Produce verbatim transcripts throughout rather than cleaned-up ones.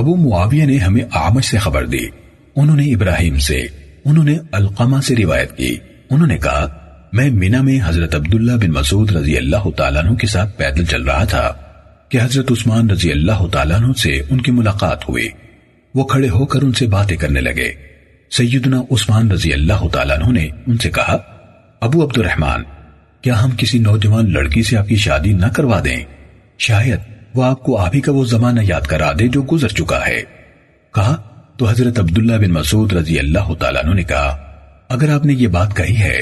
ابو معاویہ نے ہمیں عامش سے خبر دی، انہوں نے ابراہیم سے، انہوں نے علقمہ سے روایت کی، انہوں نے کہا میں مینا میں حضرت عبداللہ بن مسعود رضی اللہ تعالیٰ عنہ کے ساتھ پیدل چل رہا تھا کہ حضرت عثمان رضی اللہ تعالیٰ عنہ سے ان کی ملاقات ہوئی، وہ کھڑے ہو کر ان سے باتیں کرنے لگے۔ سیدنا عثمان رضی اللہ تعالیٰ عنہ نے ان سے کہا، ابو عبدالرحمان، کیا ہم کسی نوجوان لڑکی سے آپ کی شادی نہ کروا دیں؟ شاید وہ آپ کو آپ ہی کا وہ زمانہ یاد کرا دے جو گزر چکا ہے۔ کہا تو حضرت عبداللہ بن مسعود رضی اللہ تعالیٰ عنہ نے کہا، اگر آپ نے یہ بات کہی ہے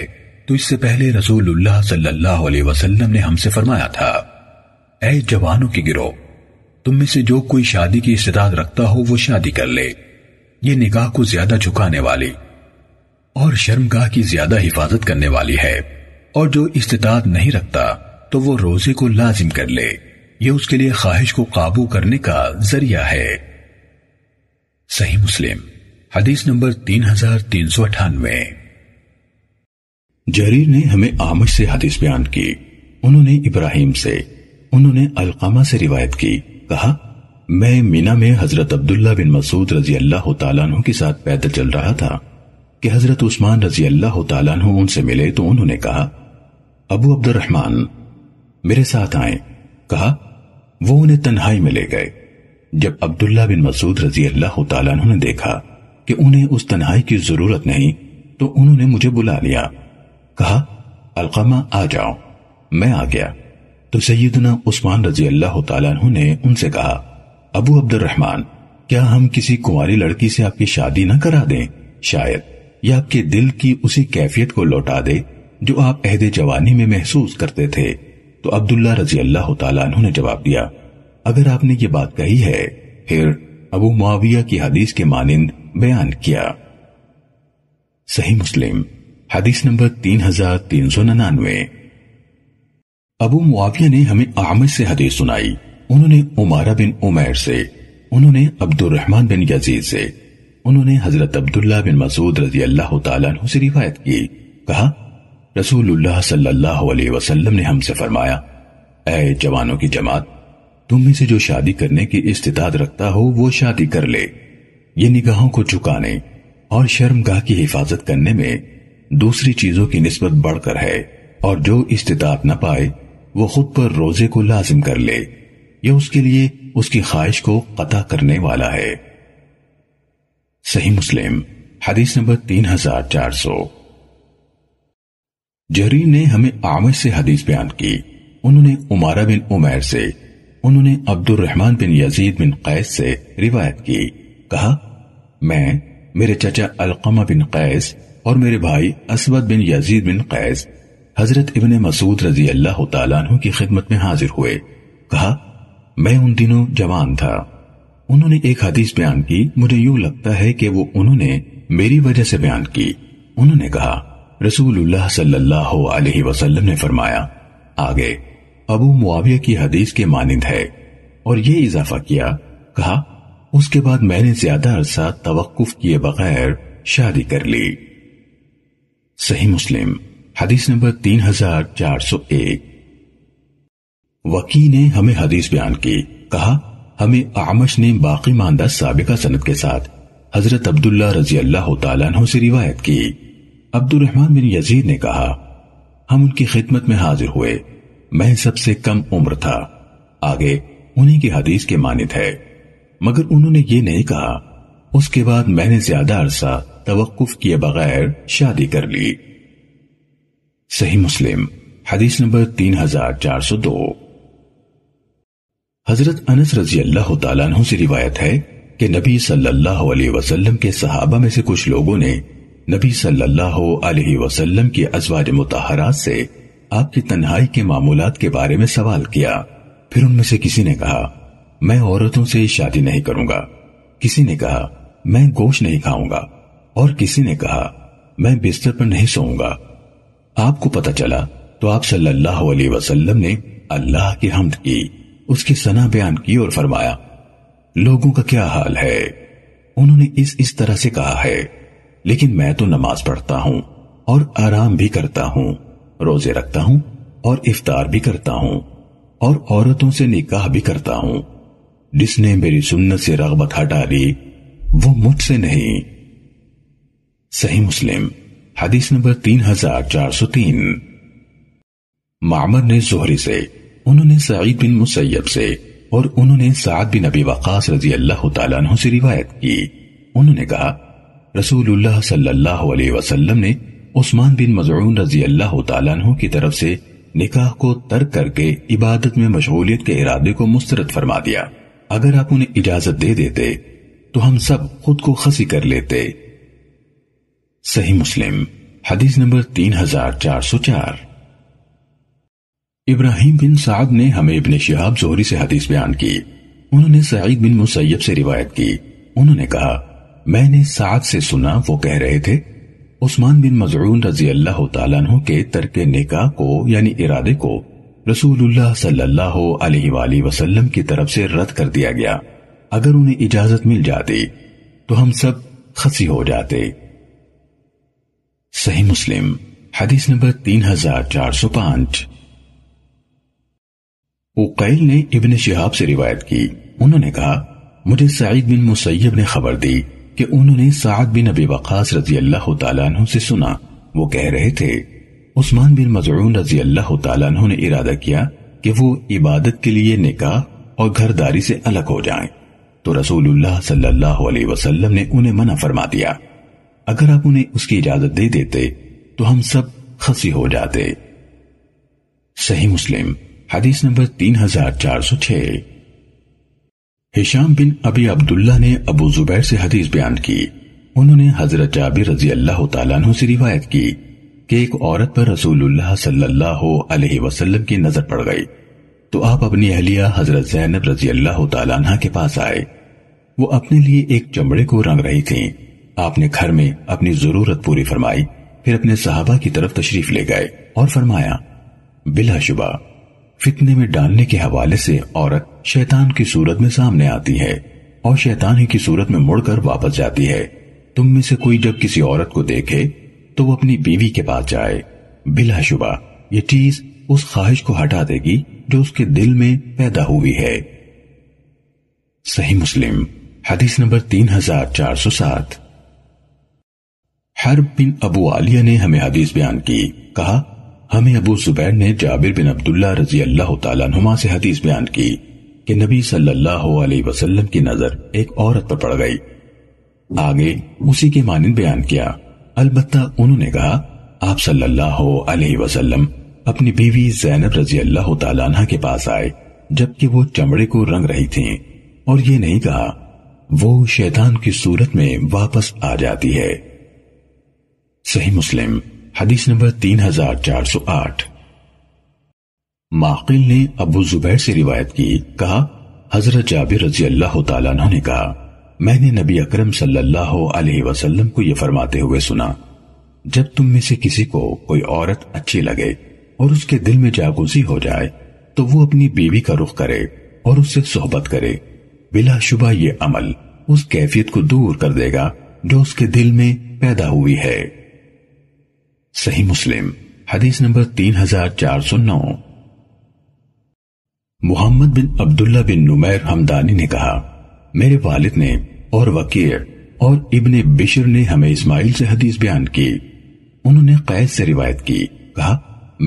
تو اس سے پہلے رسول اللہ صلی اللہ علیہ وسلم نے ہم سے فرمایا تھا، اے جوانوں کے گروہ، تم میں سے جو کوئی شادی کی استطاعت رکھتا ہو وہ شادی کر لے، یہ نکاح کو زیادہ جھکانے والی اور شرمگاہ کی زیادہ حفاظت کرنے والی ہے، اور جو استطاعت نہیں رکھتا تو وہ روزے کو لازم کر لے، یہ اس کے لیے خواہش کو قابو کرنے کا ذریعہ ہے۔ صحیح مسلم حدیث نمبر تین ہزار تین سو اٹھانوے۔ جریر نے ہمیں عامش سے حدیث بیان کی، انہوں نے ابراہیم سے، انہوں نے علقمہ سے روایت کی، کہا میں مینا میں حضرت عبداللہ بن مسعود رضی اللہ تعالیٰ عنہ کے ساتھ پیدل چل رہا تھا کہ حضرت عثمان رضی اللہ تعالیٰ عنہ ان سے ملے تو انہوں نے کہا، ابو عبدالرحمان میرے ساتھ آئیں۔ کہا وہ انہیں تنہائی میں لے گئے۔ جب عبداللہ بن مسعود رضی اللہ تعالیٰ عنہ نے دیکھا کہ انہیں اس تنہائی کی ضرورت نہیں تو انہوں نے مجھے بلا لیا، کہا علقمہ آ جاؤ، میں آ گیا۔ تو سیدنا عثمان رضی اللہ تعالیٰ عنہ نے ان سے کہا، ابو عبدالرحمان، کیا ہم کسی کنواری لڑکی سے آپ کی شادی نہ کرا دیں؟ شاید یہ آپ کے دل کی اسی کیفیت کو لوٹا دے جو آپ عہد جوانی میں محسوس کرتے تھے۔ تو عبداللہ رضی اللہ تعالیٰ عنہ نے جواب دیا، اگر آپ نے یہ بات کہی ہے، پھر ابو معاویہ کی حدیث کے مانند بیان کیا۔ صحیح مسلم حدیث نمبر تین ہزار تین سو ننانوے۔ ابو معاویہ نے ہمیں عامش سے حدیث سنائی، انہوں نے عمارہ بن عمیر سے، انہوں نے عبد الرحمن بن یزید سے، انہوں نے حضرت عبداللہ بن مسعود رضی اللہ تعالیٰ عنہ سے روایت کی، کہا رسول اللہ صلی اللہ علیہ وسلم نے ہم سے فرمایا، اے جوانوں کی جماعت، تم میں سے جو شادی کرنے کی استطاعت رکھتا ہو وہ شادی کر لے، یہ نگاہوں کو جھکانے اور شرمگاہ کی حفاظت کرنے میں دوسری چیزوں کی نسبت بڑھ کر ہے، اور جو استطاعت نہ پائے وہ خود پر روزے کو لازم کر لے، یہ اس کے لیے اس کی خواہش کو قطع کرنے والا ہے۔ صحیح مسلم حدیث نمبر تین ہزار چار سو۔ جریر نے ہمیں عامش سے حدیث بیان کی، انہوں نے عمارہ بن عمیر سے، انہوں نے عبد الرحمن بن یزید بن قیس سے روایت کی، کہا میں، میرے چچا علقمہ بن قیس اور میرے بھائی اسود بن یزید بن قیس حضرت ابن مسعود رضی اللہ تعالیٰ عنہ کی خدمت میں حاضر ہوئے۔ کہا میں ان دنوں جوان تھا، انہوں نے ایک حدیث بیان کی، مجھے یوں لگتا ہے کہ وہ انہوں نے میری وجہ سے بیان کی۔ انہوں نے کہا رسول اللہ صلی اللہ علیہ وسلم نے فرمایا، آگے ابو معاویہ کی حدیث کے مانند ہے، اور یہ اضافہ کیا، کہا اس کے بعد میں نے زیادہ عرصہ توقف کیے بغیر شادی کر لی۔ صحیح مسلم حدیث نمبر تین ہزار چار سو ایک۔ وکی نے ہمیں حدیث بیان کی، کہا ہمیں اعمش نے باقی ماندہ سابقہ سند کے ساتھ حضرت عبداللہ رضی اللہ تعالیٰ عنہ سے روایت کی، عبد الرحمن بن یزید نے کہا ہم ان کی خدمت میں حاضر ہوئے، میں سب سے کم عمر تھا، آگے انہیں کی حدیث کے مانند ہے، مگر انہوں نے یہ نہیں کہا اس کے بعد میں نے زیادہ عرصہ توقف کیے بغیر شادی کر لی۔ صحیح مسلم حدیث نمبر تین ہزار چار سو دو۔ حضرت انس رضی اللہ تعالیٰ عنہ سے روایت ہے کہ نبی صلی اللہ علیہ وسلم کے صحابہ میں سے کچھ لوگوں نے نبی صلی اللہ علیہ وسلم کی ازواج مطہرات سے آپ کی تنہائی کے معمولات کے بارے میں سوال کیا، پھر ان میں سے کسی نے کہا میں عورتوں سے شادی نہیں کروں گا، کسی نے کہا میں گوشت نہیں کھاؤں گا، اور کسی نے کہا میں بستر پر نہیں سوؤں گا۔ آپ کو پتہ چلا تو آپ صلی اللہ علیہ وسلم نے اللہ کی حمد کی، اس کی ثنا بیان کی اور فرمایا لوگوں کا کیا حال ہے، انہوں نے اس اس طرح سے کہا ہے، لیکن میں تو نماز پڑھتا ہوں اور آرام بھی کرتا ہوں، روزے رکھتا ہوں اور افطار بھی کرتا ہوں، اور عورتوں سے نکاح بھی کرتا ہوں، جس نے میری سنت سے رغبت ہٹا لی وہ مجھ سے نہیں۔ صحیح مسلم حدیث نمبر تین ہزار چار سو تین۔ معمر نے زہری سے، انہوں نے سعید بن مسیب سے، اور انہوں نے سعد بن ابی وقاص رضی اللہ تعالیٰ عنہ سے روایت کی، انہوں نے کہا رسول اللہ صلی اللہ علیہ وسلم نے عثمان بن مزعون رضی اللہ تعالیٰ عنہ کی طرف سے نکاح کو ترک کر کے عبادت میں مشغولیت کے ارادے کو مسترد فرما دیا، اگر آپ انہیں اجازت دے دیتے تو ہم سب خود کو خسی کر لیتے۔ صحیح مسلم حدیث نمبر تین ہزار چار سو چار۔ ابراہیم بن سعد نے ہمیں ابن شہاب زہری سے حدیث بیان کی، انہوں نے سعید بن مسیب سے روایت کی، انہوں نے کہا میں نے سعد سے سنا وہ کہہ رہے تھے عثمان بن مزعون رضی اللہ تعالیٰ عنہ کے ترک نکاح کو یعنی ارادے کو رسول اللہ صلی اللہ علیہ وآلہ وسلم کی طرف سے رد کر دیا گیا، اگر انہیں اجازت مل جاتی تو ہم سب خسی ہو جاتے۔ صحیح مسلم حدیث نمبر تین ہزار چار سو پانچ۔ عقیل نے ابن شہاب سے روایت کی، انہوں نے کہا مجھے سعید بن مسیب نے خبر دی کہ انہوں نے سعد بن ابی وقاص رضی اللہ تعالیٰ عنہ سے سنا وہ کہہ رہے تھے عثمان بن مزعون رضی اللہ تعالیٰ عنہ نے ارادہ کیا کہ وہ عبادت کے لیے نکاح اور گھرداری سے الگ ہو جائیں، تو رسول اللہ صلی اللہ علیہ وسلم نے انہیں منع فرما دیا، اگر آپ انہیں اس کی اجازت دے دیتے تو ہم سب خسی ہو جاتے۔ صحیح مسلم حدیث نمبر تین ہزار چار سو چھ۔ ہشام بن ابی عبداللہ نے ابو زبیر سے حدیث بیان کی، انہوں نے حضرت جابر رضی اللہ تعالیٰ عنہ سے روایت کی کہ ایک عورت پر رسول اللہ صلی اللہ علیہ وسلم کی نظر پڑ گئی، تو آپ اپنی اہلیہ حضرت زینب رضی اللہ تعالیٰ عنہ کے پاس آئے، وہ اپنے لیے ایک چمڑے کو رنگ رہی تھیں، آپ نے گھر میں اپنی ضرورت پوری فرمائی، پھر اپنے صحابہ کی طرف تشریف لے گئے اور فرمایا بلا شبہ فتنے میں ڈالنے کے حوالے سے عورت شیطان کی صورت میں سامنے آتی ہے اور شیطان ہی کی صورت میں مڑ کر واپس جاتی ہے، تم میں سے کوئی جب کسی عورت کو دیکھے تو وہ اپنی بیوی کے پاس جائے، بلا شبہ یہ چیز اس خواہش کو ہٹا دے گی جو اس کے دل میں پیدا ہوئی ہے۔ صحیح مسلم حدیث نمبر تین ہزار چار سو سات۔ حرب بن ابو عالیہ نے ہمیں حدیث بیان کی، کہا ہمیں ابو زبیر نے جابر بن عبداللہ رضی اللہ تعالیٰ عنہما سے حدیث بیان کی کہ نبی صلی اللہ علیہ وسلم کی نظر ایک عورت پر پڑ گئی، آگے اسی کے مانند بیان کیا، البتہ انہوں نے کہا آپ صلی اللہ علیہ وسلم اپنی بیوی زینب رضی اللہ تعالیٰ عنہ کے پاس آئے جبکہ وہ چمڑے کو رنگ رہی تھیں، اور یہ نہیں کہا وہ شیطان کی صورت میں واپس آ جاتی ہے۔ صحیح مسلم حدیث نمبر تین ہزار چار سو آٹھ۔ معقل نے ابو زبیر سے روایت کی، کہا حضرت جابر رضی اللہ تعالیٰ عنہ نے کہا میں نے نبی اکرم صلی اللہ علیہ وسلم کو یہ فرماتے ہوئے سنا جب تم میں سے کسی کو کوئی عورت اچھی لگے اور اس کے دل میں جاگوزی ہو جائے تو وہ اپنی بیوی کا رخ کرے اور اس سے صحبت کرے، بلا شبہ یہ عمل اس کیفیت کو دور کر دے گا جو اس کے دل میں پیدا ہوئی ہے۔ صحیح مسلم حدیث نمبر تین ہزار چار سو نو۔ محمد بن عبداللہ بن نمیر حمدانی نے کہا میرے والد نے اور وکیع اور ابن بشر نے ہمیں اسماعیل سے حدیث بیان کی، انہوں نے قیس سے روایت کی، کہا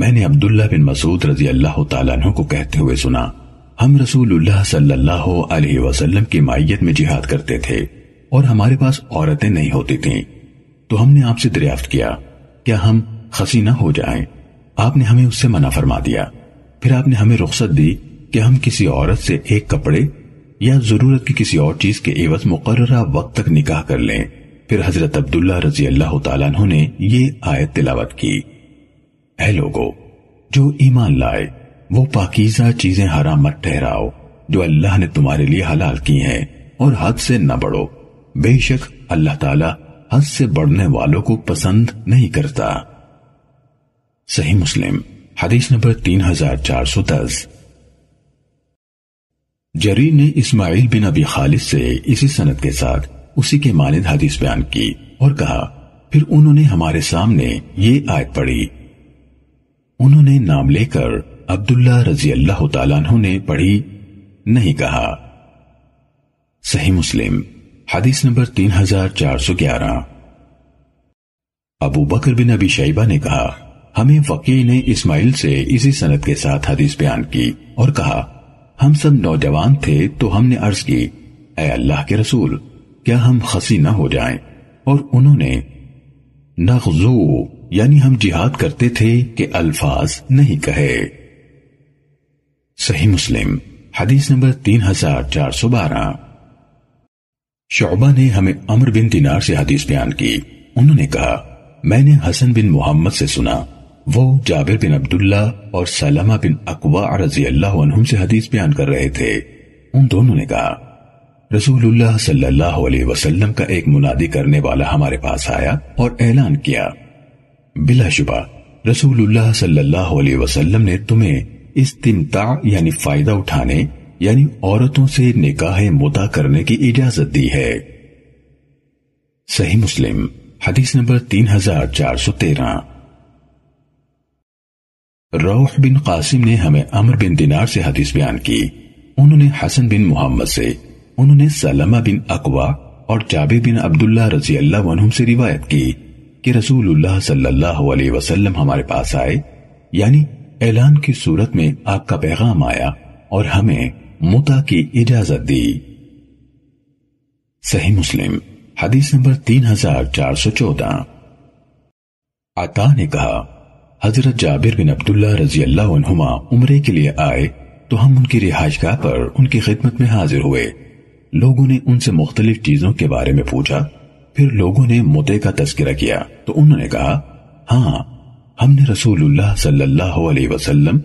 میں نے عبداللہ بن مسعود رضی اللہ تعالیٰ عنہ کو کہتے ہوئے سنا ہم رسول اللہ صلی اللہ علیہ وسلم کی مائیت میں جہاد کرتے تھے اور ہمارے پاس عورتیں نہیں ہوتی تھیں، تو ہم نے آپ سے دریافت کیا کیا ہم خسی نہ ہو جائیں، آپ نے ہمیں اس سے منع فرما دیا، پھر آپ نے ہمیں رخصت دی کہ ہم کسی عورت سے ایک کپڑے یا ضرورت کی کسی اور چیز کے عوض مقررہ وقت تک نکاح کر لیں، پھر حضرت عبداللہ رضی اللہ تعالیٰ عنہ نے یہ آیت تلاوت کی، اے لوگو جو ایمان لائے وہ پاکیزہ چیزیں حرام مت ٹھہراؤ جو اللہ نے تمہارے لیے حلال کی ہیں، اور حد سے نہ بڑھو، بے شک اللہ تعالیٰ حد سے بڑھنے والوں کو پسند نہیں کرتا۔ صحیح مسلم حدیث نمبر تین ہزار چار سو دس۔ جریر نے اسماعیل بن ابی خالد سے اسی سند کے ساتھ اسی کے مانند حدیث بیان کی اور کہا پھر انہوں نے ہمارے سامنے یہ آیت پڑھی، انہوں نے نام لے کر عبداللہ رضی اللہ تعالیٰ عنہ نے پڑھی نہیں کہا، صحیح مسلم حدیث نمبر تین ہزار چار سو گیارہ۔ ابو بکر بن ابی شیبہ نے کہا ہمیں وکیع نے اسماعیل سے اسی سند کے ساتھ حدیث بیان کی اور کہا ہم سب نوجوان تھے تو ہم نے عرض کی اے اللہ کے رسول کیا ہم خسی نہ ہو جائیں، اور انہوں نے نغزو یعنی ہم جہاد کرتے تھے کہ الفاظ نہیں کہے۔ صحیح مسلم حدیث نمبر تین ہزار چار سو بارہ۔ شعبہ نے ہمیں عمر بن دینار سے حدیث بیان کی، انہوں نے کہا میں نے حسن بن محمد سے سنا، وہ جابر بن عبداللہ اور سلمہ بن اقوع رضی اللہ عنہم سے حدیث بیان کر رہے تھے، ان دونوں نے کہا رسول اللہ صلی اللہ علیہ وسلم کا ایک منادی کرنے والا ہمارے پاس آیا اور اعلان کیا بلا شبہ رسول اللہ صلی اللہ علیہ وسلم نے تمہیں استمتاع یعنی فائدہ اٹھانے یعنی عورتوں سے نکاح متع کرنے کی اجازت دی ہے۔ صحیح مسلم حدیث نمبر تین ہزار چار سو تیرہ۔ روح بن قاسم نے ہمیں عمر بن دینار سے حدیث بیان کی، انہوں نے حسن بن محمد سے، انہوں نے سلمہ بن اقوا اور جابر بن عبداللہ رضی اللہ عنہم سے روایت کی کہ رسول اللہ صلی اللہ علیہ وسلم ہمارے پاس آئے یعنی اعلان کی صورت میں آپ کا پیغام آیا اور ہمیں متع کی اجازت دی۔ صحیح مسلم حدیث نمبر تین ہزار چار سو چودہ۔ عطا نے کہا حضرت جابر بن عبداللہ رضی اللہ عنہما عمرے کے لیے آئے تو ہم ان کی رہائش گاہ پر ان کی خدمت میں حاضر ہوئے، لوگوں نے ان سے مختلف چیزوں کے بارے میں پوچھا، پھر لوگوں نے متع کا تذکرہ کیا تو انہوں نے کہا ہاں ہم نے رسول اللہ صلی اللہ علیہ وسلم،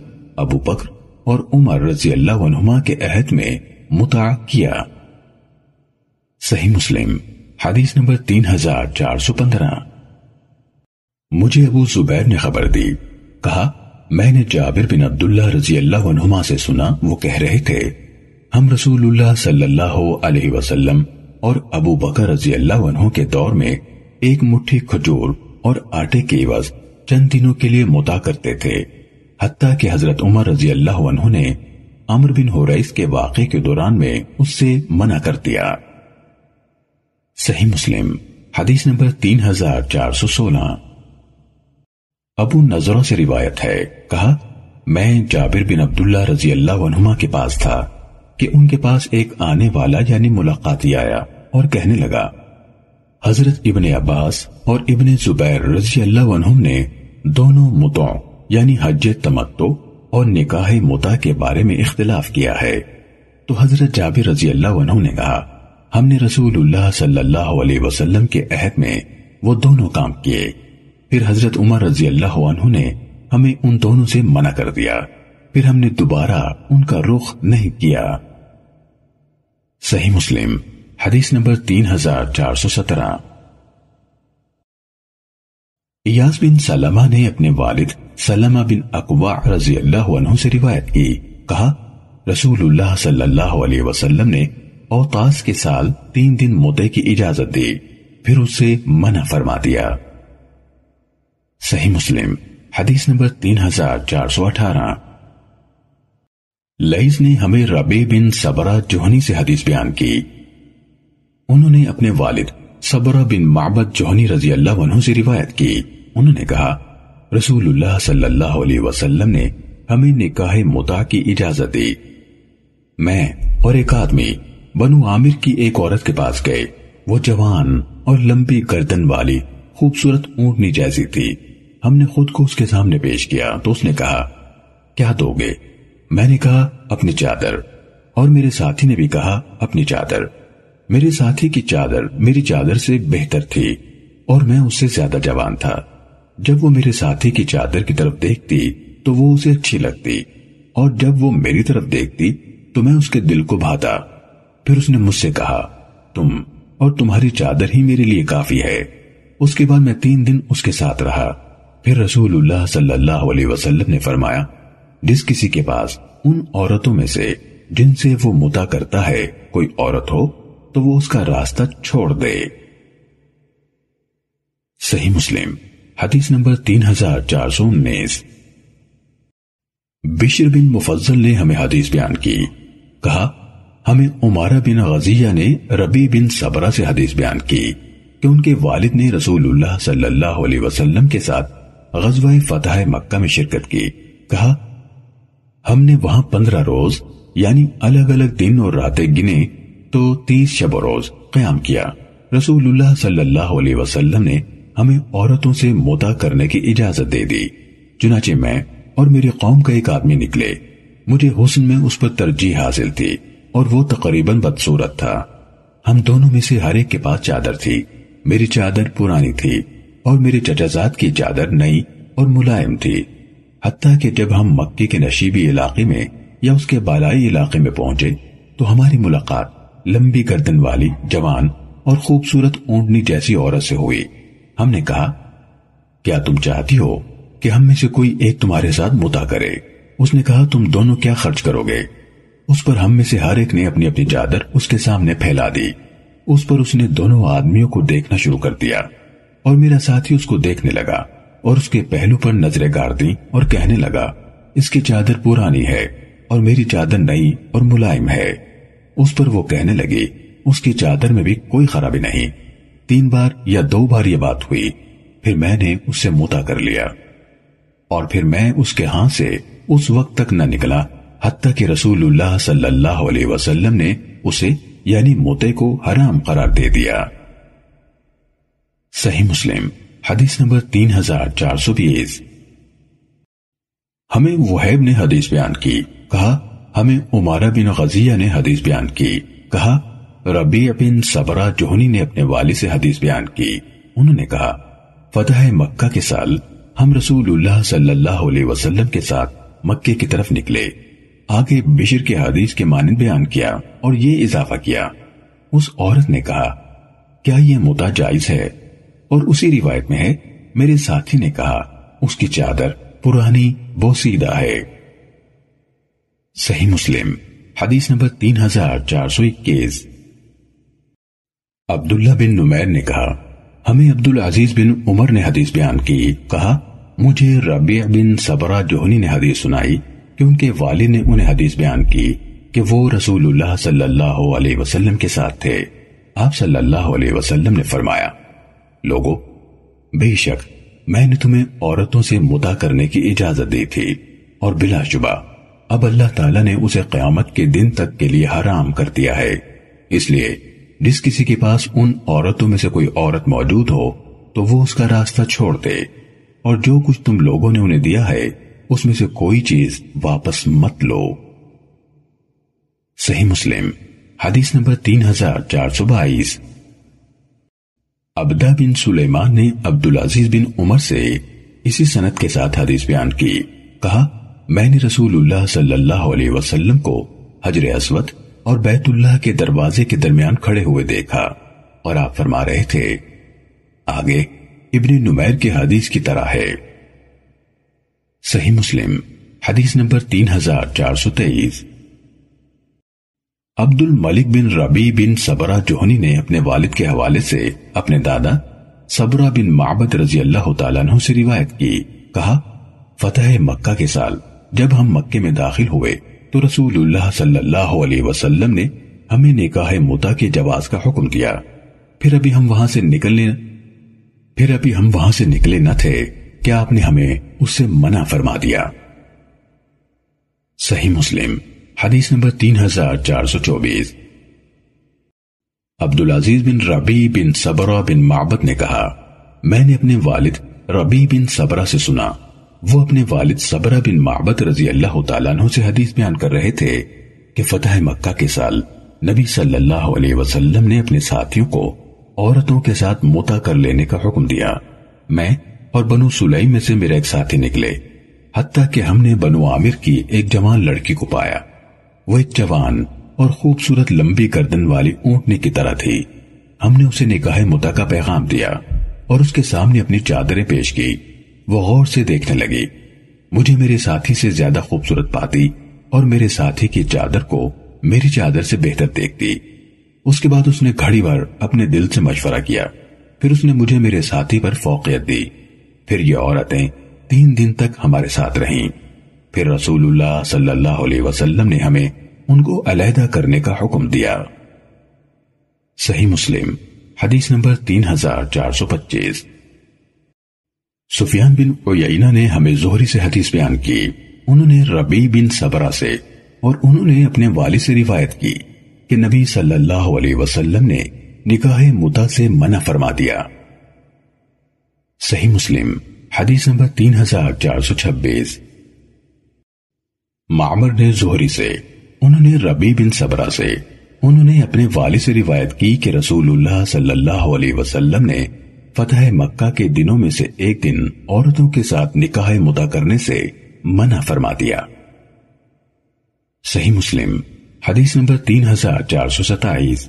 ابو بکر اور عمر رضی اللہ عنہما کے عہد میں متع کیا۔ صحیح مسلم حدیث نمبر تین ہزار چار سو پندرہ۔ مجھے ابو زبیر نے خبر دی، کہا میں نے جابر بن عبداللہ رضی اللہ عنہما سے سنا، وہ کہہ رہے تھے ہم رسول اللہ صلی اللہ علیہ وسلم اور ابو بکر رضی اللہ عنہ کے دور میں ایک مٹھی کھجور اور آٹے کے عوض چند دنوں کے لیے متع کرتے تھے، حتیٰ کہ حضرت عمر رضی اللہ عنہ نے عمر بن حریث کے واقعے کے دوران میں اس سے منع کر دیا۔ صحیح مسلم حدیث نمبر تین ہزار چار سو سولہ۔ ابو نظروں سے روایت ہے، کہا میں جابر بن عبداللہ رضی اللہ عنہما کے پاس تھا کہ ان کے پاس ایک آنے والا یعنی ملاقاتی آیا اور کہنے لگا حضرت ابن عباس اور ابن زبیر رضی اللہ عنہم نے دونوں متع یعنی حج تمتع اور نکاح متع کے بارے میں اختلاف کیا ہے، تو حضرت جابر رضی اللہ عنہ نے کہا ہم نے رسول اللہ صلی اللہ علیہ وسلم کے عہد میں وہ دونوں کام کیے، پھر حضرت عمر رضی اللہ عنہ نے ہمیں ان دونوں سے منع کر دیا، پھر ہم نے دوبارہ ان کا رخ نہیں کیا۔ صحیح مسلم حدیث نمبر تین ہزار چار سو سترہ۔ ایاس بن سلمہ نے اپنے والد سلمہ بن اقوع رضی اللہ عنہ سے روایت کی، کہا رسول اللہ صلی اللہ علیہ وسلم نے اوطاس کے سال تین دن متع کی اجازت دی، پھر اس سے منع فرما دیا۔ صحیح مسلم حدیث نمبر تین ہزار چار سو اٹھارہ۔ لئیس نے ہمیں ربیع بن سبرہ جوہنی سے حدیث بیان کی، انہوں نے اپنے والد سبرہ بن معبد جوہنی رضی اللہ عنہ سے روایت کی، انہوں نے کہا رسول اللہ صلی اللہ علیہ وسلم نے ہمیں نکاح متع کی اجازت دی، میں اور ایک آدمی بنو عامر کی ایک عورت کے پاس گئے، وہ جوان اور لمبی گردن والی خوبصورت اونٹنی جیسی تھی، ہم نے خود کو اس کے سامنے پیش کیا تو اس نے کہا کیا دو گے، میں نے کہا اپنی چادر، اور میرے ساتھی نے بھی کہا اپنی چادر، میرے ساتھی کی چادر میری چادر سے بہتر تھی اور میں اس سے زیادہ جوان تھا، جب وہ میرے ساتھی کی چادر کی طرف دیکھتی تو وہ اسے اچھی لگتی، اور جب وہ میری طرف دیکھتی تو میں اس کے دل کو بھاتا، پھر اس نے مجھ سے کہا تم اور تمہاری چادر ہی میرے لیے کافی ہے، اس کے بعد میں تین دن اس کے ساتھ رہا، پھر رسول اللہ صلی اللہ علیہ وسلم نے فرمایا جس کسی کے پاس ان عورتوں میں سے جن سے وہ متع کرتا ہے کوئی عورت ہو تو وہ اس کا راستہ چھوڑ دے۔ صحیح مسلم حدیث نمبر تین ہزار چار سو انیس۔ بشر بن مفضل نے ہمیں حدیث بیان کی، کہا ہمیں عمارہ بن غزیہ نے ربی بن سبرہ سے حدیث بیان کی کہ ان کے والد نے رسول اللہ صلی اللہ علیہ وسلم کے ساتھ غزوہ فتح مکہ میں شرکت کی. کہا ہم نے وہاں پندرہ روز یعنی الگ الگ دن اور راتیں گنے تو تیس شب و روز قیام کیا. رسول اللہ صلی اللہ علیہ وسلم نے ہمیں عورتوں سے متع کرنے کی اجازت دے دی. چنانچہ میں اور میری قوم کا ایک آدمی نکلے. مجھے حسن میں اس پر ترجیح حاصل تھی اور وہ تقریباً بدصورت تھا. ہم دونوں میں سے ہر ایک کے پاس چادر تھی. میری چادر پرانی تھی اور میرے چچا زاد کی چادر نئی اور ملائم تھی. حتیٰ کہ جب ہم مکے کے نشیبی علاقے میں یا اس کے بالائی علاقے میں پہنچے تو ہماری ملاقات لمبی گردن والی جوان اور خوبصورت اونٹنی جیسی عورت سے ہوئی. ہم نے کہا کیا تم چاہتی ہو کہ ہم میں سے کوئی ایک تمہارے ساتھ متع کرے؟ اس نے کہا تم دونوں کیا خرچ کرو گے؟ اس پر ہم میں سے ہر ایک نے اپنی اپنی چادر اس کے سامنے پھیلا دی. اس پر اس نے دونوں آدمیوں کو دیکھنا شروع کر دیا اور میرا ساتھی اس کو دیکھنے لگا اور اس کے پہلو پر نظریں گاڑ دی اور کہنے لگا اس کی چادر پرانی ہے اور میری چادر نئی اور ملائم ہے. اس پر وہ کہنے لگی اس کی چادر میں بھی کوئی خرابی نہیں. تین بار یا دو بار یہ بات ہوئی. پھر میں نے اس سے متع کر لیا اور پھر میں اس کے ہاں سے اس وقت تک نہ نکلا حتیٰ کہ رسول اللہ صلی اللہ علیہ وسلم نے اسے یعنی متع کو حرام قرار دے دیا. صحیح مسلم حدیث نمبر تین ہزار چار سو بیس. ہمیں وہیب نے حدیث بیان کی. کہا ہمیں عمارہ بن غزیہ نے حدیث بیان کی. کہا ربیع بن سبرہ جوہنی نے اپنے والد سے حدیث بیان کی. انہوں نے کہا فتح مکہ کے سال ہم رسول اللہ صلی اللہ علیہ وسلم کے ساتھ مکے کی طرف نکلے. آگے بشر کے حدیث کے مانند بیان کیا اور یہ اضافہ کیا. اس عورت نے کہا کیا یہ متع جائز ہے؟ اور اسی روایت میں ہے میرے ساتھی نے کہا اس کی چادر پرانی بوسیدہ ہے. صحیح مسلم حدیث نمبر تین ہزار چار سو اکیس. عبداللہ بن نمیر نے کہا ہمیں عبدالعزیز بن عمر نے حدیث بیان کی. کہا مجھے ربیع بن سبرہ جوہنی نے حدیث سنائی کہ ان کے والد نے انہیں حدیث بیان کی کہ وہ رسول اللہ صلی اللہ علیہ وسلم کے ساتھ تھے. آپ صلی اللہ علیہ وسلم نے فرمایا لوگو بے شک میں نے تمہیں عورتوں سے متع کرنے کی اجازت دی تھی اور بلا شبہ اب اللہ تعالیٰ نے اسے قیامت کے دن تک کے لیے حرام کر دیا ہے. اس لیے جس کسی کے پاس ان عورتوں میں سے کوئی عورت موجود ہو تو وہ اس کا راستہ چھوڑ دے اور جو کچھ تم لوگوں نے انہیں دیا ہے اس میں سے کوئی چیز واپس مت لو. صحیح مسلم حدیث نمبر تین ہزار چار سو بائیس. عبدہ بن سلیمان نے عبدالعزیز بن عمر سے اسی سند کے ساتھ حدیث بیان کی. کہا میں نے رسول اللہ صلی اللہ علیہ وسلم کو حجر اسود اور بیت اللہ کے دروازے کے درمیان کھڑے ہوئے دیکھا اور آپ فرما رہے تھے. آگے ابن نمیر کے حدیث کی طرح ہے. صحیح مسلم حدیث نمبر تین ہزار چار سو تیئیس. عبد الملک بن ربی بن سبرہ جوہنی نے اپنے والد کے حوالے سے اپنے دادا سبرہ بن معبد رضی اللہ تعالیٰ عنہ سے روایت کی. کہا فتح مکہ کے سال جب ہم مکے میں داخل ہوئے تو رسول اللہ صلی اللہ علیہ وسلم نے ہمیں نکاح متع کے جواز کا حکم دیا. پھر ابھی ہم وہاں سے نکلنے پھر ابھی ہم وہاں سے نکلے نہ تھے کہ آپ نے ہمیں اس سے منع فرما دیا. صحیح مسلم حدیث نمبر تین ہزار چار سو چوبیس. عبدالعزیز بن ربی بن سبرہ بن معبد نے کہا میں نے اپنے والد ربی بن سبرہ سے سنا. وہ اپنے والد سبرہ بن معبد رضی اللہ تعالیٰ عنہ سے حدیث بیان کر رہے تھے کہ فتح مکہ کے سال نبی صلی اللہ علیہ وسلم نے اپنے ساتھیوں کو عورتوں کے ساتھ متع کر لینے کا حکم دیا. میں اور بنو سلیم میں سے میرے ایک ساتھی نکلے حتیٰ کہ ہم نے بنو عامر کی ایک جوان لڑکی کو پایا. وہ ایک جوان اور خوبصورت لمبی گردن والی اونٹنی کی طرح تھی. ہم نے اسے نکاح متع کا پیغام دیا اور اس کے سامنے اپنی چادریں پیش کی. وہ غور سے دیکھنے لگی. مجھے میرے ساتھی سے زیادہ خوبصورت پاتی اور میرے ساتھی کی چادر کو میری چادر سے بہتر دیکھتی. اس کے بعد اس نے گھڑی بھر اپنے دل سے مشورہ کیا. پھر اس نے مجھے میرے ساتھی پر فوقیت دی. پھر یہ عورتیں تین دن تک ہمارے ساتھ رہیں. پھر رسول اللہ صلی اللہ علیہ وسلم نے ہمیں ان کو علیحدہ کرنے کا حکم دیا۔ صحیح مسلم حدیث نمبر تین ہزار چار سو پچیس۔ سفیان بن عیینہ نے ہمیں زہری سے حدیث بیان کی، انہوں نے ربیع بن سبرہ سے اور انہوں نے اپنے والد سے روایت کی کہ نبی صلی اللہ علیہ وسلم نے نکاح متعہ سے منع فرما دیا۔ صحیح مسلم حدیث نمبر تین ہزار چار سو چھبیس۔ معمر نے زہری سے، انہوں نے ربیع بن سبرہ سے، انہوں نے اپنے والد سے روایت کی کہ رسول اللہ صلی اللہ علیہ وسلم نے فتح مکہ کے دنوں میں سے ایک دن عورتوں کے ساتھ نکاح متعہ کرنے سے منع فرما دیا۔ صحیح مسلم حدیث نمبر تین ہزار چار سو ستائیس۔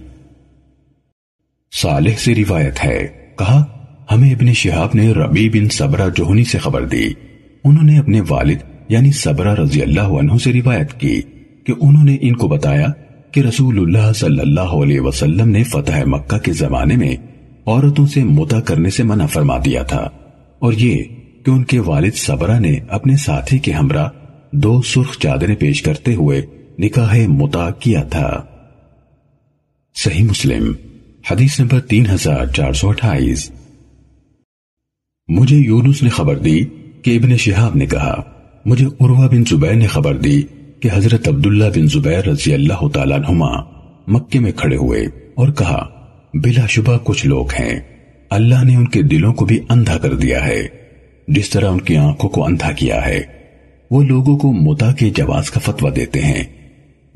صالح سے روایت ہے، کہا ہمیں ابن شہاب نے ربیع بن سبرہ جوہنی سے خبر دی، انہوں نے اپنے والد یعنی سبرہ رضی اللہ عنہ سے روایت کی کہ انہوں نے ان کو بتایا کہ رسول اللہ صلی اللہ علیہ وسلم نے فتح مکہ کے زمانے میں عورتوں سے متعہ کرنے سے منع فرما دیا تھا، اور یہ کہ ان کے والد سبرہ نے اپنے ساتھی کے ہمراہ دو سرخ چادریں پیش کرتے ہوئے نکاح متعہ کیا تھا۔ صحیح مسلم حدیث نمبر تین ہزار چار سو اٹھائیس۔ مجھے یونس نے خبر دی کہ ابن شہاب نے کہا، مجھے عروہ بن زبیر نے خبر دی کہ حضرت عبداللہ بن زبیر رضی اللہ تعالیٰ عنہما مکے میں کھڑے ہوئے اور کہا بلا شبہ کچھ لوگ ہیں، اللہ نے ان کے دلوں کو بھی اندھا کر دیا ہے جس طرح ان کی آنکھوں کو اندھا کیا ہے، وہ لوگوں کو متعہ کے جواز کا فتویٰ دیتے ہیں۔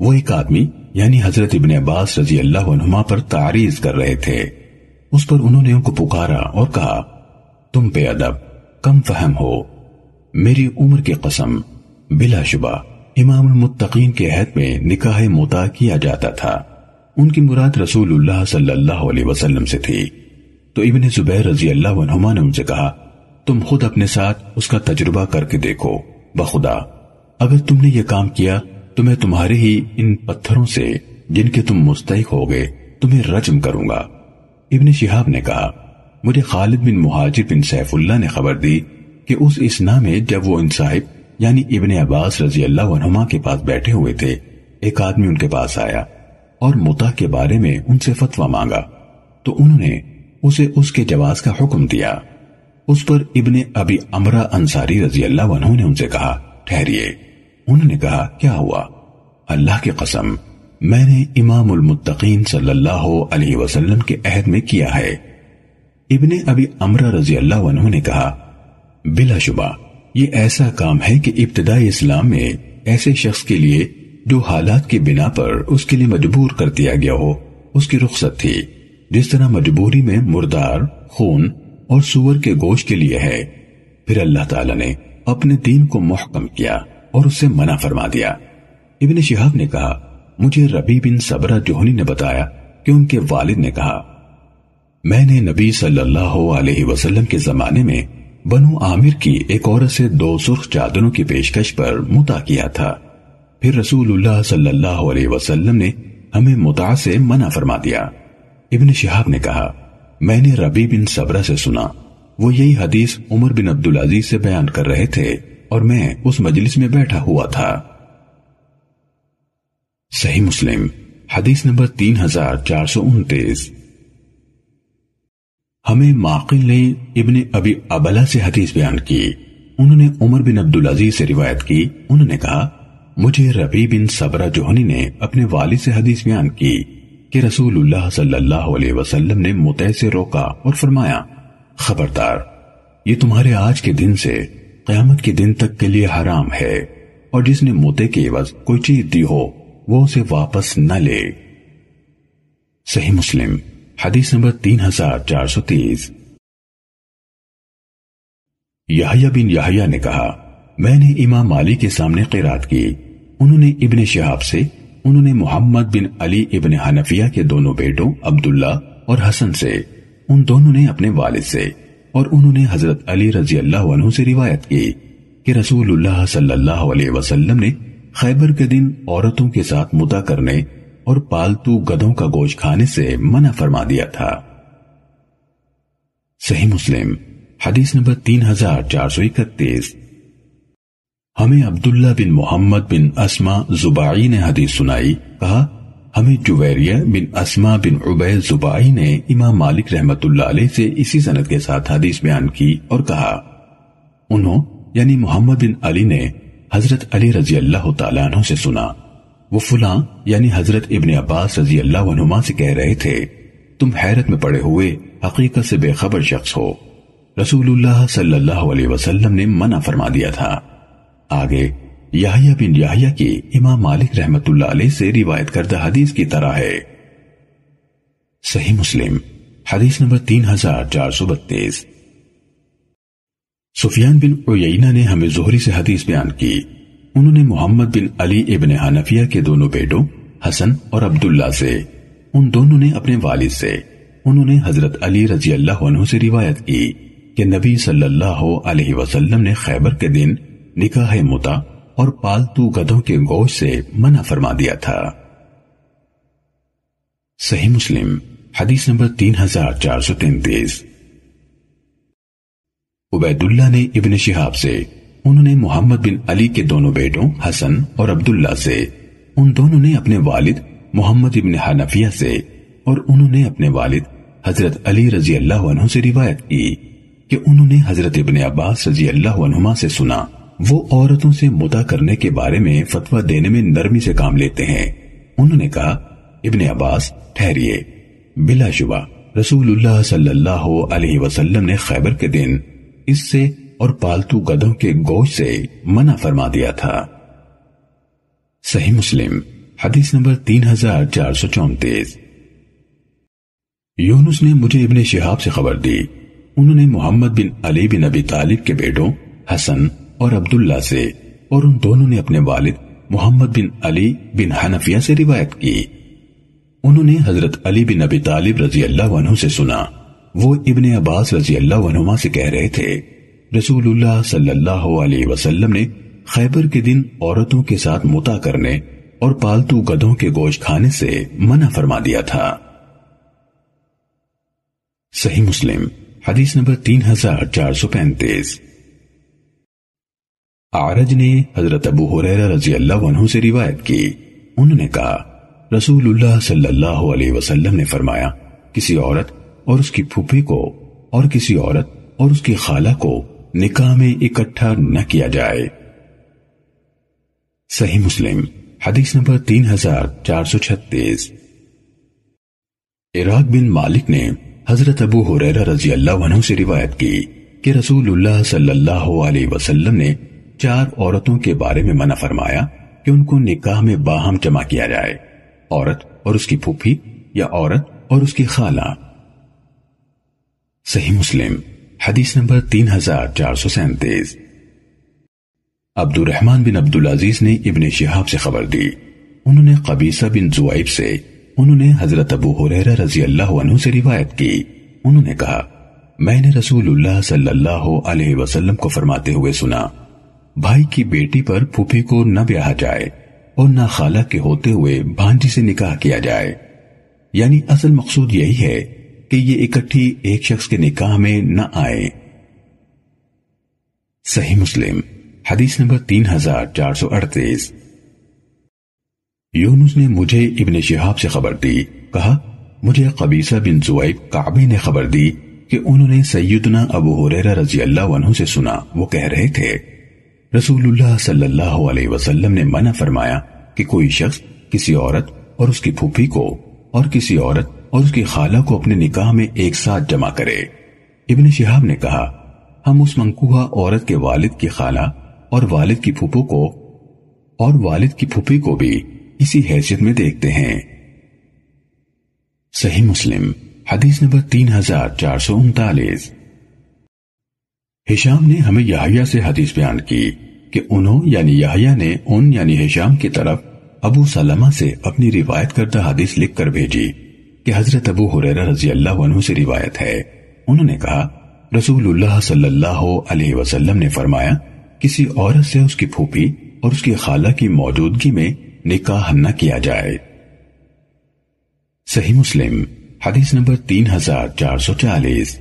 وہ ایک آدمی یعنی حضرت ابن عباس رضی اللہ عنہما پر تعریض کر رہے تھے، اس پر انہوں نے ان کو پکارا اور کہا تم بے ادب کم فہم ہو، میری عمر کی قسم بلا شبہ امام المتقین کے عہد میں نکاح متعہ کیا جاتا تھا، ان کی مراد رسول اللہ صلی اللہ علیہ وسلم سے تھی۔ تو ابن زبیر رضی اللہ عنہما نے ان سے کہا تم خود اپنے ساتھ اس کا تجربہ کر کے دیکھو، بخدا اگر تم نے یہ کام کیا تو میں تمہارے ہی ان پتھروں سے جن کے تم مستحق ہوگے تمہیں رجم کروں گا۔ ابن شہاب نے کہا مجھے خالد بن مہاجر بن سیف اللہ نے خبر دی کہ اس اسنا میں جب وہ ان صاحب یعنی ابن عباس رضی اللہ عنہما کے پاس بیٹھے ہوئے تھے، ایک آدمی ان کے پاس آیا اور متعہ کے بارے میں ان سے فتویٰ مانگا، تو انہوں نے اسے اس کے جواز کا حکم دیا۔ اس پر ابن ابی امرہ انصاری رضی اللہ عنہ نے ان سے کہا ٹھہریے، انہوں نے کہا کیا ہوا؟ اللہ کی قسم میں نے امام المتقین صلی اللہ علیہ وسلم کے عہد میں کیا ہے۔ ابن ابی امرہ رضی اللہ عنہ نے کہا بلا شبہ یہ ایسا کام ہے کہ ابتدائی اسلام میں ایسے شخص کے لیے جو حالات کی بنا پر اس کے لیے مجبور کر دیا گیا ہو اس کی رخصت تھی، جس طرح مجبوری میں مردار، خون اور سور کے گوشت کے لیے ہے۔ پھر اللہ تعالیٰ نے اپنے دین کو محکم کیا اور اسے منع فرما دیا۔ ابن شہاب نے کہا مجھے ربیع بن سبرہ جوہنی نے بتایا کہ ان کے والد نے کہا میں نے نبی صلی اللہ علیہ وسلم کے زمانے میں بنو عامر کی ایک عورت سے دو سرخ چادروں کی پیشکش پر متعہ کیا تھا، پھر رسول اللہ صلی اللہ علیہ وسلم نے ہمیں متعہ سے منع فرما دیا۔ ابن شہاب نے کہا میں نے ربیع بن سبرہ سے سنا، وہ یہی حدیث عمر بن عبدالعزیز سے بیان کر رہے تھے اور میں اس مجلس میں بیٹھا ہوا تھا۔ صحیح مسلم حدیث نمبر تین ہزار چار سو انتیس۔ ہمیں معقل نے ابن ابی ابلا سے حدیث بیان کی، انہوں نے عمر بن عبدالعزیز سے روایت کی، انہوں نے کہا مجھے ربیع بن سبرہ جوہنی نے اپنے والد سے حدیث بیان کی کہ رسول اللہ صلی اللہ علیہ وسلم نے متعہ سے روکا اور فرمایا خبردار یہ تمہارے آج کے دن سے قیامت کے دن تک کے لیے حرام ہے، اور جس نے متعہ کے عوض کوئی چیز دی ہو وہ اسے واپس نہ لے۔ صحیح مسلم حدیث نمبر تین ہزار چار سو تیس۔ یحییٰ بن یحییٰ نے کہا میں نے امام مالک کے سامنے قرات کی، انہوں نے ابن شہاب سے، انہوں نے محمد بن علی ابن حنفیہ کے دونوں بیٹوں عبداللہ اور حسن سے، ان دونوں نے اپنے والد سے، اور انہوں نے حضرت علی رضی اللہ عنہ سے روایت کی کہ رسول اللہ صلی اللہ علیہ وسلم نے خیبر کے دن عورتوں کے ساتھ متعہ کرنے اور پالتو گدوں کا گوشت کھانے سے منع فرما دیا تھا۔ صحیح مسلم حدیث نمبر تین ہزار چار سو اکتیس۔ ہمیں عبداللہ بن محمد بن اسما زباعی نے حدیث سنائی، کہا ہمیں جویریہ بن اسما بن عبید زباعی نے امام مالک رحمت اللہ علیہ سے اسی سند کے ساتھ حدیث بیان کی اور کہا انہوں یعنی محمد بن علی نے حضرت علی رضی اللہ تعالیٰ عنہ سے سنا، وہ فلاں یعنی حضرت ابن عباس رضی اللہ عنہما سے کہہ رہے تھے تم حیرت میں پڑے ہوئے حقیقت سے بے خبر شخص ہو، رسول اللہ صلی اللہ علیہ وسلم نے منع فرما دیا تھا۔ آگے یحییٰ بن یحییٰ کی امام مالک رحمت اللہ علیہ سے روایت کردہ حدیث کی طرح ہے۔ صحیح مسلم حدیث نمبر تین ہزار چار سو بتیس۔ سفیان بن عیینہ نے ہمیں زہری سے حدیث بیان کی، انہوں نے محمد بن علی ابن حنفیہ کے دونوں بیٹوں حسن اور عبداللہ سے، ان دونوں نے اپنے والد سے، انہوں نے حضرت علی رضی اللہ عنہ سے روایت کی کہ نبی صلی اللہ علیہ وسلم نے خیبر کے دن نکاح متع اور پالتو گدھوں کے گوشت سے منع فرما دیا تھا۔ صحیح مسلم حدیث نمبر تین ہزار چار سو تینتیس۔ عبید اللہ نے ابن شہاب سے، انہوں نے محمد بن علی کے دونوں بیٹوں حسن اور عبداللہ سے، ان دونوں نے اپنے والد محمد ابن حنفیہ سے اور انہوں نے اپنے والد حضرت علی رضی اللہ عنہ سے روایت کی کہ انہوں نے حضرت ابن عباس رضی اللہ عنہما سے سنا، وہ عورتوں سے متع کرنے کے بارے میں فتویٰ دینے میں نرمی سے کام لیتے ہیں۔ انہوں نے کہا ابن عباس ٹھہریے، بلا شبہ رسول اللہ صلی اللہ علیہ وسلم نے خیبر کے دن اس سے اور پالتو گدھوں کے گوشت سے منع فرما دیا تھا۔ صحیح مسلم حدیث نمبر تین ہزار چار سو چونتیس۔ یونس نے مجھے ابن شہاب سے خبر دی، انہوں نے محمد بن علی بن ابی طالب کے بیٹوں حسن اور عبداللہ سے اور ان دونوں نے اپنے والد محمد بن علی بن حنفیہ سے روایت کی، انہوں نے حضرت علی بن ابی طالب رضی اللہ عنہ سے سنا، وہ ابن عباس رضی اللہ عنہما سے کہہ رہے تھے رسول اللہ صلی اللہ علیہ وسلم نے خیبر کے دن عورتوں کے ساتھ متع کرنے اور پالتو گدھوں کے گوشت کھانے سے منع فرما دیا تھا۔ صحیح مسلم حدیث نمبر تین ہزار چار سو پینتیس۔ عارج نے حضرت ابو ہریرہ رضی اللہ عنہ سے روایت کی، انہوں نے کہا رسول اللہ صلی اللہ علیہ وسلم نے فرمایا کسی عورت اور اس کی پھوپھی کو اور کسی عورت اور اس کی خالہ کو نکاح میں اکٹھا نہ کیا جائے۔ صحیح مسلم حدیث نمبر تین ہزار چار سو چھتیس۔ عراق بن مالک نے حضرت ابو ہریرہ رضی اللہ عنہ سے روایت کی کہ رسول اللہ صلی اللہ علیہ وسلم نے چار عورتوں کے بارے میں منع فرمایا کہ ان کو نکاح میں باہم جمع کیا جائے، عورت اور اس کی پھوپھی یا عورت اور اس کی خالہ۔ صحیح مسلم حدیث نمبر تین ہزار چار سو سینتیس۔ عبد الرحمان بن عبدالعزیز نے ابن شہاب سے خبر دی، انہوں نے قبیصہ بن زوائب سے، انہوں نے حضرت ابو ہریرہ رضی اللہ عنہ سے روایت کی، انہوں نے کہا میں نے رسول اللہ صلی اللہ علیہ وسلم کو فرماتے ہوئے سنا بھائی کی بیٹی پر پھوپھی کو نہ بیاہا جائے اور نہ خالہ کے ہوتے ہوئے بھانجی سے نکاح کیا جائے، یعنی اصل مقصود یہی ہے کہ یہ اکٹھی ایک شخص کے نکاح میں نہ آئے۔ صحیح مسلم حدیث نمبر تین ہزار چار سو اڑتیس۔ یونس نے مجھے ابن شہاب سے خبر دی، کہا مجھے قبیصہ بن زوائب کعبی نے خبر دی کہ انہوں نے سیدنا ابو ہریرہ رضی اللہ عنہ سے سنا، وہ کہہ رہے تھے رسول اللہ صلی اللہ علیہ وسلم نے منع فرمایا کہ کوئی شخص کسی عورت اور اس کی پھوپھی کو اور کسی عورت اور اس کی خالہ کو اپنے نکاح میں ایک ساتھ جمع کرے۔ ابن شہاب نے کہا ہم اس منکوحہ عورت کے والد کی خالہ اور والد کی پھوپھو کو اور والد کی پھوپھی کو بھی اسی حیثیت میں دیکھتے ہیں۔ صحیح مسلم حدیث نمبر تین ہزار چار سو انتالیس۔ ہشام نے ہمیں یحییٰ سے حدیث بیان کی کہ انہوں یعنی یحییٰ نے ان یعنی ہشام کی طرف ابو سلمہ سے اپنی روایت کردہ حدیث لکھ کر بھیجی کہ حضرت ابو ہریرہ رضی اللہ عنہ سے روایت ہے، انہوں نے کہا رسول اللہ صلی اللہ علیہ وسلم نے فرمایا کسی عورت سے اس کی پھوپھی اور اس کی خالہ کی موجودگی میں نکاح نہ کیا جائے۔ صحیح مسلم حدیث نمبر تین ہزار چار سو چالیس۔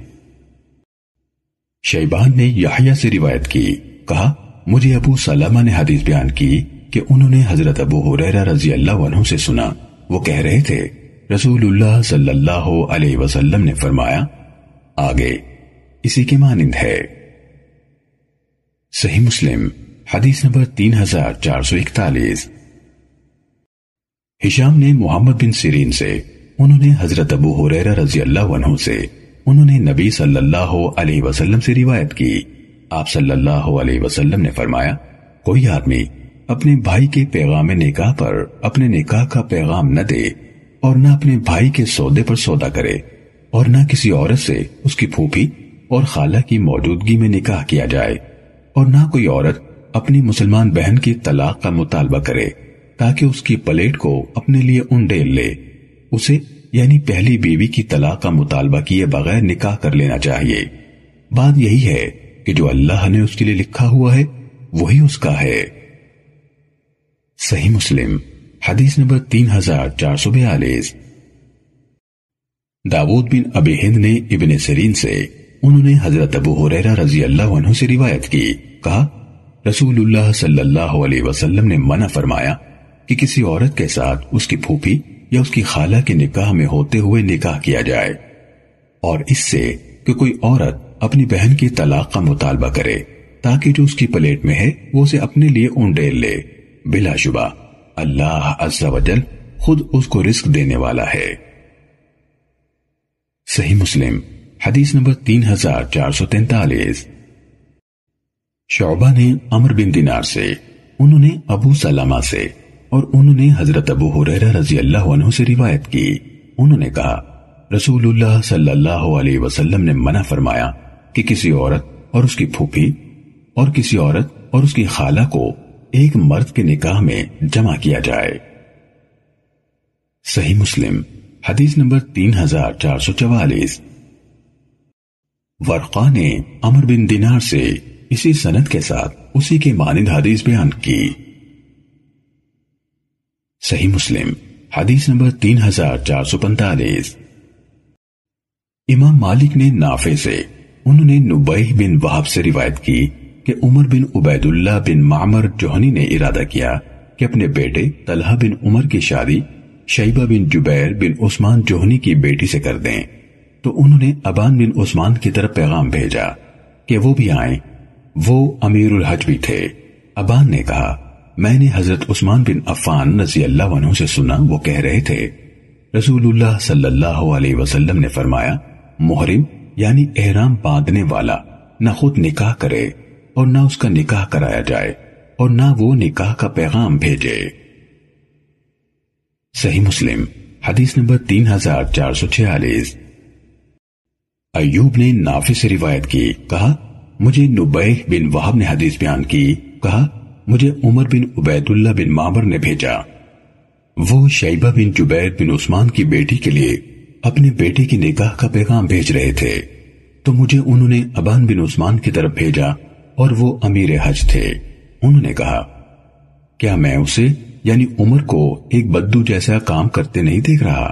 شیبان نے یحییٰ سے روایت کی، کہا مجھے ابو سلمہ نے حدیث بیان کی کہ انہوں نے حضرت ابو ہریرہ رضی اللہ عنہ سے سنا، وہ کہہ رہے تھے رسول اللہ صلی اللہ علیہ وسلم نے فرمایا، آگے اسی کے مانند ہے۔ صحیح مسلم حدیث نمبر تین ہزار چار سو اکتالیس۔ ہشام نے محمد بن سیرین سے انہوں نے حضرت ابو ہریرہ رضی اللہ عنہ سے انہوں نے نبی صلی اللہ علیہ وسلم سے روایت کی، آپ صلی اللہ علیہ وسلم نے فرمایا، کوئی آدمی اپنے بھائی کے پیغام نکاح پر اپنے نکاح کا پیغام نہ دے اور نہ اپنے بھائی کے سودے پر سودا کرے اور نہ کسی عورت سے اس کی پھوپھی اور خالہ کی موجودگی میں نکاح کیا جائے اور نہ کوئی عورت اپنی مسلمان بہن کی طلاق کا مطالبہ کرے تاکہ اس کی پلیٹ کو اپنے لیے انڈیل لے، اسے یعنی پہلی بیوی کی طلاق کا مطالبہ کیے بغیر نکاح کر لینا چاہیے۔ بات یہی ہے کہ جو اللہ نے اس کے لیے لکھا ہوا ہے وہی اس کا ہے۔ صحیح مسلم حدیث نمبر تین ہزار چار سو بیالیس۔ داؤد بن ابی ہند نے ابن سیرین سے انہوں نے حضرت ابو ہریرہ رضی اللہ عنہ سے روایت کی، کہا رسول اللہ صلی اللہ علیہ وسلم نے منع فرمایا کہ کسی عورت کے ساتھ اس کی پھوپھی یا اس کی خالہ کے نکاح میں ہوتے ہوئے نکاح کیا جائے، اور اس سے کہ کوئی عورت اپنی بہن کی طلاق کا مطالبہ کرے تاکہ جو اس کی پلیٹ میں ہے وہ اسے اپنے لیے انڈیل لے، بلا شبہ اللہ عز و جل خود اس کو رزق دینے والا ہے۔ صحیح مسلم حدیث نمبر تین ہزار چار سو تینتالیس۔ شعبہ نے عمر بن دینار سے انہوں نے ابو سلمہ سے اور انہوں نے حضرت ابو ہریرہ رضی اللہ عنہ سے روایت کی، انہوں نے کہا رسول اللہ صلی اللہ علیہ وسلم نے منع فرمایا کہ کسی عورت اور اس کی پھوپھی اور کسی عورت اور اس کی خالہ کو ایک مرد کے نکاح میں جمع کیا جائے۔ صحیح مسلم حدیث نمبر تین ہزار چار سو چوالیس۔ ورقہ نے عمر بن دینار سے اسی سند کے ساتھ اسی کے مانند حدیث بیان کی۔ صحیح مسلم حدیث نمبر تین ہزار چار سو پینتالیس۔ امام مالک نے نافع سے انہوں نے نبیہ بن وہب سے روایت کی کہ عمر بن عبید اللہ بن معمر جوہنی نے ارادہ کیا کہ اپنے بیٹے طلحہ بن عمر کی شادی شیبہ بن جبیر بن عثمان جوہنی کی بیٹی سے کر دیں، تو انہوں نے ابان بن عثمان کی طرف پیغام بھیجا کہ وہ بھی آئیں، وہ امیر الحج بھی تھے۔ ابان نے کہا، میں نے حضرت عثمان بن عفان رضی اللہ عنہ سے سنا، وہ کہہ رہے تھے رسول اللہ صلی اللہ علیہ وسلم نے فرمایا، محرم یعنی احرام باندھنے والا نہ خود نکاح کرے اور نہ اس کا نکاح کرایا جائے اور نہ وہ نکاح کا پیغام بھیجے۔ صحیح مسلم حدیث نمبر تین ہزار چار سو چھیالیس۔ ایوب نے نافع سے روایت کی، کہا مجھے نبیہ بن وہب نے حدیث بیان کی، کہا مجھے عمر بن عبید اللہ بن معمر نے بھیجا، وہ شیبہ بن جبیر بن عثمان کی بیٹی کے لیے اپنے بیٹے کی نکاح کا پیغام بھیج رہے تھے، تو مجھے انہوں نے ابان بن عثمان کی طرف بھیجا اور وہ امیر حج تھے۔ انہوں نے کہا، کیا میں اسے یعنی عمر کو ایک بدو جیسا کام کرتے نہیں دیکھ رہا؟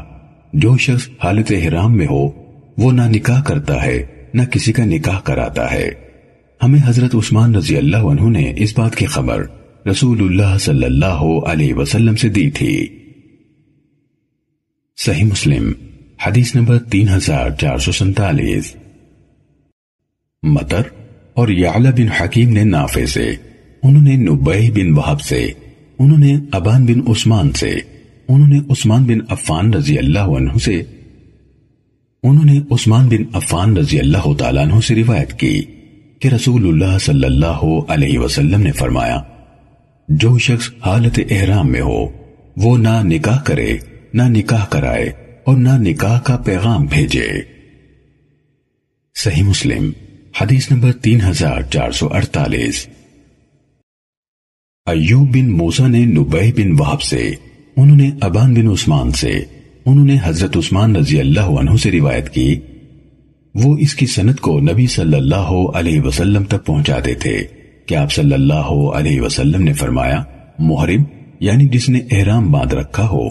جو شخص حالت احرام میں ہو وہ نہ نکاح کرتا ہے نہ کسی کا نکاح کراتا ہے۔ ہمیں حضرت عثمان رضی اللہ عنہ نے اس بات کی خبر رسول اللہ صلی اللہ علیہ وسلم سے دی تھی۔ صحیح مسلم حدیث نمبر تین ہزار چار سو سینتالیس۔ مطر اور یعلا بن حکیم نے نافع سے انہوں نے نبیہ بن وہب سے انہوں نے ابان بن عثمان سے انہوں نے عثمان بن عفان رضی اللہ عنہ سے انہوں نے عثمان بن عفان رضی اللہ تعالیٰ عنہ سے روایت کی کہ رسول اللہ صلی اللہ علیہ وسلم نے فرمایا، جو شخص حالت احرام میں ہو وہ نہ نکاح کرے نہ نکاح کرائے اور نہ نکاح کا پیغام بھیجے۔ صحیح مسلم حدیث نمبر تین ہزار چار سو اڑتالیس۔ ایوب بن موسیٰ نے نبیہ بن وہب سے انہوں نے ابان بن عثمان سے انہوں نے حضرت عثمان رضی اللہ عنہ سے روایت کی، وہ اس کی سند کو نبی صلی اللہ علیہ وسلم تک پہنچاتے تھے کہ آپ صلی اللہ علیہ وسلم نے فرمایا، محرم یعنی جس نے احرام باندھ رکھا ہو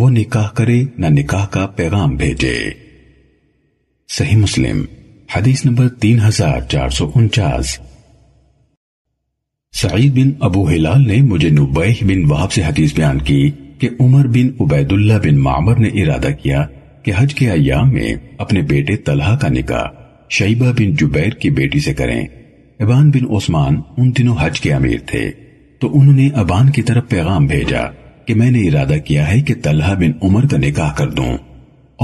وہ نکاح کرے نہ نکاح کا پیغام بھیجے۔ صحیح مسلم حدیث نمبر تین ہزار چار سو انچاس۔ سعید بن ابو ہلال نے مجھے نبیح بن وہب سے حدیث بیان کی کہ عمر بن عبید اللہ بن معمر نے ارادہ کیا کہ حج کے ایام میں اپنے بیٹے طلحہ کا نکاح شیبہ بن جبیر کی بیٹی سے کریں۔ ابان بن عثمان ان دنوں حج کے امیر تھے، تو انہوں نے ابان کی طرف پیغام بھیجا کہ میں نے ارادہ کیا ہے کہ طلحہ بن عمر کا نکاح کر دوں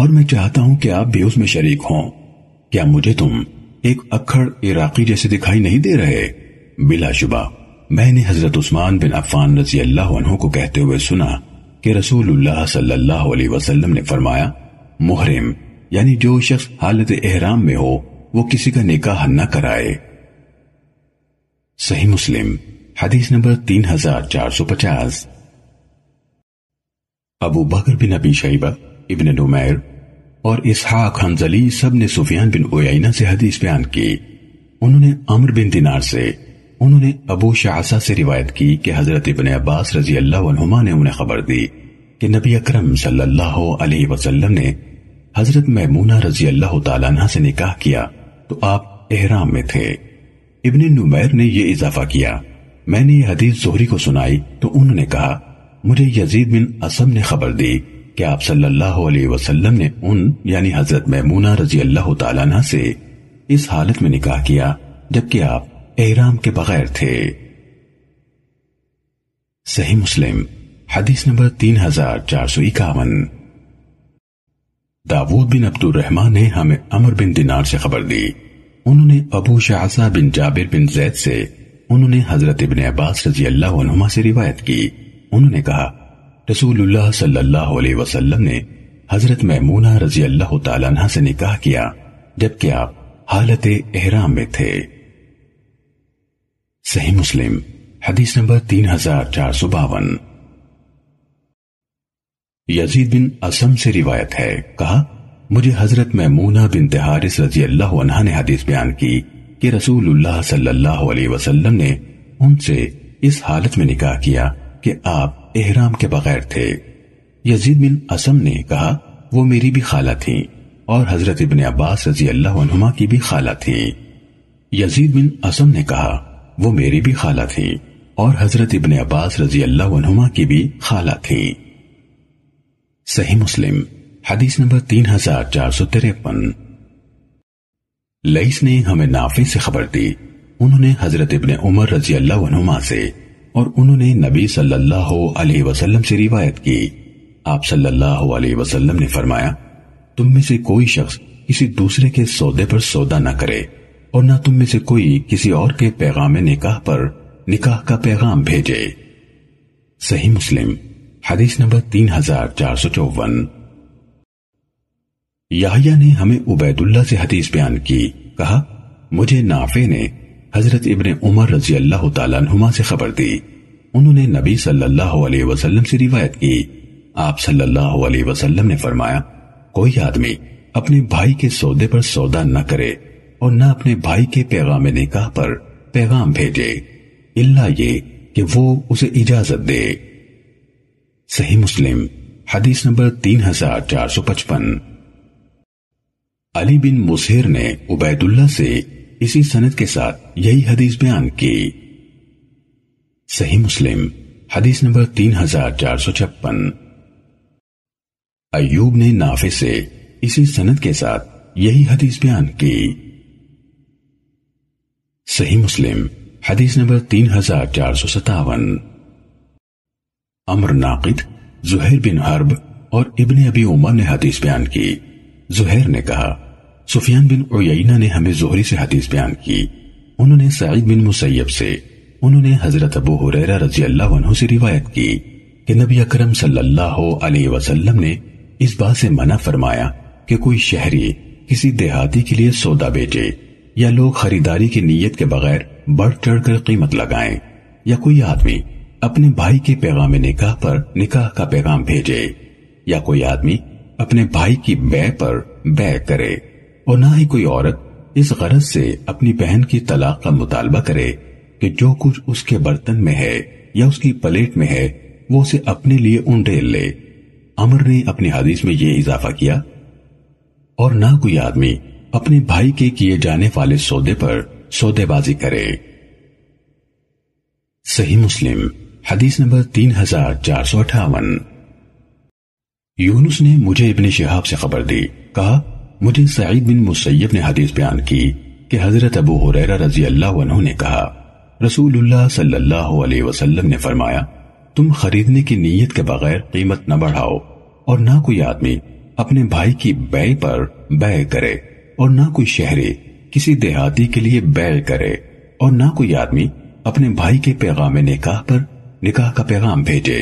اور میں چاہتا ہوں کہ آپ بھی اس میں شریک ہوں، کیا مجھے تم ایک اکھڑ عراقی جیسے دکھائی نہیں دے رہے؟ بلا شبہ میں نے حضرت عثمان بن عفان رضی اللہ عنہ کو کہتے ہوئے سنا کہ رسول اللہ صلی اللہ علیہ وسلم نے فرمایا، محرم یعنی جو شخص حالت احرام میں ہو وہ کسی کا نکاح نہ کرائے۔ صحیح مسلم حدیث نمبر تین ہزار چار سو پچاس۔ ابو بکر بن ابی شیبہ، ابن نمیر اور اسحاق حنزلی سب نے سفیان بن عیینہ سے حدیث بیان کی۔ انہوں نے عمر بن دینار سے، انہوں نے ابو شعثہ سے روایت کی کہ حضرت ابن عباس رضی اللہ عنہما نے انہیں خبر دی کہ نبی اکرم صلی اللہ علیہ وسلم نے حضرت میمونہ رضی اللہ تعالیٰ عنہ سے نکاح کیا تو آپ احرام میں تھے۔ ابن نمیر نے یہ اضافہ کیا، میں نے یہ حدیث زہری کو سنائی تو انہوں نے کہا، مجھے یزید بن اسم نے خبر دی کہ آپ صلی اللہ علیہ وسلم نے ان یعنی حضرت میمونہ رضی اللہ تعالیٰ عنہ سے اس حالت میں نکاح کیا جبکہ آپ احرام کے بغیر تھے۔ صحیح مسلم حدیث نمبر تین ہزار چار سو اکاون۔ داود بن عبدالرحمان نے ہمیں عمر بن دینار سے خبر دی، انہوں نے ابو شعثہ بن جابر بن زید سے، انہوں نے حضرت ابن عباس رضی اللہ عنہما سے روایت کی، انہوں نے کہا، رسول اللہ صلی اللہ علیہ وسلم نے حضرت میمونہ رضی اللہ تعالیٰ عنہ سے نکاح کیا جبکہ آپ حالت احرام میں تھے۔ صحیح مسلم حدیث نمبر تین ہزار چار سو باون۔ یزید بن اسم سے روایت ہے، کہا، مجھے حضرت میمونہ بنت حارث رضی اللہ عنہ نے حدیث بیان کی کہ رسول اللہ صلی اللہ علیہ وسلم نے ان سے اس حالت میں نکاح کیا کہ آپ احرام کے بغیر تھے۔ یزید بن اسم نے کہا، وہ میری بھی خالہ تھیں اور حضرت ابن عباس رضی اللہ عنہما کی بھی خالہ تھیں۔ یزید بن اسم نے کہا، وہ میری بھی خالہ تھیں اور حضرت ابن عباس رضی اللہ عنہما کی بھی خالہ تھیں۔ صحیح مسلم حدیث نمبر تین ہزار چار سو تریپن۔ لیث نے ہمیں نافع سے خبر دی، انہوں نے حضرت ابن عمر رضی اللہ عنہما سے اور انہوں نے نبی صلی اللہ علیہ وسلم سے روایت کی، آپ صلی اللہ علیہ وسلم نے فرمایا، تم میں سے کوئی شخص کسی دوسرے کے سودے پر سودا نہ کرے اور نہ تم میں سے کوئی کسی اور کے پیغام نکاح پر نکاح کا پیغام بھیجے۔ صحیح مسلم حدیث نمبر تین ہزار چار سو چوون۔ یحییٰ نے ہمیں عبید اللہ سے حدیث بیان کی، کہا، مجھے نافع نے حضرت ابن عمر رضی اللہ تعالیٰ عنہما سے خبر دی، انہوں نے نبی صلی اللہ علیہ وسلم سے روایت کی، آپ صلی اللہ علیہ وسلم نے فرمایا، کوئی آدمی اپنے بھائی کے سودے پر سودا نہ کرے اور نہ اپنے بھائی کے پیغام نکاح پر پیغام بھیجے الا یہ کہ وہ اسے اجازت دے۔ صحیح مسلم حدیث نمبر تین ہزار چار سو پچپن۔ علی بن مسہر نے عبید اللہ سے اسی سند کے ساتھ یہی حدیث بیان کی۔ صحیح مسلم حدیث نمبر تین ہزار چار سو چھپن۔ ایوب نے نافع سے اسی سند کے ساتھ یہی حدیث بیان کی۔ صحیح مسلم حدیث نمبر تین ہزار چار سو ستاون۔ عمر ناقد، زہیر بن حرب اور ابن ابی عمر نے حدیث بیان کی۔ زہیر نے کہا، سفیان بن عیینہ نے ہمیں زہری سے حدیث بیان کی، انہوں نے سعید بن مسیب سے، انہوں نے حضرت ابو ہریرہ رضی اللہ عنہ سے روایت کی کہ نبی اکرم صلی اللہ علیہ وسلم نے اس بات سے منع فرمایا کہ کوئی شہری کسی دیہاتی کے لیے سودا بیچے یا لوگ خریداری کی نیت کے بغیر بڑھ چڑھ کر قیمت لگائیں یا کوئی آدمی اپنے بھائی کے پیغام نکاح پر نکاح کا پیغام بھیجے یا کوئی آدمی اپنے بھائی کی بے پر بے کرے اور نہ ہی کوئی عورت اس غرض سے اپنی بہن کی طلاق کا مطالبہ کرے کہ جو کچھ اس کے برتن میں ہے یا اس کی پلیٹ میں ہے وہ اسے اپنے لیے انڈیل لے۔ عمر نے اپنی حدیث میں یہ اضافہ کیا، اور نہ کوئی آدمی اپنے بھائی کے کیے جانے والے سودے پر سودے بازی کرے۔ صحیح مسلم حدیث نمبر تین ہزار چار سو اٹھاون. یونس نے مجھے ابن شہاب سے خبر دی، کہا مجھے سعید بن مسیب نے حدیث بیان کی کہ حضرت ابو ہریرہ رضی اللہ عنہ نے کہا رسول اللہ صلی اللہ علیہ وسلم نے فرمایا تم خریدنے کی نیت کے بغیر قیمت نہ بڑھاؤ، اور نہ کوئی آدمی اپنے بھائی کی بے پر بے کرے، اور نہ کوئی شہری کسی دیہاتی کے لیے بے کرے، اور نہ کوئی آدمی اپنے بھائی کے پیغام نکاح پر نکاح کا پیغام بھیجے،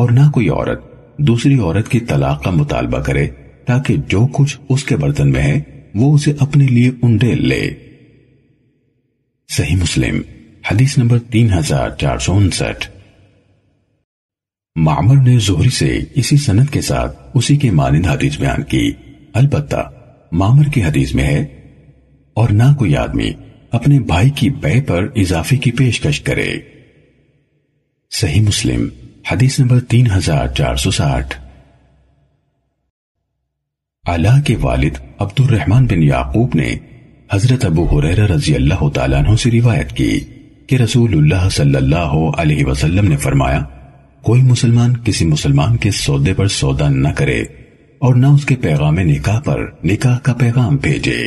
اور نہ کوئی عورت دوسری عورت کی طلاق کا مطالبہ کرے تاکہ جو کچھ اس کے برتن میں ہے وہ اسے اپنے لیے انڈیل لے. صحیح مسلم حدیث نمبر تین ہزار چار سو انسٹھ. معمر نے زہری سے اسی سند کے ساتھ اسی کے مانند حدیث بیان کی، البتہ معمر کی حدیث میں ہے اور نہ کوئی آدمی اپنے بھائی کی بے پر اضافے کی پیشکش کرے. صحیح مسلم حدیث نمبر تین ہزار چار سو ساٹھ. علی کے والد عبد الرحمان بن یعقوب نے حضرت ابو ہریرہ رضی اللہ تعالیٰ عنہ سے روایت کی کہ رسول اللہ صلی اللہ علیہ وسلم نے فرمایا کوئی مسلمان کسی مسلمان کے سودے پر سودا نہ کرے، اور نہ اس کے پیغام نکاح پر نکاح کا پیغام بھیجے.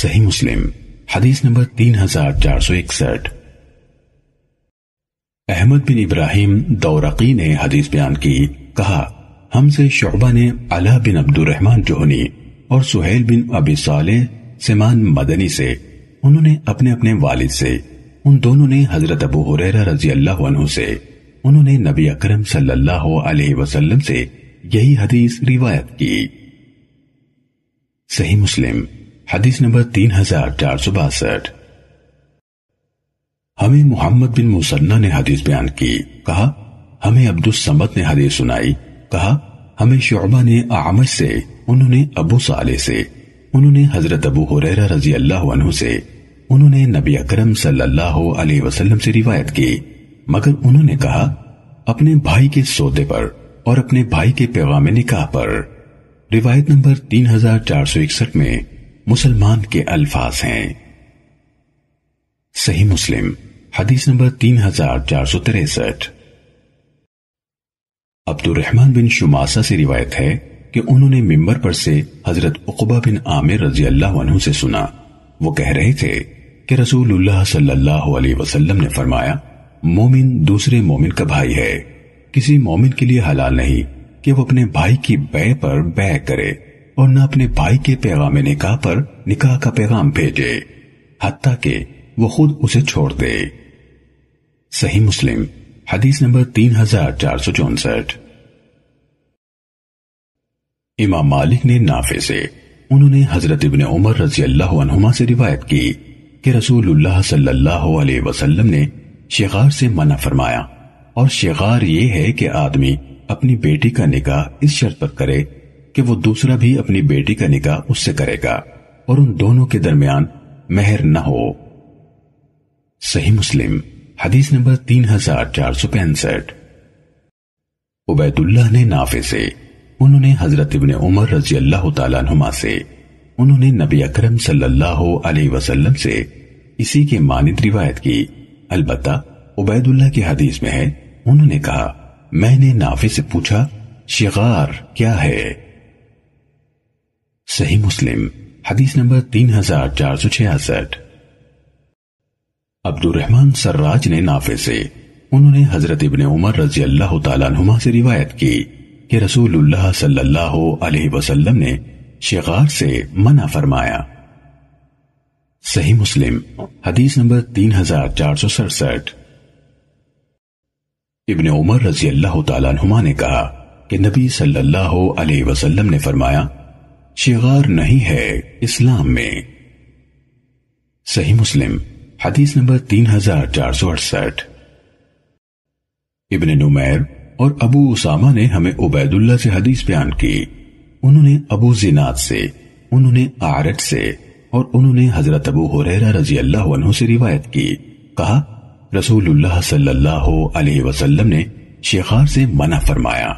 صحیح مسلم حدیث نمبر تین ہزار چار سو اکسٹھ. احمد بن ابراہیم دورقی نے حدیث بیان کی، کہا ہم سے شعبہ نے علا بن عبد الرحمان جوہنی اور سہیل بن ابی صالح سمان مدنی سے، انہوں نے اپنے اپنے والد سے، ان دونوں نے حضرت ابو ہریرہ رضی اللہ عنہ سے، انہوں نے نبی اکرم صلی اللہ علیہ وسلم سے یہی حدیث روایت کی. صحیح مسلم حدیث نمبر تین ہزار چار سو باسٹھ. ہمیں محمد بن مسنہ نے حدیث بیان کی، کہا ہمیں عبدالصمد نے حدیث سنائی، کہا ہمیں شعبہ نے عامش سے، انہوں نے ابو صالح سے، انہوں نے حضرت ابو ہریرہ رضی اللہ عنہ سے، انہوں نے نبی اکرم صلی اللہ علیہ وسلم سے روایت کی، مگر انہوں نے کہا اپنے بھائی کے سودے پر اور اپنے بھائی کے پیغام نکاح پر. روایت نمبر تین ہزار چار سو اکسٹھ میں مسلمان کے الفاظ ہیں. صحیح مسلم حدیث نمبر تین ہزار چار سو تریسٹھ. عبد الرحمن بن شماسہ سے روایت ہے کہ انہوں نے ممبر پر سے حضرت عقبہ بن عامر رضی اللہ عنہ سے سنا، وہ کہہ رہے تھے کہ رسول اللہ صلی اللہ علیہ وسلم نے فرمایا مومن دوسرے مومن کا بھائی ہے، کسی مومن کے لیے حلال نہیں کہ وہ اپنے بھائی کی بے پر بے کرے، اور نہ اپنے بھائی کے پیغام نکاح پر نکاح کا پیغام بھیجے حتیٰ کہ وہ خود اسے چھوڑ دے. صحیح مسلم حدیث نمبر تین ہزار چار سو چونسٹھ. امام مالک نے نافع سے، انہوں نے حضرت ابن عمر رضی اللہ عنہما سے روایت کی کہ رسول اللہ صلی اللہ علیہ وسلم نے شغار سے منع فرمایا، اور شغار یہ ہے کہ آدمی اپنی بیٹی کا نکاح اس شرط پر کرے کہ وہ دوسرا بھی اپنی بیٹی کا نکاح اس سے کرے گا، اور ان دونوں کے درمیان مہر نہ ہو. صحیح مسلم حدیث نمبر تین ہزار چار سو پینسٹھ. عبید اللہ نے نافع سے، انہوں نے حضرت ابن عمر رضی اللہ تعالیٰ عنہما سے، انہوں نے نبی اکرم صلی اللہ علیہ وسلم سے اسی کے مانند روایت کی، البتہ عبید اللہ کی حدیث میں ہے انہوں نے کہا میں نے نافع سے پوچھا شغار کیا ہے. صحیح مسلم حدیث نمبر تین ہزار چار سو چھیاسٹھ. عبد الرحمن سراج نے نافع سے، انہوں نے حضرت ابن عمر رضی اللہ تعالیٰ عنہما سے روایت کی کہ رسول اللہ صلی اللہ علیہ وسلم نے شغار سے منع فرمایا. صحیح مسلم حدیث نمبر تین ہزار چار سو سڑسٹھ. ابن عمر رضی اللہ تعالیٰ عنہما نے کہا کہ نبی صلی اللہ علیہ وسلم نے فرمایا شغار نہیں ہے اسلام میں. صحیح مسلم حدیث نمبر تین ہزار چار سو اڑسٹھ. ابن نمیر اور ابو اسامہ نے ہمیں عبید اللہ سے حدیث بیان کی، انہوں نے ابو زناد سے، انہوں نے اعرج سے، اور انہوں نے حضرت ابو ہریرہ رضی اللہ عنہ سے روایت کی، کہا رسول اللہ صلی اللہ علیہ وسلم نے شغار سے منع فرمایا.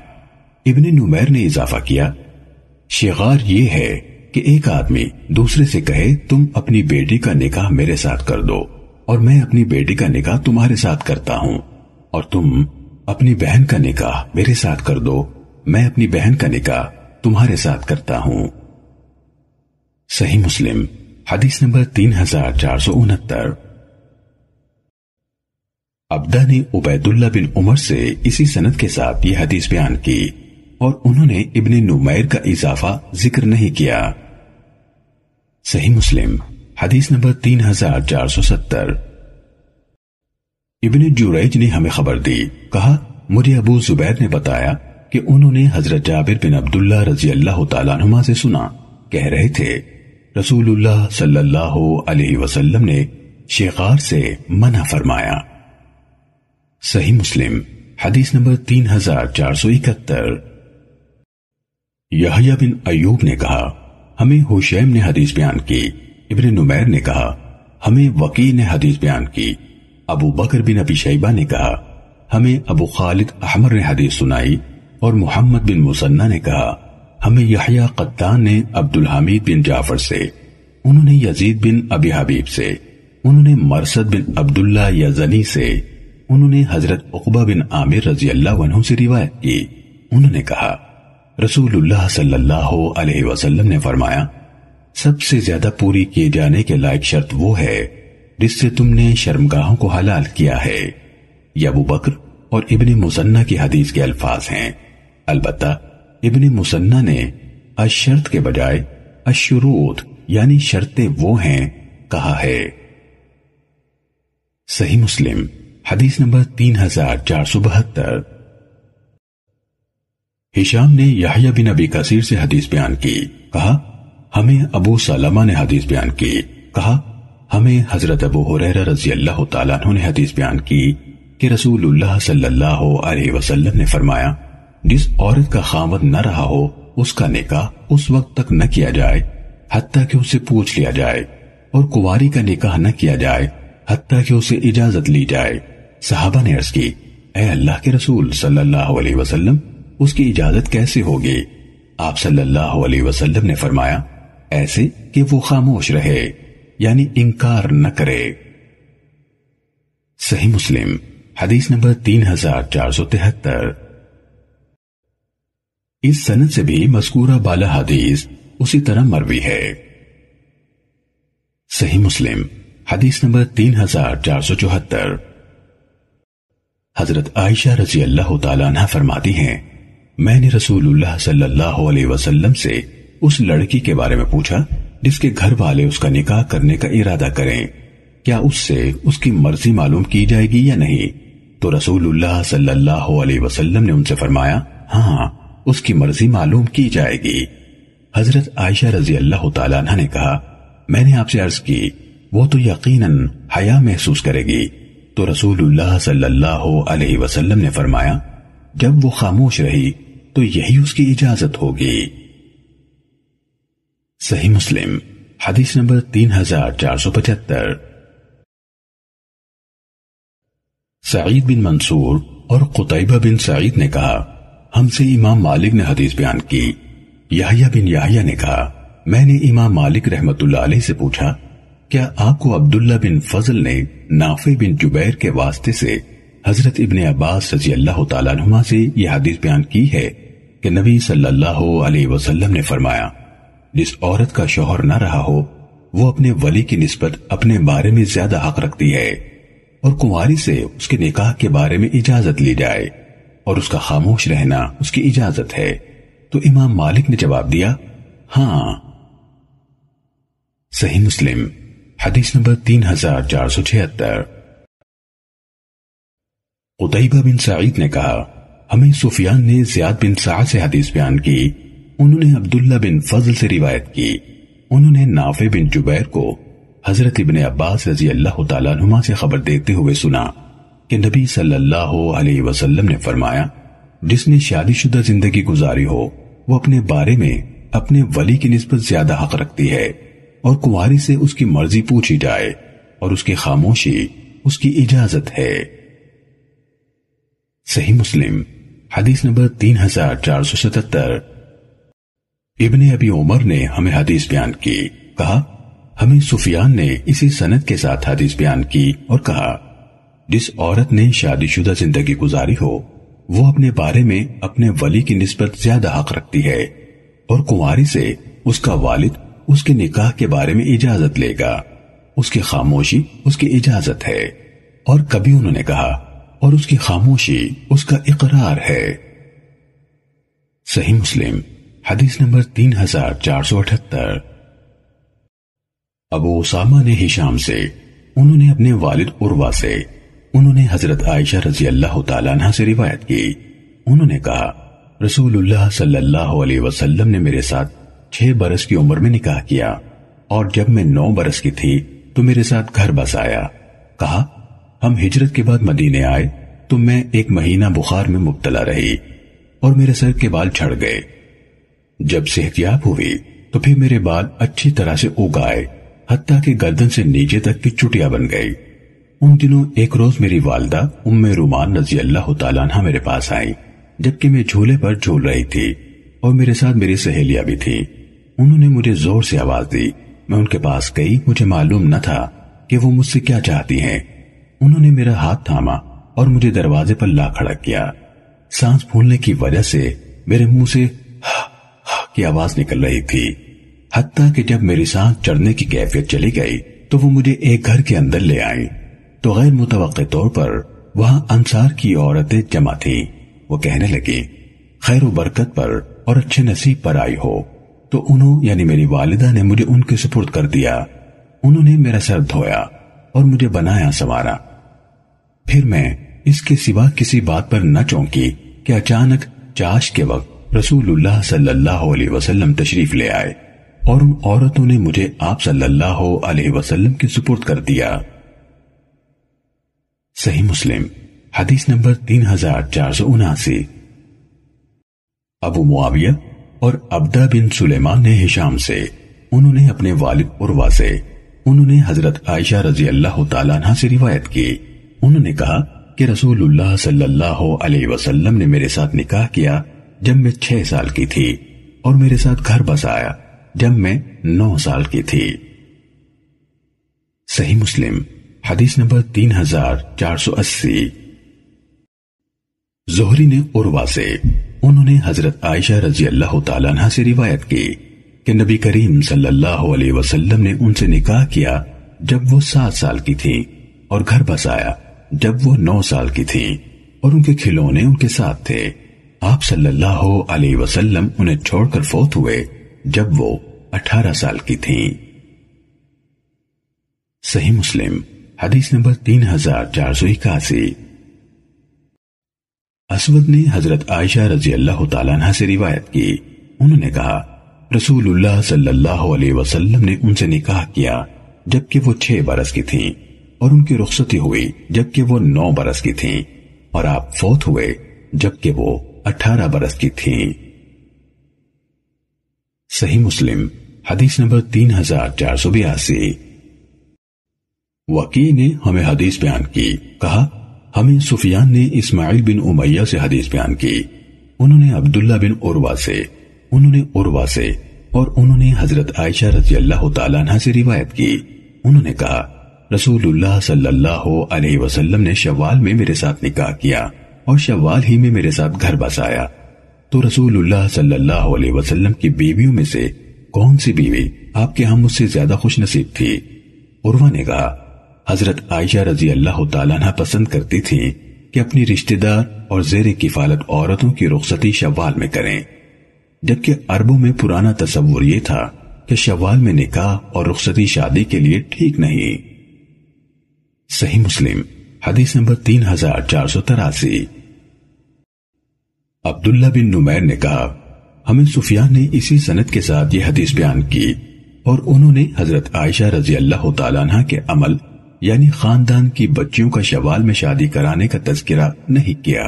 ابن نمیر نے اضافہ کیا شغار یہ ہے کہ ایک آدمی دوسرے سے کہے تم اپنی بیٹی کا نکاح میرے ساتھ کر دو، اور میں اپنی بیٹی کا نکاح تمہارے ساتھ کرتا ہوں اور تم اپنی بہن کا نکاح میرے ساتھ کر دو، میں اپنی بہن کا نکاح تمہارے ساتھ کرتا ہوں۔ صحیح مسلم حدیث نمبر تین ہزار چار سو انہتر۔ عبداللہ نے عبید اللہ بن عمر سے اسی سند کے ساتھ یہ حدیث بیان کی اور انہوں نے ابن نمیر کا اضافہ ذکر نہیں کیا۔ صحیح مسلم حدیث نمبر تین ہزار چار سو ستر۔ ابن جریج نے ہمیں خبر دی، کہا مجھے ابو زبیر نے بتایا کہ انہوں نے حضرت جابر بن عبداللہ رضی اللہ تعالیٰ عنہما سے سنا، کہہ رہے تھے رسول اللہ صلی اللہ علیہ وسلم نے شغار سے منع فرمایا۔ صحیح مسلم حدیث نمبر تین ہزار چار سو اکہتر۔ یحییٰ بن ایوب نے کہا ہمیں حشیم نے حدیث بیان کی، ابن نمیر نے کہا ہمیں وقی نے حدیث بیان کی، ابو بکر بن ابی شیبہ نے کہا ہمیں ابو خالد احمر نے حدیث سنائی، اور محمد بن مسنہ نے کہا ہمیں یحییٰ قطان نے عبدالحمید بن جعفر سے، انہوں نے یزید بن ابی حبیب سے، انہوں نے مرسد بن عبداللہ یزنی سے، انہوں نے حضرت عقبہ بن عامر رضی اللہ عنہ سے روایت کی، انہوں نے کہا رسول اللہ صلی اللہ علیہ وسلم نے فرمایا سب سے زیادہ پوری کیے جانے کے لائق شرط وہ ہے جس سے تم نے شرمگاہوں کو حلال کیا ہے۔ یہ ابو بکر اور ابن مسنہ کی حدیث کے الفاظ ہیں، البتہ ابن مسنہ نے الشرط کے بجائے الشروط یعنی شرطیں وہ ہیں کہا ہے۔ صحیح مسلم حدیث نمبر تین ہزار چار سو بہتر۔ ہشام نے یحییٰ بن ابی کثیر سے حدیث بیان کی، کہا ہمیں ابو سلمہ نے حدیث بیان کی، کہا ہمیں حضرت ابو ہریرہ رضی اللہ تعالیٰ عنہ نے حدیث بیان کی کہ رسول اللہ صلی اللہ علیہ وسلم نے فرمایا جس عورت کا خاوند نہ رہا ہو اس کا نکاح اس وقت تک نہ کیا جائے حتیٰ کہ اسے پوچھ لیا جائے، اور کنواری کا نکاح نہ کیا جائے حتیٰ کہ اسے اجازت لی جائے۔ صحابہ نے عرض کی اے اللہ کے رسول صلی اللہ علیہ وسلم، اس کی اجازت کیسے ہوگی؟ آپ صلی اللہ علیہ وسلم نے فرمایا ایسے کہ وہ خاموش رہے یعنی انکار نہ کرے۔ صحیح مسلم حدیث نمبر تین ہزار چار سو تہتر۔ اس سند سے بھی مذکورہ بالا حدیث اسی طرح مروی ہے۔ صحیح مسلم حدیث نمبر تین ہزار چار سو چوہتر۔ حضرت عائشہ رضی اللہ تعالیٰ عنہ فرماتی ہیں میں نے رسول اللہ صلی اللہ علیہ وسلم سے اس لڑکی کے بارے میں پوچھا جس کے گھر والے اس کا نکاح کرنے کا ارادہ کریں، کیا اس سے اس کی مرضی معلوم کی جائے گی یا نہیں؟ تو رسول اللہ صلی اللہ علیہ وسلم نے ان سے فرمایا ہاں اس کی مرضی معلوم کی جائے گی۔ حضرت عائشہ رضی اللہ تعالیٰ عنہ نے کہا میں نے آپ سے عرض کی وہ تو یقیناً حیا محسوس کرے گی، تو رسول اللہ صلی اللہ علیہ وسلم نے فرمایا جب وہ خاموش رہی تو یہی اس کی اجازت ہوگی۔ صحیح مسلم حدیث نمبر تین ہزار چار سو پچہتر۔ سعید بن منصور اور قطعبہ بن سعید نے کہا ہم سے امام مالک نے حدیث بیان کی، یحییٰ بن یحییٰ نے کہا میں نے امام مالک رحمۃ اللہ علیہ سے پوچھا کیا آپ کو عبداللہ بن فضل نے نافع بن جبیر کے واسطے سے حضرت ابن عباس رضی اللہ تعالیٰ عنہما سے یہ حدیث بیان کی ہے کہ نبی صلی اللہ علیہ وسلم نے فرمایا جس عورت کا شوہر نہ رہا ہو وہ اپنے ولی کی نسبت اپنے بارے میں زیادہ حق رکھتی ہے، اور کنواری سے اس کے نکاح کے بارے میں اجازت لی جائے اور اس کا خاموش رہنا اس کی اجازت ہے؟ تو امام مالک نے جواب دیا ہاں۔ صحیح مسلم حدیث نمبر تین ہزار چار سو چھہتر۔ قطعبہ بن سعید نے کہا ہمیں سفیان نے زیاد بن سعد سے حدیث بیان کی، انہوں نے عبداللہ بن فضل سے روایت کی، انہوں نے نافع بن جبیر کو حضرت ابن عباس رضی اللہ تعالیٰ عنہما سے خبر دیتے ہوئے سنا کہ نبی صلی اللہ علیہ وسلم نے فرمایا جس نے شادی شدہ زندگی گزاری ہو وہ اپنے بارے میں اپنے ولی کی نسبت زیادہ حق رکھتی ہے، اور کنواری سے اس کی مرضی پوچھی جائے اور اس کی خاموشی اس کی اجازت ہے۔ صحیح مسلم حدیث نمبر تین ہزار چار سو ستتر۔ ابن ابی عمر نے ہمیں حدیث بیان کی، کہا ہمیں سفیان نے اسی سند کے ساتھ حدیث بیان کی اور کہا جس عورت نے شادی شدہ زندگی گزاری ہو وہ اپنے بارے میں اپنے ولی کی نسبت زیادہ حق رکھتی ہے اور کنواری سے اس کا والد اس کے نکاح کے بارے میں اجازت لے گا، اس کی خاموشی اس کی اجازت ہے، اور کبھی انہوں نے کہا اور اس کی خاموشی اس کا اقرار ہے۔ صحیح مسلم حدیث نمبر تین ہزار چار سو اٹھتر۔ ابو اسامہ نے ہشام سے، انہوں نے اپنے والد عروہ سے، انہوں نے حضرت عائشہ رضی اللہ تعالیٰ عنہ سے روایت کی، انہوں نے کہا رسول اللہ صلی اللہ علیہ وسلم نے میرے ساتھ چھ برس کی عمر میں نکاح کیا اور جب میں نو برس کی تھی تو میرے ساتھ گھر بس آیا۔ کہا ہم ہجرت کے بعد مدینے آئے تو میں ایک مہینہ بخار میں مبتلا رہی اور میرے سر کے بال جھڑ گئے، جب صحت یاب ہوئی تو پھر میرے بال اچھی طرح سے اگ آئے حتیٰ کہ گردن سے نیچے تک کی چٹیاں بن گئی۔ ان دنوں ایک روز میری والدہ ام رومان رضی اللہ تعالیٰ عنہ میرے پاس آئی جبکہ میں جھولے پر جھول رہی تھی اور میرے ساتھ میری سہیلیاں بھی تھیں۔ انہوں نے مجھے زور سے آواز دی، میں ان کے پاس گئی، مجھے معلوم نہ تھا کہ وہ مجھ سے کیا چاہتی ہیں۔ انہوں نے میرا ہاتھ تھاما اور مجھے دروازے پر لا کھڑا کیا۔ سانس پھولنے کی وجہ سے میرے منہ سے ہا ہا کی آواز نکل رہی تھی حتیٰ کہ جب میری سانس چڑھنے کی کیفیت چلی گئی تو وہ مجھے ایک گھر کے اندر لے آئی تو غیر متوقع طور پر وہاں انصار کی عورتیں جمع تھیں۔ وہ کہنے لگی خیر و برکت پر اور اچھے نصیب پر آئی ہو، تو انہوں یعنی میری والدہ نے مجھے ان کے سپرد کر دیا۔ انہوں نے میرا سر دھویا اور مجھے بنایا سنوارا۔ پھر میں اس کے سوا کسی بات پر نہ چونکی کہ اچانک چاش کے وقت رسول اللہ صلی اللہ علیہ وسلم تشریف لے آئے اور ان عورتوں نے مجھے آپ صلی اللہ علیہ وسلم کے سپرد کر دیا۔ صحیح مسلم حدیث نمبر تین ہزار چار سو اناسی۔ ابو معاویہ اور عبداللہ بن سلیمان نے ہشام سے، انہوں نے اپنے والد عروہ سے، انہوں نے حضرت عائشہ رضی اللہ تعالیٰ عنہ سے روایت کی، انہوں نے کہا کہ رسول اللہ صلی اللہ علیہ وسلم نے میرے ساتھ نکاح کیا جب میں چھ سال کی تھی اور میرے ساتھ گھر بس آیا جب میں نو سال کی تھی۔ صحیح مسلم حدیث نمبر تین ہزار چار سو اسی۔ زہری نے عروہ سے، انہوں نے حضرت عائشہ رضی اللہ تعالیٰ عنہ سے روایت کی کہ نبی کریم صلی اللہ علیہ وسلم نے ان سے نکاح کیا جب وہ سات سال کی تھی اور گھر بس آیا جب وہ نو سال کی تھی اور ان کے کھلونے ان کے ساتھ تھے۔ آپ صلی اللہ علیہ وسلم انہیں چھوڑ کر فوت ہوئے جب وہ اٹھارہ سال کی تھی۔ صحیح مسلم حدیث نمبر تین ہزار چار سو اکاسی۔ اسود نے حضرت عائشہ رضی اللہ تعالیٰ عنہ سے روایت کی، انہوں نے کہا رسول اللہ صلی اللہ علیہ وسلم نے ان سے نکاح کیا جبکہ وہ چھ برس کی تھیں اور ان کی رخصتی ہوئی جبکہ وہ نو برس کی تھیں اور آپ فوت ہوئے جبکہ وہ اٹھارہ برس کی تھیں۔ صحیح مسلم حدیث نمبر تین ہزار چار سو بیاسی۔ وکیع نے ہمیں حدیث بیان کی، کہا ہمیں سفیان نے اسماعیل بن امیہ سے حدیث بیان کی، انہوں نے عبداللہ بن عروہ سے، انہوں نے عروہ سے اور انہوں نے حضرت عائشہ رضی اللہ تعالیٰ عنہ سے روایت کی، انہوں نے کہا رسول اللہ صلی اللہ علیہ وسلم نے شوال میں میرے ساتھ نکاح کیا اور شوال ہی میں میرے ساتھ گھر بس آیا، تو رسول اللہ صلی اللہ علیہ وسلم کی بیویوں میں سے کون سی بیوی آپ کے ہاں مجھ سے زیادہ خوش نصیب تھی؟ عروہ نے کہا حضرت عائشہ رضی اللہ تعالیٰ عنہ پسند کرتی تھی کہ اپنی رشتہ دار اور زیر کفالت عورتوں کی رخصتی شوال میں کریں، جبکہ عربوں میں پرانا تصور یہ تھا کہ شوال میں نکاح اور رخصتی شادی کے لیے ٹھیک نہیں۔ صحیح مسلم حدیث نمبر تین ہزار چار سو تراسی۔ عبداللہ بن نمیر نے کہا ہمیں سفیان نے اسی سند کے ساتھ یہ حدیث بیان کی اور انہوں نے حضرت عائشہ رضی اللہ تعالیٰ عنہ کے عمل یعنی خاندان کی بچیوں کا شوال میں شادی کرانے کا تذکرہ نہیں کیا۔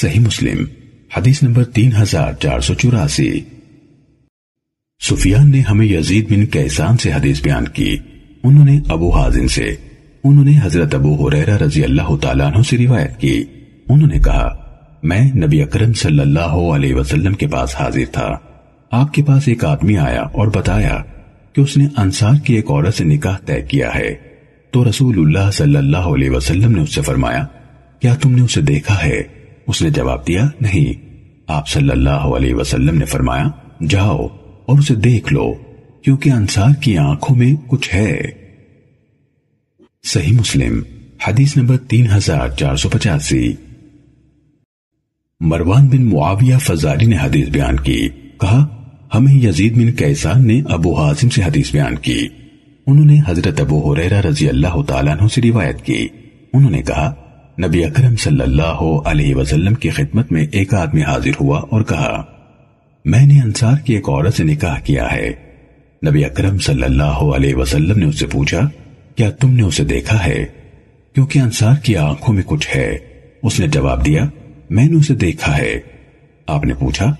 صحیح مسلم حدیث نمبر تین ہزار چار سو چوراسی۔ سفیان نے ہمیں یزید بن کیسان سے حدیث بیان کی، انہوں نے ابو حازم سے، انہوں نے حضرت ابو ہریرہ رضی اللہ تعالیٰ عنہ سے روایت کی، انہوں نے کہا میں نبی اکرم صلی اللہ علیہ وسلم کے پاس حاضر تھا، آپ کے پاس ایک آدمی آیا اور بتایا کہ اس نے انصار کی ایک عورت سے نکاح طے کیا ہے، تو رسول اللہ صلی اللہ علیہ وسلم نے اس سے فرمایا کیا تم نے اسے دیکھا ہے؟ اس نے جواب دیا نہیں. آپ صلی اللہ علیہ وسلم نے فرمایا جاؤ اور اسے دیکھ لو کیونکہ انصار کی آنکھوں میں کچھ ہے. صحیح مسلم حدیث نمبر تین ہزار چار سو پچاسی. مروان بن معاویہ فزاری نے حدیث بیان کی، کہا ہمیں یزید بن کیسان نے ابو حازم سے حدیث بیان کی، انہوں نے حضرت ابو ہریرہ رضی اللہ تعالیٰ عنہ سے روایت کی، انہوں نے کہا نبی اکرم صلی اللہ علیہ وسلم کی خدمت میں ایک آدمی حاضر ہوا اور کہا میں نے انصار کی ایک عورت سے نکاح کیا ہے. نبی اکرم صلی اللہ علیہ وسلم نے اس سے پوچھا کیا تم نے اسے دیکھا ہے کیونکہ انصار کی آنکھوں میں کچھ ہے؟ اس نے جواب دیا میں نے اسے دیکھا ہے. آپ نے پوچھا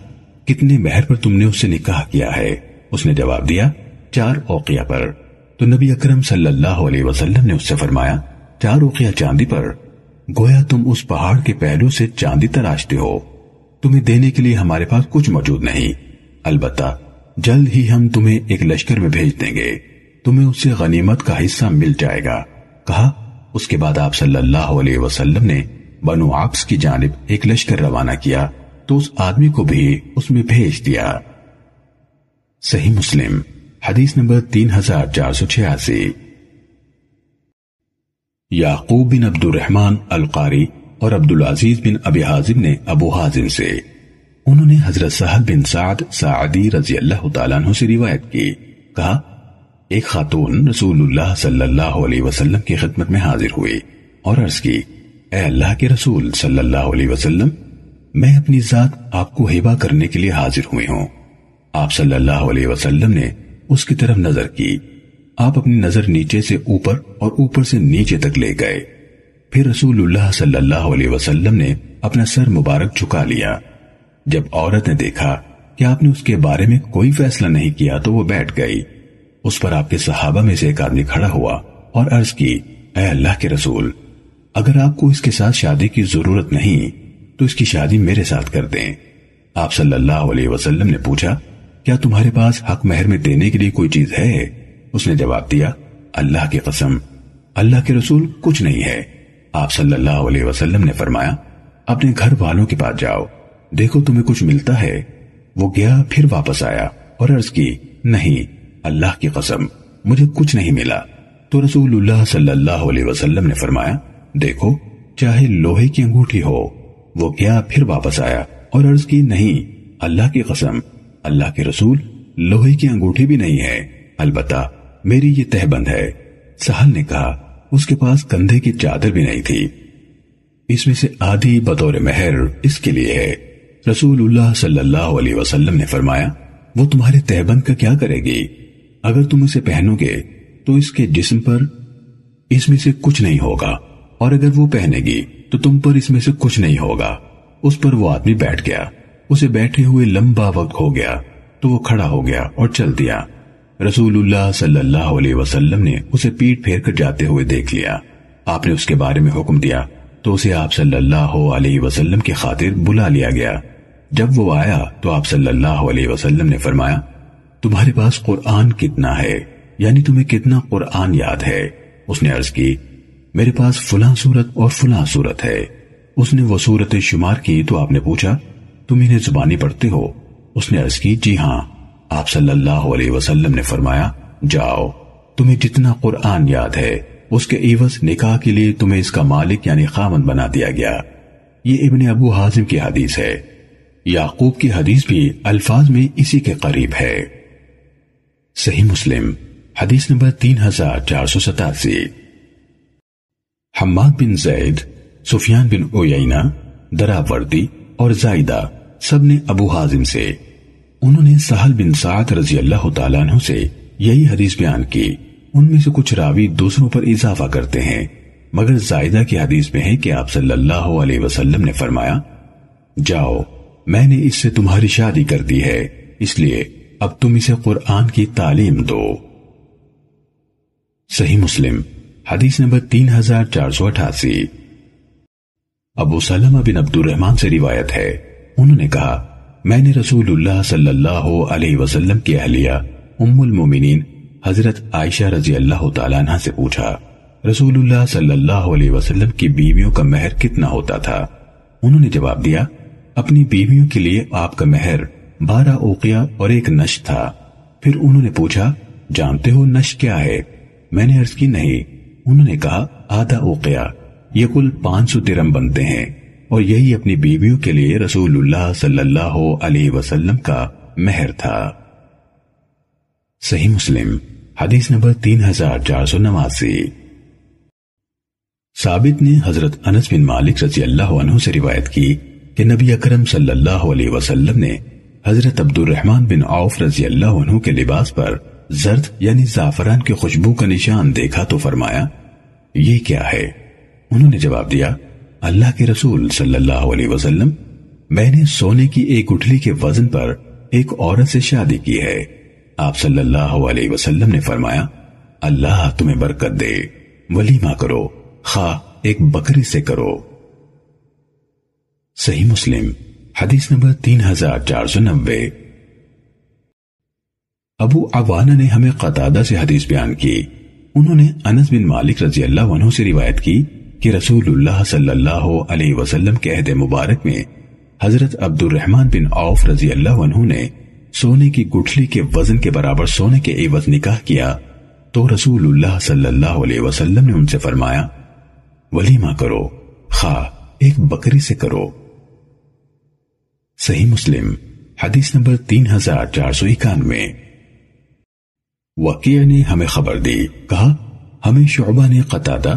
کتنے مہر پر تم نے اس سے نکاح کیا ہے؟ اس نے جواب دیا چار اوقیہ پر. تو نبی اکرم صلی اللہ علیہ وسلم نے اس سے فرمایا چار اوقیہ چاندی پر؟ گویا تم اس پہاڑ کے پہلو سے چاندی تراشتے ہو، تمہیں دینے کے لیے ہمارے پاس کچھ موجود نہیں، البتہ جلد ہی ہم تمہیں ایک لشکر میں بھیج دیں گے، تمہیں اس سے غنیمت کا حصہ مل جائے گا. کہا اس کے بعد آپ صلی اللہ علیہ وسلم نے بنو عبس کی جانب ایک لشکر روانہ کیا تو اس آدمی کو بھی اس میں بھیج دیا. صحیح مسلم حدیث نمبر تین ہزار چار سو چھیاسی. یعقوب بن عبدالرحمان القاری اور عبدالعزیز بن ابی حازم نے ابو حازم سے، انہوں نے حضرت سہل بن سعد سعدی رضی اللہ تعالیٰ عنہ سے روایت کی، کہا ایک خاتون رسول اللہ صلی اللہ علیہ وسلم کی خدمت میں حاضر ہوئی اور عرض کی اے اللہ کے رسول صلی اللہ علیہ وسلم، میں اپنی ذات آپ کو ہبہ کرنے کے لیے حاضر ہوئی ہوں. آپ صلی اللہ علیہ وسلم نے اس کی طرف نظر کی، آپ اپنی نظر نیچے سے اوپر اور اوپر سے نیچے تک لے گئے، پھر رسول اللہ صلی اللہ علیہ وسلم نے اپنا سر مبارک جھکا لیا. جب عورت نے دیکھا کہ آپ نے اس کے بارے میں کوئی فیصلہ نہیں کیا تو وہ بیٹھ گئی. اس پر آپ کے صحابہ میں سے ایک آدمی کھڑا ہوا اور عرض کی اے اللہ کے رسول، اگر آپ کو اس کے ساتھ شادی کی ضرورت نہیں تو اس کی شادی میرے ساتھ کر دیں. آپ صلی اللہ علیہ وسلم نے پوچھا کیا تمہارے پاس حق مہر میں دینے کے لیے کوئی چیز ہے؟ اس نے جواب دیا اللہ کی قسم، اللہ کے رسول کچھ نہیں ہے. آپ صلی اللہ علیہ وسلم نے فرمایا اپنے گھر والوں کے پاس جاؤ، دیکھو تمہیں کچھ ملتا ہے. وہ گیا پھر واپس آیا اور عرض کی نہیں اللہ کی قسم مجھے کچھ نہیں ملا. تو رسول اللہ صلی اللہ علیہ وسلم نے فرمایا دیکھو چاہے لوہے کی انگوٹھی ہو. وہ گیا پھر واپس آیا اور عرض کی نہیں اللہ کی قسم، اللہ کے رسول لوہے کی انگوٹھی بھی نہیں ہے، البتہ میری یہ تہبند ہے. سہل نے کہا اس کے پاس کندھے کی چادر بھی نہیں تھی، اس میں سے آدھی بطور مہر اس کے لیے ہے. رسول اللہ صلی اللہ علیہ وسلم نے فرمایا وہ تمہارے تہبند کا کیا کرے گی؟ اگر تم اسے پہنو گے تو اس کے جسم پر اس میں سے کچھ نہیں ہوگا، اور اگر وہ پہنے گی تو تم پر اس میں سے کچھ نہیں ہوگا. اس پر وہ آدمی بیٹھ گیا، اسے بیٹھے ہوئے لمبا وقت ہو گیا تو وہ کھڑا ہو گیا اور چل دیا. رسول اللہ صلی اللہ علیہ وسلم نے اسے پیٹ پھیر کر جاتے ہوئے دیکھ لیا. آپ نے اس کے بارے میں حکم دیا تو اسے آپ صلی اللہ علیہ وسلم کی خاطر بلا لیا گیا. جب وہ آیا تو آپ صلی اللہ علیہ وسلم نے فرمایا تمہارے پاس قرآن کتنا ہے، یعنی تمہیں کتنا قرآن یاد ہے؟ اس نے عرض کی میرے پاس فلاں صورت اور فلاں صورت ہے. اس نے وہ صورتیں شمار کی تو آپ نے پوچھا تم انہیں زبانی پڑھتے ہو؟ اس نے عرض کی جی ہاں. آپ صلی اللہ علیہ وسلم نے فرمایا جاؤ، تمہیں جتنا قرآن یاد ہے اس کے عوض نکاح کے لیے تمہیں اس کا مالک یعنی خامن بنا دیا گیا. یہ ابن ابو حازم کی حدیث ہے. یعقوب کی حدیث بھی الفاظ میں اسی کے قریب ہے. صحیح مسلم حدیث نمبر تین ہزار چار سو ستاسی. حماد بن زید، سفیان بن عیینہ، دراوردی اور زائدہ سب نے ابو حازم سے، انہوں نے سہل بن سعد رضی اللہ تعالیٰ عنہ سے یہی حدیث بیان کی. ان میں سے کچھ راوی دوسروں پر اضافہ کرتے ہیں، مگر زائدہ کی حدیث میں ہے کہ آپ صلی اللہ علیہ وسلم نے فرمایا جاؤ میں نے اس سے تمہاری شادی کر دی ہے، اس لیے اب تم اسے قرآن کی تعلیم دو. صحیح مسلم حدیث نمبر تین ہزار چار سو اٹھاسی. ابو سلمہ بن عبد الرحمان سے روایت ہے، انہوں نے کہا میں نے رسول اللہ صلی اللہ علیہ وسلم کی اہلیہ ام المومنین حضرت عائشہ رضی اللہ تعالیٰ عنہ سے پوچھا رسول اللہ صلی اللہ علیہ وسلم کی بیویوں کا مہر کتنا ہوتا تھا؟ انہوں نے جواب دیا اپنی بیویوں کے لیے آپ کا مہر بارہ اوقیہ اور ایک نش تھا۔ پھر انہوں نے پوچھا جانتے ہو نش کیا ہے؟ میں نے عرض کی نہیں۔ انہوں نے کہا آدھا اوقیہ، یہ کل پانچ سو درہم بنتے ہیں اور یہی اپنی بیویوں کے لیے رسول اللہ صلی اللہ علیہ وسلم کا مہر تھا۔ صحیح مسلم حدیث نمبر تین ہزار چار سو نواسی۔ ثابت نے حضرت انس بن مالک رضی اللہ عنہ سے روایت کی کہ نبی اکرم صلی اللہ علیہ وسلم نے حضرت عبدالرحمان بن عوف رضی اللہ عنہ کے لباس پر زرد یعنی زعفران کی خوشبو کا نشان دیکھا تو فرمایا یہ کیا ہے؟ انہوں نے جواب دیا اللہ کے رسول صلی اللہ علیہ وسلم، میں نے سونے کی ایک گٹھلی کے وزن پر ایک عورت سے شادی کی ہے۔ آپ صلی اللہ علیہ وسلم نے فرمایا اللہ تمہیں برکت دے، ولیمہ کرو خواہ ایک بکری سے کرو۔ صحیح مسلم حدیث نمبر تین ہزار چار سو نوے۔ ابو عوانہ نے ہمیں قتادہ سے حدیث بیان کی، انہوں نے انس بن مالک رضی اللہ عنہ سے روایت کی کہ رسول اللہ صلی اللہ علیہ وسلم کے عہد مبارک میں حضرت عبد الرحمن بن عوف رضی اللہ عنہ نے سونے کی گٹھلی کے وزن کے برابر سونے کے عوض نکاح کیا تو رسول اللہ صلی اللہ علیہ وسلم نے ان سے فرمایا ولیمہ کرو خواہ ایک بکری سے کرو۔ صحیح مسلم حدیث نمبر تین ہزار چار سو اکانوے۔ وکیع نے ہمیں خبر دی، کہا ہمیں شعبہ نے قتادہ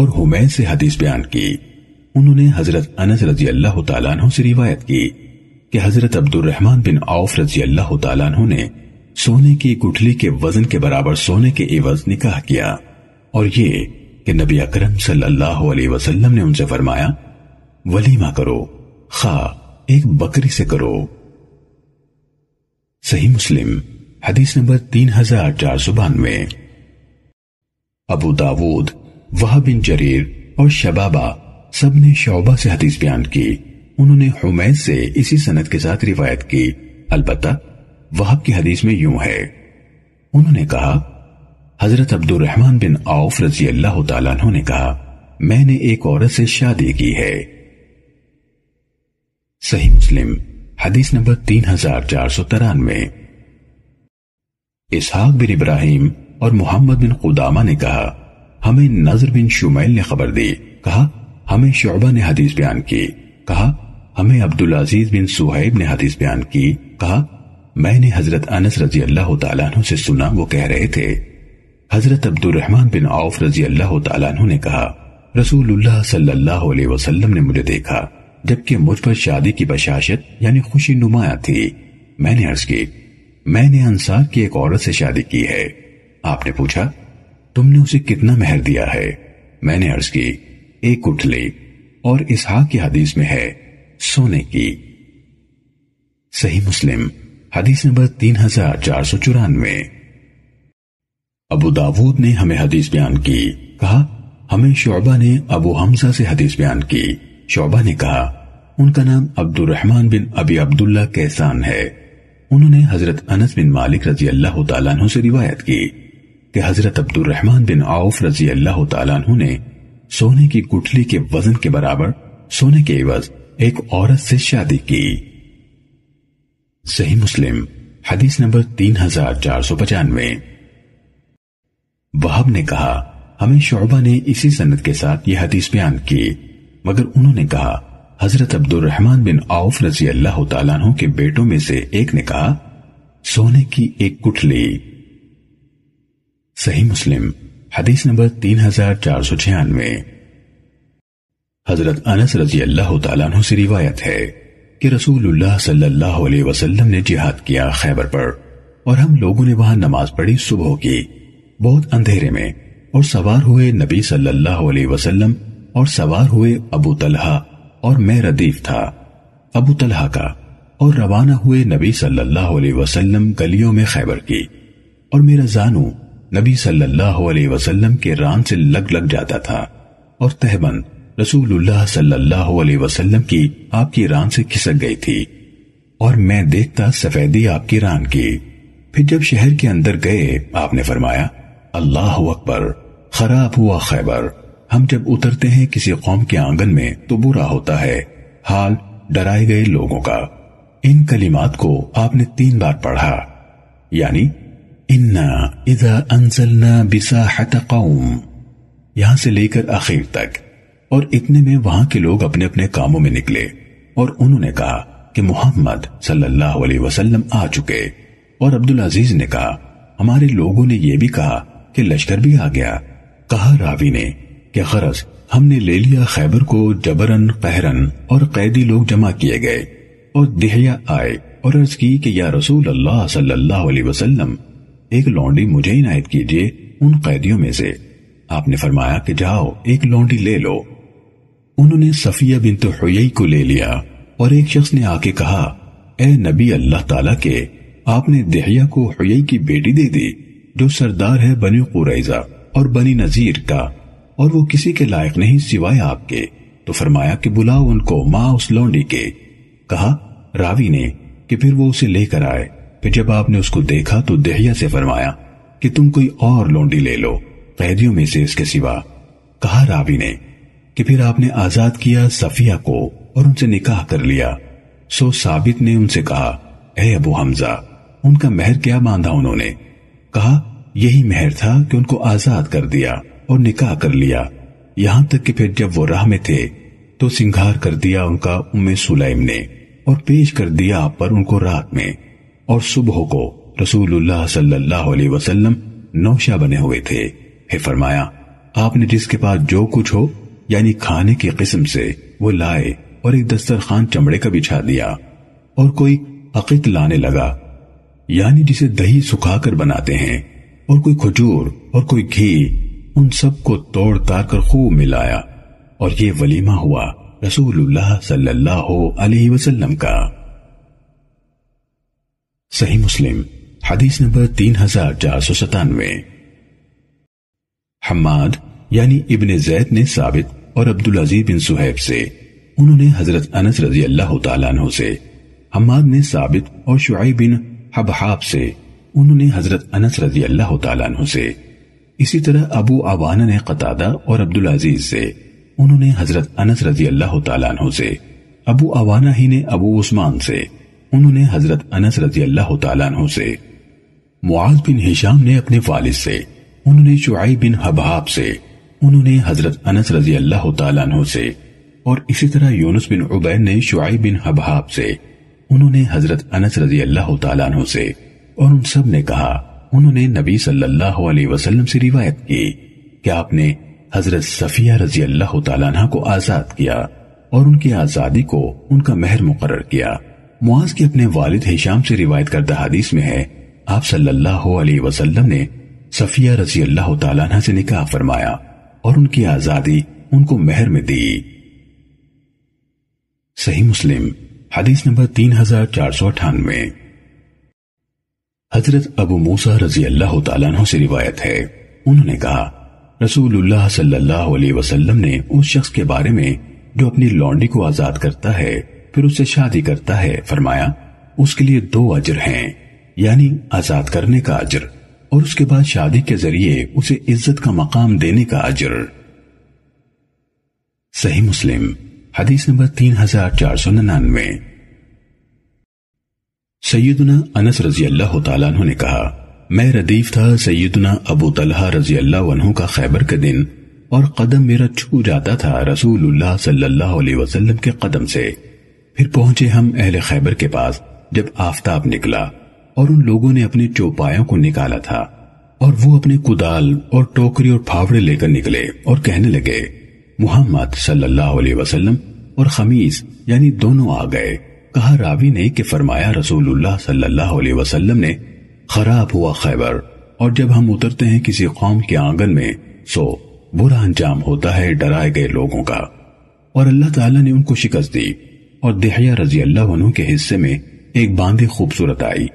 اور حمید سے حدیث بیان کی، انہوں نے حضرت انس رضی اللہ تعالیٰ عنہ سے روایت کی کہ حضرت عبد الرحمن بن عوف رضی اللہ تعالیٰ عنہ نے سونے کی گٹھلی کے وزن کے برابر سونے کے عوض نکاح کیا اور یہ کہ نبی اکرم صلی اللہ علیہ وسلم نے ان سے فرمایا ولیمہ کرو خواہ ایک بکری سے کرو۔ صحیح مسلم حدیث نمبر تین ہزار چار سو بانوے۔ ابو داود، وہب بن جریر اور شبابہ سب نے شعبہ سے حدیث بیان کی، انہوں نے حمید سے اسی سند کے ساتھ روایت کی، البتہ وہب کی حدیث میں یوں ہے انہوں نے کہا حضرت عبد الرحمن بن عوف رضی اللہ تعالیٰ عنہ نے کہا میں نے ایک عورت سے شادی کی ہے۔ صحیح مسلم حدیث نمبر تین ہزار چار سو ترانوے۔ اسحاق بن ابراہیم اور محمد بن قدامہ نے کہا ہمیں نظر بن شمیل نے خبر دی، کہا ہمیں شعبہ نے حدیث بیان کی، کہا ہمیں عبدالعزیز بن سہیب نے حدیث بیان کی، کہا میں نے حضرت انس رضی اللہ تعالیٰ عنہ سے سنا وہ کہہ رہے تھے حضرت عبد الرحمن بن عوف رضی اللہ تعالیٰ عنہ نے کہا رسول اللہ صلی اللہ علیہ وسلم نے مجھے دیکھا جبکہ مجھ پر شادی کی بشاشت یعنی خوشی نمایاں تھی۔ میں نے عرض کی میں نے انصار کی ایک عورت سے شادی کی ہے۔ آپ نے پوچھا تم نے اسے کتنا مہر دیا ہے؟ میں نے عرض کی ایک گٹھلی اور اسحاق کی حدیث میں ہے سونے کی۔ صحیح مسلم حدیث نمبر تین ہزار چار سو چورانوے۔ ابو داود نے ہمیں حدیث بیان کی، کہا ہمیں شعبہ نے ابو حمزہ سے حدیث بیان کی، شعبہ نے کہا ان کا نام عبد الرحمن بن ابی عبداللہ کیسان ہے، انہوں نے حضرت انس بن مالک رضی اللہ تعالیٰ عنہ سے روایت کی کہ حضرت عبد الرحمن بن عوف رضی اللہ تعالیٰ عنہ نے سونے کی گٹھلی کے وزن کے برابر سونے کے عوض ایک عورت سے شادی کی۔ صحیح مسلم حدیث نمبر تین ہزار چار سو پچانوے۔ وہب نے کہا ہمیں شعبہ نے اسی سند کے ساتھ یہ حدیث بیان کی مگر انہوں نے کہا حضرت عبد الرحمن بن عوف رضی اللہ تعالیٰ عنہ کے بیٹوں میں سے ایک نے کہا سونے کی ایک گٹھلی۔ صحیح مسلم حدیث نمبر تین ہزار چار سو چھیانوے۔ حضرت انس رضی اللہ تعالیٰ عنہ سے روایت ہے کہ رسول اللہ صلی اللہ علیہ وسلم نے جہاد کیا خیبر پر اور ہم لوگوں نے وہاں نماز پڑھی صبح کی بہت اندھیرے میں، اور سوار ہوئے نبی صلی اللہ علیہ وسلم اور سوار ہوئے ابو طلحہ اور میں ردیف تھا ابو طلحہ کا، اور روانہ ہوئے نبی صلی اللہ علیہ وسلم گلیوں میں خیبر کی، اور میرا زانو نبی صلی اللہ علیہ وسلم کے ران سے لگ لگ جاتا تھا اور تہبند رسول اللہ صلی اللہ علیہ وسلم کی آپ کی ران سے کھسک گئی تھی اور میں دیکھتا سفیدی آپ کی ران کی، پھر جب شہر کے اندر گئے آپ نے فرمایا اللہ اکبر، خراب ہوا خیبر، ہم جب اترتے ہیں کسی قوم کے آنگن میں تو برا ہوتا ہے حال ڈرائے گئے لوگوں کا۔ ان کلمات کو آپ نے تین بار پڑھا، یعنی انا اذا انزلنا بساحت قوم، یہاں سے لے کر آخر تک۔ اور اتنے میں وہاں کے لوگ اپنے اپنے کاموں میں نکلے اور انہوں نے کہا کہ محمد صلی اللہ علیہ وسلم آ چکے، اور عبدالعزیز نے کہا ہمارے لوگوں نے یہ بھی کہا کہ لشکر بھی آ گیا۔ کہا راوی نے کہ غرض ہم نے لے لیا خیبر کو جبراً قہراً، اور قیدی لوگ جمع کیے گئے اور دہیہ آئے اور عرض کی کہ یا رسول اللہ صلی اللہ علیہ وسلم ایک لونڈی مجھے عنایت کیجیے ان قیدیوں میں سے۔ آپ نے فرمایا کہ جاؤ ایک لونڈی لے لو۔ انہوں نے صفیہ بنت حیی کو لے لیا، اور ایک شخص نے آ کے کہا اے نبی اللہ تعالیٰ کے، آپ نے دہیہ کو حیی کی بیٹی دے دی جو سردار ہے بنی قریظہ اور بنی نذیر کا، اور وہ کسی کے لائق نہیں سوائے آپ کے، تو فرمایا کہ بلاؤ ان کو ماں اس لونڈی کے۔ کہا راوی نے کہ پھر وہ اسے لے کر آئے، پھر جب آپ نے اس کو دیکھا تو دہیہ سے فرمایا کہ تم کوئی اور لونڈی لے لو قیدیوں میں سے اس کے سوا۔ کہا راوی نے کہ پھر آپ نے آزاد کیا صفیہ کو اور ان سے نکاح کر لیا۔ سو ثابت نے ان سے کہا اے ابو حمزہ، ان کا مہر کیا باندھا انہوں نے؟ کہا یہی مہر تھا کہ ان کو آزاد کر دیا اور نکاح کر لیا، یہاں تک کہ پھر جب وہ راہ میں تھے تو سنگھار کر دیا ان کا ام سلیم نے، اور پیش کر دیا آپ پر ان کو رات میں، اور صبح کو رسول اللہ صلی اللہ علیہ وسلم نوشہ بنے ہوئے تھے۔ پھر فرمایا آپ نے جس کے پاس جو کچھ ہو یعنی کھانے کی قسم سے، وہ لائے اور ایک دسترخوان چمڑے کا بچھا دیا، اور کوئی عقیق لانے لگا یعنی جسے دہی سکھا کر بناتے ہیں، اور کوئی کھجور اور کوئی گھی، ان سب کو توڑ تار کر خوب ملایا، اور یہ ولیمہ ہوا رسول اللہ صلی اللہ علیہ وسلم کا۔ صحیح مسلم حدیث نمبر تین ہزار چار سو ستانوے۔ حماد یعنی ابن زید نے ثابت اور عبدالعزیز بن صہیب سے، انہوں نے حضرت انس رضی اللہ تعالیٰ عنہ سے، حماد نے ثابت اور شعیب بن حبحاب سے، انہوں نے حضرت انس رضی اللہ تعالیٰ عنہ سے، اسی طرح ابو عوانہ نے قتادہ اور عبدالعزیز سے، انہوں نے حضرت انس رضی اللہ تعالیٰ عنہ سے، ابو عوانہ ہی نے ابو عثمان سے، انہوں نے حضرت انس رضی اللہ تعالیٰ عنہ سے، معاذ بن ہشام نے اپنے والد سے، انہوں نے شعیب بن حبحاب سے، انہوں نے حضرت انس رضی اللہ تعالیٰ عنہ سے، اور اسی طرح یونس بن عبید نے شعیب بن حبحاب سے، انہوں نے حضرت انس رضی اللہ تعالیٰ عنہ سے، اور ان سب نے کہا انہوں نے نبی صلی اللہ علیہ وسلم سے روایت کی کہ آپ نے حضرت صفیہ رضی اللہ تعالیٰ عنہ کو آزاد کیا اور ان کی آزادی کو ان کا مہر مقرر کیا۔ معاذ کے اپنے والد ہشام سے روایت کردہ حدیث میں ہے آپ صلی اللہ علیہ وسلم نے صفیہ رضی اللہ تعالیٰ عنہ سے نکاح فرمایا اور ان کی آزادی ان کو مہر میں دی۔ صحیح مسلم حدیث نمبر تین ہزار چار سو اٹھانوے۔ حضرت ابو موسیٰ رضی اللہ تعالیٰ عنہ سے روایت ہے انہوں نے کہا رسول اللہ صلی اللہ علیہ وسلم نے اس شخص کے بارے میں جو اپنی لونڈی کو آزاد کرتا ہے پھر اس سے شادی کرتا ہے فرمایا اس کے لیے دو اجر ہیں، یعنی آزاد کرنے کا اجر اور اس کے بعد شادی کے ذریعے اسے عزت کا مقام دینے کا اجر۔ صحیح مسلم حدیث نمبر تین ہزار چار سو ننانوے۔ سیدنا انس رضی اللہ تعالیٰ عنہ نے کہا میں ردیف تھا سیدنا ابو طلحہ رضی اللہ عنہ کا خیبر کے دن، اور قدم میرا چھو جاتا تھا رسول اللہ صلی اللہ علیہ وسلم کے قدم سے۔ پھر پہنچے ہم اہل خیبر کے پاس جب آفتاب نکلا اور ان لوگوں نے اپنے چوپایوں کو نکالا تھا، اور وہ اپنے کدال اور ٹوکری اور پھاوڑے لے کر نکلے اور کہنے لگے محمد صلی اللہ علیہ وسلم اور خمیس یعنی دونوں آ گئے۔ کہا راوی نے کہ فرمایا رسول اللہ صلی اللہ علیہ وسلم نے خراب ہوا خیبر، اور جب ہم اترتے ہیں کسی قوم کے آنگن میں سو برا انجام ہوتا ہے ڈرائے گئے لوگوں کا، اور اللہ تعالیٰ نے ان کو شکست دی، اور دہیہ رضی اللہ عنہ کے حصے میں ایک باندھی خوبصورت آئی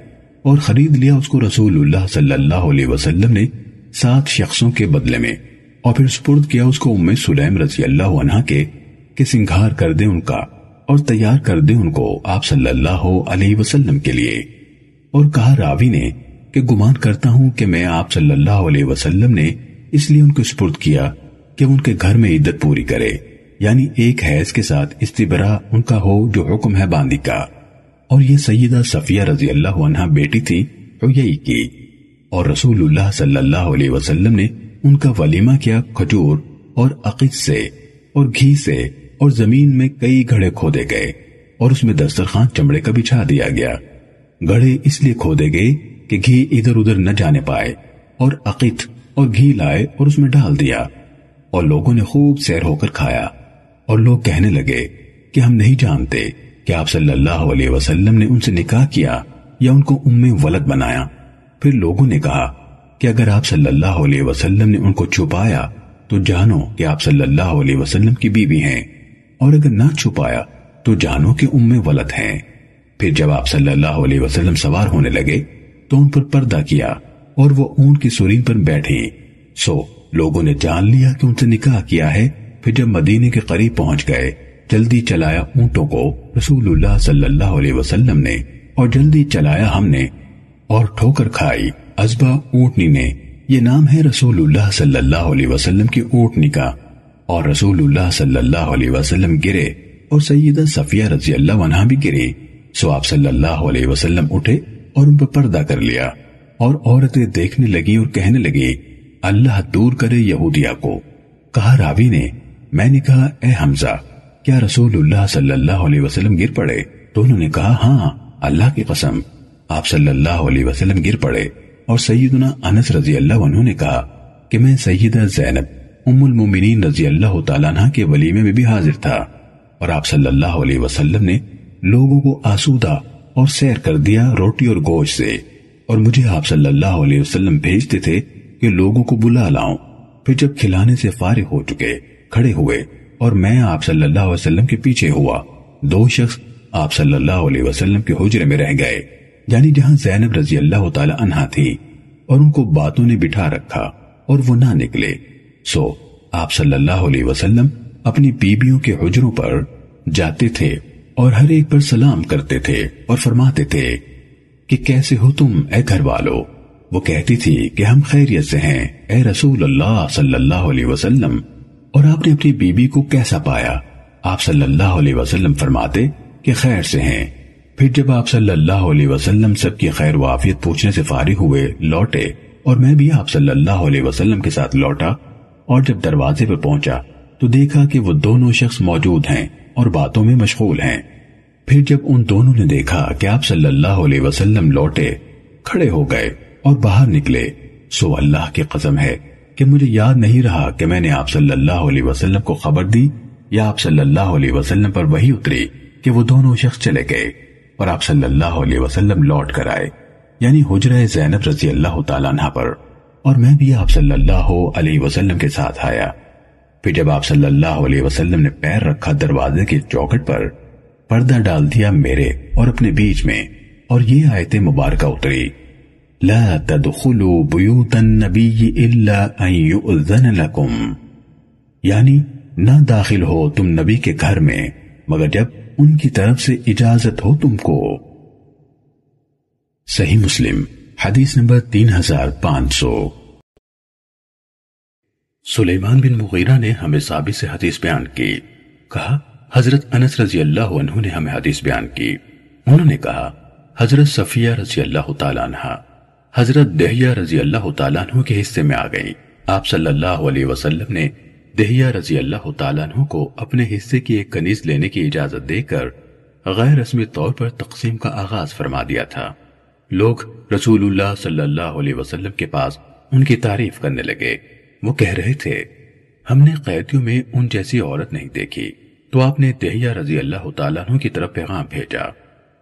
اور خرید لیا اس کو رسول اللہ صلی اللہ علیہ وسلم نے سات شخصوں کے بدلے میں، اور پھر سپرد کیا اس کو ام سلیم رضی اللہ عنہ کے کہ سنگھار کر دے ان کا اور تیار کر دے ان کو آپ صلی اللہ علیہ وسلم کے لیے۔ اور کہا راوی نے کہ گمان کرتا ہوں کہ میں آپ صلی اللہ علیہ وسلم نے اس لیے ان کو سپرد کیا کہ ان کے گھر میں عدت پوری کرے، یعنی ایک حیض کے ساتھ استبرا ان کا ہو جو حکم ہے باندھی کا، اور یہ سیدہ صفیہ رضی اللہ عنہ بیٹی تھی حیی کی، اور رسول اللہ صلی اللہ علیہ وسلم نے ان کا ولیمہ کیا کھجور اور عقیق سے اور گھی سے، اور زمین میں کئی گھڑے کھودے گئے اور اس میں دسترخوان چمڑے کا بچھا دیا گیا۔ گھڑے اس لیے کھودے گئے کہ گھی ادھر ادھر نہ جانے پائے، اور عقیق اور گھی لائے اور اس میں ڈال دیا، اور لوگوں نے خوب سیر ہو کر کھایا، اور لوگ کہنے لگے کہ ہم نہیں جانتے کہ آپ صلی اللہ علیہ وسلم نے ان سے نکاح کیا یا ان کو ام ولد بنایا۔ پھر لوگوں نے کہا کہ اگر آپ صلی اللہ علیہ وسلم نے ان کو چھپایا تو جانو کہ آپ صلی اللہ علیہ وسلم کی بیوی ہیں، اور اگر نہ چھپایا تو جانو کہ ام ولد ہیں۔ پھر جب آپ صلی اللہ علیہ وسلم سوار ہونے لگے تو ان پر پردہ کیا اور وہ اون کی سورین پر بیٹھی، سو لوگوں نے جان لیا کہ ان سے نکاح کیا ہے۔ پھر جب مدینے کے قریب پہنچ گئے جلدی چلایا اونٹوں کو رسول اللہ صلی اللہ علیہ وسلم نے، اور جلدی چلایا ہم نے، اور ٹھوکر کھائی ازبا اونٹنی نے۔ یہ نام ہے رسول اللہ صلی اللہ علیہ وسلم کی اونٹنی کا۔ اور رسول اللہ صلی اللہ علیہ وسلم گرے اور سیدہ صفیہ رضی اللہ عنہ بھی گری، سو آپ صلی اللہ علیہ وسلم اٹھے اور ان پر پردہ کر لیا، اور عورتیں دیکھنے لگی اور کہنے لگی اللہ دور کرے یہودیہ کو۔ کہا راوی نے، میں نے کہا اے حمزہ کیا رسول اللہ صلی اللہ علیہ وسلم گر پڑے؟ تو انہوں نے کہا ہاں اللہ کی قسم آپ صلی اللہ علیہ وسلم گر پڑے۔ اور سیدنا انس رضی اللہ عنہ نے کہا کہ میں سیدہ زینب ام المومنین رضی اللہ تعالیٰ عنہ کے ولیمے میں بھی حاضر تھا، اور آپ صلی اللہ علیہ وسلم نے لوگوں کو آسودہ اور سیر کر دیا روٹی اور گوشت سے، اور مجھے آپ صلی اللہ علیہ وسلم بھیجتے تھے کہ لوگوں کو بلا لاؤں۔ پھر جب کھلانے سے فارغ ہو چکے کھڑے ہوئے اور میں آپ صلی اللہ علیہ وسلم کے پیچھے ہوا، دو شخص آپ صلی اللہ علیہ وسلم کے حجرے میں رہ گئے، یعنی جہاں زینب رضی اللہ تعالی عنہا تھی، اور ان کو باتوں نے بٹھا رکھا اور وہ نہ نکلے۔ سو آپ صلی اللہ علیہ وسلم اپنی بیویوں کے حجروں پر جاتے تھے اور ہر ایک پر سلام کرتے تھے اور فرماتے تھے کہ کیسے ہو تم اے گھر والو؟ وہ کہتی تھی کہ ہم خیریت سے ہیں اے رسول اللہ صلی اللہ علیہ وسلم۔ اور آپ نے اپنی بیوی کو کیسا پایا؟ آپ صلی اللہ علیہ وسلم فرماتے کہ خیر سے ہیں۔ پھر جب آپ صلی اللہ علیہ وسلم سب کی خیر و عافیت پوچھنے سے فارغ ہوئے لوٹے، اور میں بھی آپ صلی اللہ علیہ وسلم کے ساتھ لوٹا، اور جب دروازے پہ پہنچا تو دیکھا کہ وہ دونوں شخص موجود ہیں اور باتوں میں مشغول ہیں۔ پھر جب ان دونوں نے دیکھا کہ آپ صلی اللہ علیہ وسلم لوٹے، کھڑے ہو گئے اور باہر نکلے، سو اللہ کی قسم ہے کہ مجھے یاد نہیں رہا کہ میں نے آپ صلی اللہ علیہ وسلم کو خبر دی یا آپ صلی اللہ علیہ وسلم پر وحی اتری کہ وہ دونوں شخص چلے گئے اور آپ صلی اللہ علیہ وسلم لوٹ کر آئے، یعنی حجرہ زینب رضی اللہ تعالیٰ عنہ پر، اور میں بھی آپ صلی اللہ علیہ وسلم کے ساتھ آیا۔ پھر جب آپ صلی اللہ علیہ وسلم نے پیر رکھا دروازے کی چوکھٹ پر، پردہ ڈال دیا میرے اور اپنے بیچ میں، اور یہ آیت مبارکہ اتری لا تدخلوا بیوت النبی الا ان یؤذن لکم، یعنی نہ داخل ہو تم نبی کے گھر میں مگر جب ان کی طرف سے اجازت ہو تم کو۔ صحیح مسلم حدیث نمبر تین ہزار پانچ سو۔ سلیمان بن مغیرہ نے ہمیں ثابت سے حدیث بیان کی، کہا حضرت انس رضی اللہ عنہ نے ہمیں حدیث بیان کی، انہوں نے کہا حضرت صفیہ رضی اللہ تعالیٰ عنہ حضرت دہیہ رضی اللہ تعالیٰ عنہ کے حصے میں آ گئیں۔ آپ صلی اللہ علیہ وسلم نے دہیہ رضی اللہ تعالیٰ عنہ کو اپنے حصے کی ایک کنیز لینے کی اجازت دے کر غیر رسمی طور پر تقسیم کا آغاز فرما دیا تھا۔ لوگ رسول اللہ صلی اللہ علیہ وسلم کے پاس ان کی تعریف کرنے لگے، وہ کہہ رہے تھے ہم نے قیدیوں میں ان جیسی عورت نہیں دیکھی، تو آپ نے دہیہ رضی اللہ تعالیٰ عنہ کی طرف پیغام بھیجا،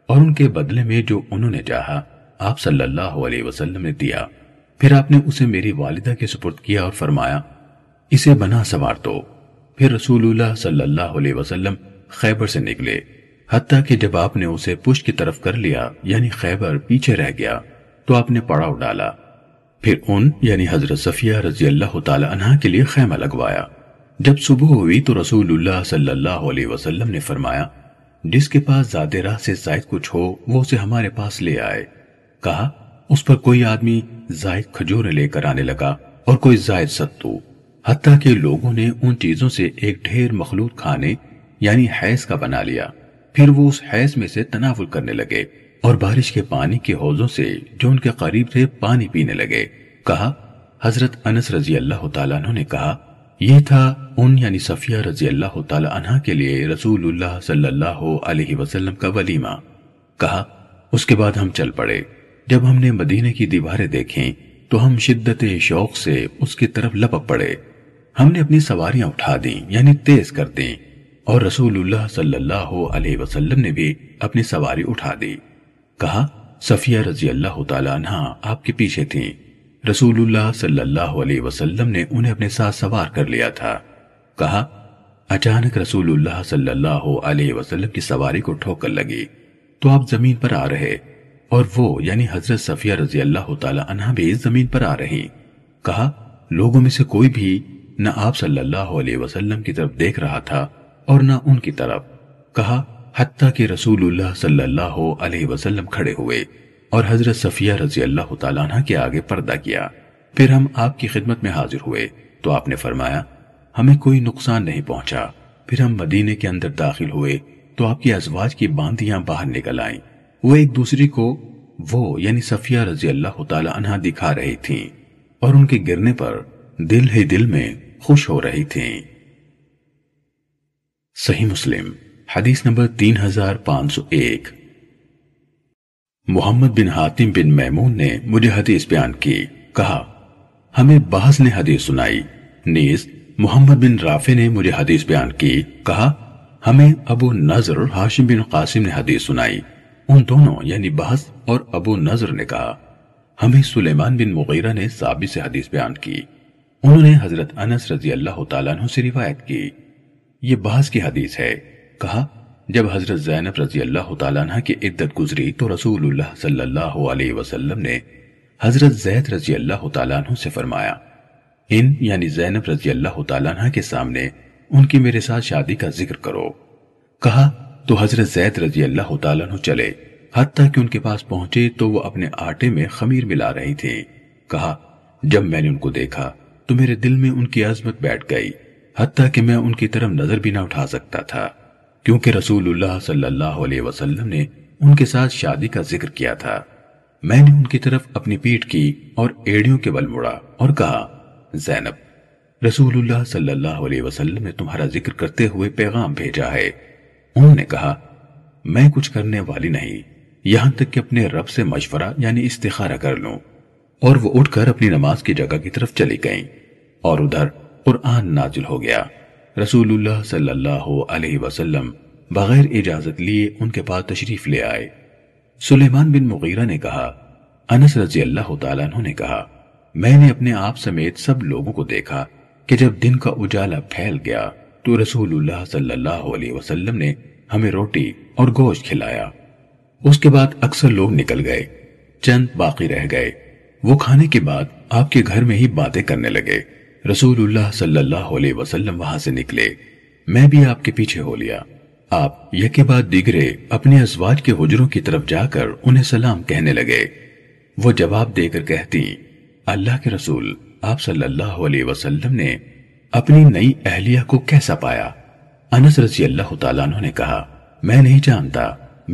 اور ان کے بدلے میں جو انہوں نے چاہا آپ صلی اللہ علیہ وسلم نے دیا۔ پھر آپ نے اسے میری والدہ کے سپرد کیا اور فرمایا اسے بنا سوار دو۔ پھر رسول اللہ صلی اللہ علیہ وسلم خیبر سے نکلے، حتیٰ کہ جب آپ نے اسے پشت کی طرف کر لیا یعنی خیبر پیچھے رہ گیا تو آپ نے پڑاؤ ڈالا، پھر ان یعنی حضرت صفیہ رضی اللہ تعالیٰ عنہ کے لیے خیمہ لگوایا۔ جب صبح ہوئی تو رسول اللہ صلی اللہ علیہ وسلم نے فرمایا جس کے پاس زیادہ راہ سے زائد کچھ ہو وہ اسے ہمارے پاس لے آئے۔ کہا اس پر کوئی آدمی زائد کھجوریں لے کر آنے لگا اور کوئی زائد ستو، حتیٰ کہ لوگوں نے ان چیزوں سے ایک ڈھیر مخلوط کھانے یعنی حیض کا بنا لیا، پھر وہ اس حیض میں سے تناول کرنے لگے اور بارش کے پانی کے حوضوں سے جو ان کے قریب تھے پانی پینے لگے۔ کہا، حضرت انس رضی اللہ تعالیٰ عنہ نے کہا، یہ تھا ان یعنی صفیہ رضی اللہ تعالیٰ عنہ کے لیے رسول اللہ صلی اللہ علیہ وسلم کا ولیمہ۔ کہا، اس کے بعد ہم چل پڑے، جب ہم نے مدینے کی دیواریں دیکھیں تو ہم شدت شوق سے اس کی طرف لپک پڑے، ہم نے اپنی سواریاں اٹھا دیں یعنی تیز کر دیں، اور رسول اللہ صلی اللہ علیہ وسلم نے بھی اپنی سواری اٹھا دی۔ کہا، صفیہ رضی اللہ تعالیٰ عنہ آپ کے پیچھے تھیں، رسول اللہ صلی اللہ علیہ وسلم نے انہیں اپنے ساتھ سوار کر لیا تھا۔ کہا، اچانک رسول اللہ صلی اللہ علیہ وسلم کی سواری کو ٹھوکر لگی تو آپ زمین پر آ رہے، اور وہ یعنی حضرت صفیہ رضی اللہ تعالی عنہ بھی زمین پر آ رہی۔ کہا، لوگوں میں سے کوئی بھی نہ آپ صلی اللہ علیہ وسلم کی طرف دیکھ رہا تھا اور نہ ان کی طرف۔ کہا، حتیٰ کہ رسول اللہ صلی اللہ علیہ وسلم کھڑے ہوئے اور حضرت صفیہ رضی اللہ تعالیٰ عنہ کے آگے پردہ کیا، پھر ہم آپ کی خدمت میں حاضر ہوئے تو آپ نے فرمایا، ہمیں کوئی نقصان نہیں پہنچا۔ پھر ہم مدینے کے اندر داخل ہوئے تو آپ کی ازواج کی باندیاں باہر نکل آئیں، وہ ایک دوسری کو وہ یعنی صفیہ رضی اللہ تعالیٰ عنہ دکھا رہی تھیں اور ان کے گرنے پر دل ہی دل میں خوش ہو رہی تھیں۔ صحیح مسلم حدیث نمبر تین ہزار پانچ سو ایک۔ محمد بن حاتم بن میمون نے مجھے حدیث بیان کی، کہا، ہمیں بحث نے حدیث سنائی، نیز محمد بن رافع نے مجھے حدیث بیان کی، کہا، ہمیں ابو نظر اور ہاشم بن قاسم نے حدیث سنائی، ان دونوں یعنی بحث اور ابو نظر نے کہا، ہمیں سلیمان بن مغیرہ نے ثابت سے حدیث بیان کی، انہوں نے حضرت انس رضی اللہ تعالیٰ عنہ سے روایت کی، یہ بحث کی حدیث ہے۔ کہا، جب حضرت زینب رضی اللہ تعالیٰ عنہ کی عدت گزری تو رسول اللہ صلی اللہ علیہ وسلم نے حضرت زید رضی اللہ تعالیٰ عنہ سے فرمایا، ان یعنی زینب رضی اللہ تعالیٰ عنہ کے سامنے ان کی میرے ساتھ شادی کا ذکر کرو۔ کہا، تو حضرت زید رضی اللہ تعالیٰ عنہ چلے، حتیٰ کہ ان کے پاس پہنچے تو وہ اپنے آٹے میں خمیر ملا رہی تھیں۔ کہا، جب میں نے ان کو دیکھا تو میرے دل میں ان کی عظمت بیٹھ گئی، حتیٰ کہ میں ان کی طرف نظر بھی نہ اٹھا سکتا تھا، کیونکہ رسول اللہ صلی اللہ علیہ وسلم نے ان کے ساتھ شادی کا ذکر کیا تھا۔ میں نے ان کی طرف اپنی پیٹھ کی اور ایڑیوں کے بل مڑا اور کہا، زینب، رسول اللہ صلی اللہ علیہ وسلم نے تمہارا ذکر کرتے ہوئے پیغام بھیجا ہے۔ انہوں نے کہا، میں کچھ کرنے والی نہیں، یہاں تک کہ اپنے رب سے مشورہ یعنی استخارہ کر لوں، اور وہ اٹھ کر اپنی نماز کی جگہ کی طرف چلی گئیں، اور ادھر قرآن نازل ہو گیا۔ رسول اللہ صلی اللہ علیہ وسلم بغیر اجازت لیے ان کے پاس تشریف لے آئے۔ سلیمان بن مغیرہ نے کہا، انس رضی اللہ تعالیٰ عنہ نے کہا، میں نے اپنے آپ سمیت سب لوگوں کو دیکھا کہ جب دن کا اجالا پھیل گیا تو رسول اللہ صلی اللہ علیہ وسلم نے ہمیں روٹی اور گوشت کھلایا، اس کے بعد اکثر لوگ نکل گئے، چند باقی رہ گئے، وہ کھانے کے بعد آپ کے گھر میں ہی باتیں کرنے لگے۔ رسول اللہ صلی اللہ علیہ وسلم وہاں سے نکلے، میں بھی آپ کے پیچھے ہو لیا، آپ یکے بعد دیگرے اپنے ازواج کے حجروں کی طرف جا کر انہیں سلام کہنے لگے، وہ جواب دے کر کہتی، اللہ کے رسول آپ صلی اللہ علیہ وسلم نے اپنی نئی اہلیہ کو کیسا پایا؟ انس رضی اللہ تعالیٰ عنہ نے کہا، میں نہیں جانتا،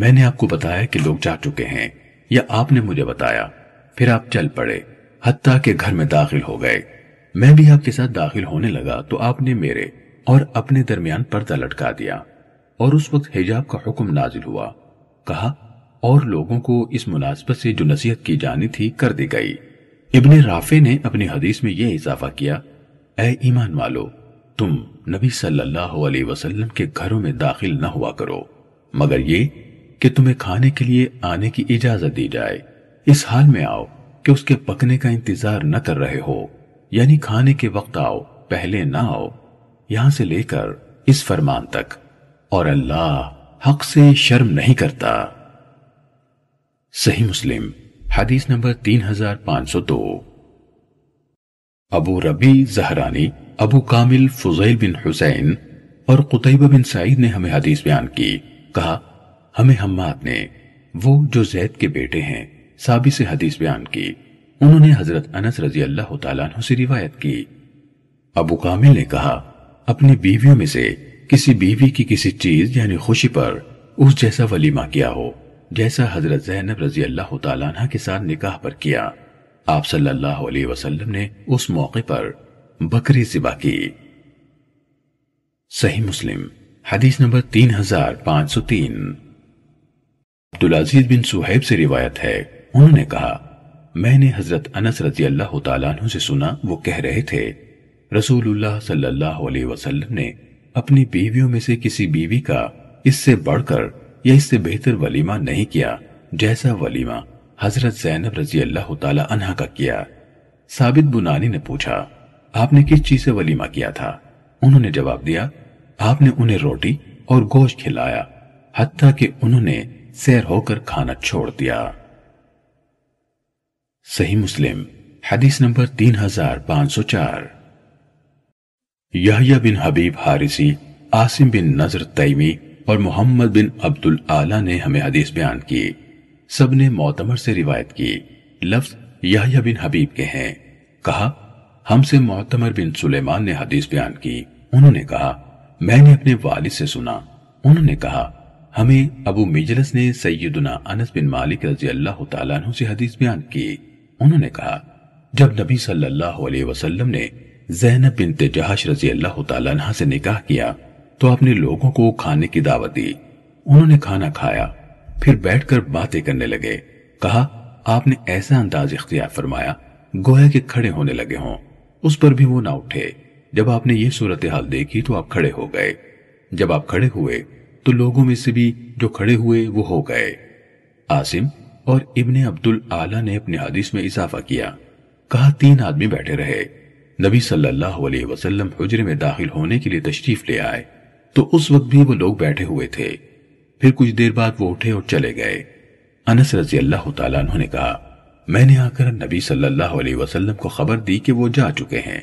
میں نے آپ کو بتایا کہ لوگ جا چکے ہیں، یا آپ نے مجھے بتایا، پھر آپ چل پڑے، حتیٰ کہ گھر میں داخل ہو گئے، میں بھی آپ کے ساتھ داخل ہونے لگا تو آپ نے میرے اور اپنے درمیان پردہ لٹکا دیا، اور اس وقت حجاب کا حکم نازل ہوا۔ کہا، اور لوگوں کو اس مناسبت سے جو نصیحت کی جانی تھی کر دی گئی۔ ابن رافع نے اپنی حدیث میں یہ اضافہ کیا، اے ایمان والو، تم نبی صلی اللہ علیہ وسلم کے گھروں میں داخل نہ ہوا کرو، مگر یہ کہ تمہیں کھانے کے لیے آنے کی اجازت دی جائے، اس حال میں آؤ کہ اس کے پکنے کا انتظار نہ کر رہے ہو، یعنی کھانے کے وقت آؤ، پہلے نہ آؤ، یہاں سے لے کر اس فرمان تک، اور اللہ حق سے شرم نہیں کرتا۔ صحیح مسلم حدیث نمبر تین ہزار پانچ سو دو۔ ابو ربی زہرانی، ابو کامل، فضیل بن حسین اور قطیبہ بن سعید نے ہمیں حدیث بیان کی، کہا، ہمیں حماد نے، وہ جو زید کے بیٹے ہیں، ثابت سے حدیث بیان کی، انہوں نے حضرت انس رضی اللہ تعالیٰ عنہ سے روایت کی۔ ابو کامل نے کہا، اپنی بیویوں میں سے کسی بیوی کی کسی چیز یعنی خوشی پر اس جیسا ولیمہ کیا ہو جیسا حضرت زینب رضی اللہ تعالیٰ عنہ کے ساتھ نکاح پر کیا۔ آپ صلی اللہ علیہ وسلم نے اس موقع پر بکری ذبح کی۔ صحیح مسلم حدیث نمبر تین ہزار پانچ سو تین۔ عبدالعزیز بن صہیب سے روایت ہے، انہوں نے کہا، میں نے حضرت انس رضی اللہ تعالیٰ عنہ سے سنا، وہ کہہ رہے تھے، رسول اللہ صلی اللہ علیہ وسلم نے اپنی بیویوں میں سے کسی بیوی کا اس سے بڑھ کر یا اس سے بہتر ولیمہ نہیں کیا جیسا ولیمہ حضرت زینب رضی اللہ تعالیٰ عنہ کا کیا۔ ثابت بنانی نے پوچھا، آپ نے کس چیز سے ولیمہ کیا تھا؟ انہوں نے جواب دیا، آپ نے انہیں روٹی اور گوشت کھلایا حتیٰ کہ انہوں نے سیر ہو کر کھانا چھوڑ دیا۔ صحیح مسلم حدیث نمبر تین ہزار پانچ سو چار۔ یحییٰ بن حبیب حارثی، عاصم بن نظر تیمی اور محمد بن عبد العالی نے ہمیں حدیث بیان کی، سب نے معتمر سے روایت کی۔ لفظ یحییٰ بن حبیب کے ہیں۔ کہا، ہم سے معتمر بن سلیمان نے حدیث بیان کی، انہوں نے کہا، میں نے اپنے والد سے سنا، انہوں نے کہا، ہمیں ابو مجلس نے سیدنا انس بن مالک رضی اللہ تعالیٰ عنہ سے حدیث بیان کی، انہوں نے کہا، جب نبی صلی اللہ علیہ وسلم نے زینب بنت جہش رضی اللہ تعالیٰ عنہ سے نکاح کیا تو آپ نے لوگوں کو کھانے کی دعوت دی، انہوں نے کھانا کھایا، پھر بیٹھ کر باتیں کرنے لگے۔ کہا، آپ نے ایسا انداز اختیار فرمایا گویا کہ کھڑے ہونے لگے ہوں، اس پر بھی وہ نہ اٹھے۔ جب آپ نے یہ صورتحال دیکھی تو آپ کھڑے ہو گئے، جب آپ کھڑے ہوئے تو لوگوں میں سے بھی جو کھڑے ہوئے وہ ہو گئے۔ عاصم اور ابن عبدالعالی نے اپنے حدیث میں اضافہ کیا۔ کہا، تین آدمی بیٹھے رہے، نبی صلی اللہ علیہ وسلم حجرے میں داخل ہونے کے لیے تشریف لے آئے تو اس وقت بھی وہ لوگ بیٹھے ہوئے تھے، پھر کچھ دیر بعد وہ اٹھے اور چلے گئے۔ انس رضی اللہ تعالیٰ عنہ نے کہا، میں نے آ کر نبی صلی اللہ علیہ وسلم کو خبر دی کہ وہ جا چکے ہیں۔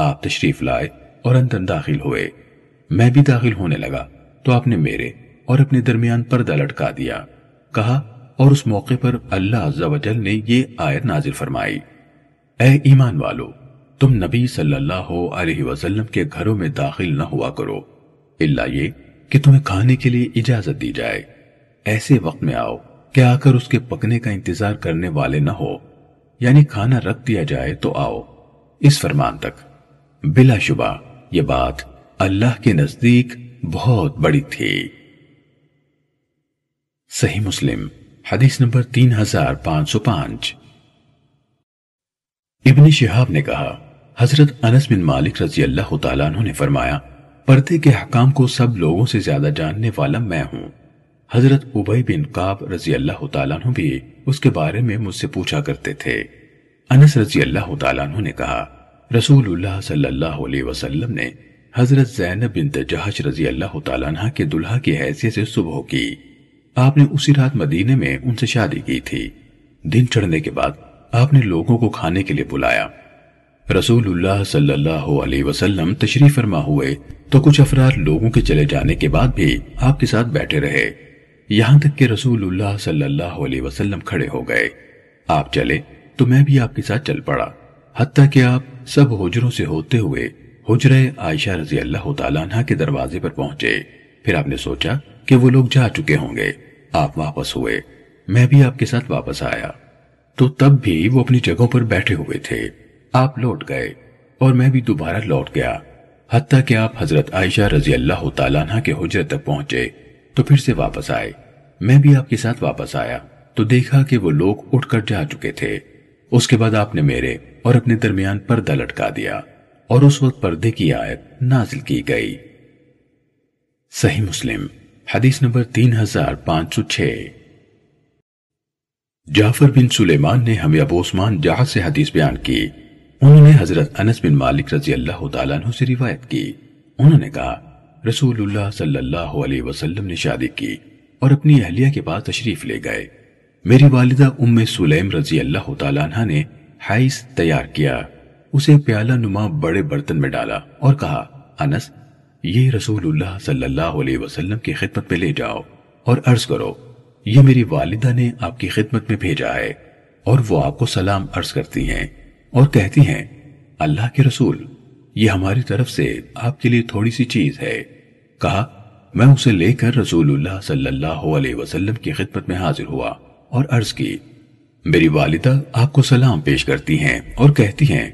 آپ تشریف لائے اور اندر داخل ہوئے، میں بھی داخل ہونے لگا تو آپ نے میرے اور اپنے درمیان پردہ لٹکا دیا۔ کہا، اور اس موقع پر اللہ عز و جل نے یہ آیت نازل فرمائی، اے ایمان والو، تم نبی صلی اللہ علیہ وسلم کے گھروں میں داخل نہ ہوا کرو الا یہ کہ تمہیں کھانے کے لیے اجازت دی جائے، ایسے وقت میں آؤ کہ آ کر اس کے پکنے کا انتظار کرنے والے نہ ہو، یعنی کھانا رکھ دیا جائے تو آؤ اس فرمان تک۔ بلا شبہ یہ بات اللہ کے نزدیک بہت بڑی تھی۔ صحیح مسلم حدیث نمبر تین ہزار پانچ سو پانچ۔ ابن شہاب نے کہا، حضرت انس بن مالک رضی اللہ تعالیٰ عنہ نے فرمایا، پردے کے حکام کو سب لوگوں سے زیادہ جاننے والا میں ہوں۔ حضرت ابی بن کعب رضی اللہ تعالیٰ عنہ بھی اس کے بارے میں مجھ سے پوچھا کرتے تھے۔ انس رضی اللہ تعالیٰ عنہ نے کہا، رسول اللہ صلی اللہ علیہ وسلم نے حضرت زینب بنت جہش رضی اللہ تعالیٰ عنہ کے دلہا کی حیثیت سے صبح کی۔ آپ نے اسی رات مدینے میں ان سے شادی کی تھی۔ دن چڑھنے کے بعد آپ نے لوگوں کو کھانے کے لیے بلایا۔ رسول اللہ صلی اللہ علیہ وسلم تشریف فرما ہوئے تو کچھ افراد لوگوں کے چلے جانے کے بعد بھی آپ کے ساتھ بیٹھے رہے، یہاں تک کہ رسول اللہ صلی اللہ علیہ وسلم کھڑے ہو گئے۔ آپ چلے تو میں بھی آپ کے ساتھ چل پڑا، حتیٰ کہ آپ سب حجروں سے ہوتے ہوئے حجرہ عائشہ رضی اللہ تعالیٰ عنہ کے دروازے پر پہنچے۔ پھر آپ نے سوچا کہ وہ لوگ جا چکے ہوں گے، آپ واپس ہوئے، میں بھی آپ کے ساتھ واپس آیا تو تب بھی وہ اپنی جگہوں پر بیٹھے ہوئے تھے۔ آپ لوٹ گئے اور میں بھی دوبارہ لوٹ گیا، حتیٰ کہ آپ حضرت عائشہ رضی اللہ تعالیٰ عنہ کے حجرے تک پہنچے تو پھر سے واپس آئے، میں بھی آپ کے ساتھ واپس آیا تو دیکھا کہ وہ لوگ اٹھ کر جا چکے تھے۔ اس کے بعد آپ نے میرے اور اپنے درمیان پردہ لٹکا دیا اور اس وقت پردے کی آیت نازل کی گئی۔ صحیح مسلم حدیث نمبر تین ہزار پانچ سو چھ۔ جعفر بن سلیمان نے ہمیں ابو عثمان جعد سے حدیث بیان کی، انہوں نے حضرت انس بن مالک رضی اللہ تعالیٰ عنہ سے روایت کی، انہوں نے کہا، رسول اللہ صلی اللہ علیہ وسلم نے شادی کی اور اپنی اہلیہ کے پاس تشریف لے گئے۔ میری والدہ ام سلیم رضی اللہ تعالیٰ عنہ نے حیض تیار کیا، اسے پیالہ نما بڑے برتن میں ڈالا اور کہا، انس، یہ رسول اللہ صلی اللہ علیہ وسلم کی خدمت میں لے جاؤ اور عرض کرو، یہ میری والدہ نے آپ کی خدمت میں بھیجا ہے اور وہ آپ کو سلام عرض کرتی ہیں اور کہتی ہیں اللہ کے رسول یہ ہماری طرف سے آپ کے لیے تھوڑی سی چیز ہے. کہا میں اسے لے کر رسول اللہ صلی اللہ علیہ وسلم کی خدمت میں حاضر ہوا اور عرض کی میری والدہ آپ کو سلام پیش کرتی ہیں اور کہتی ہیں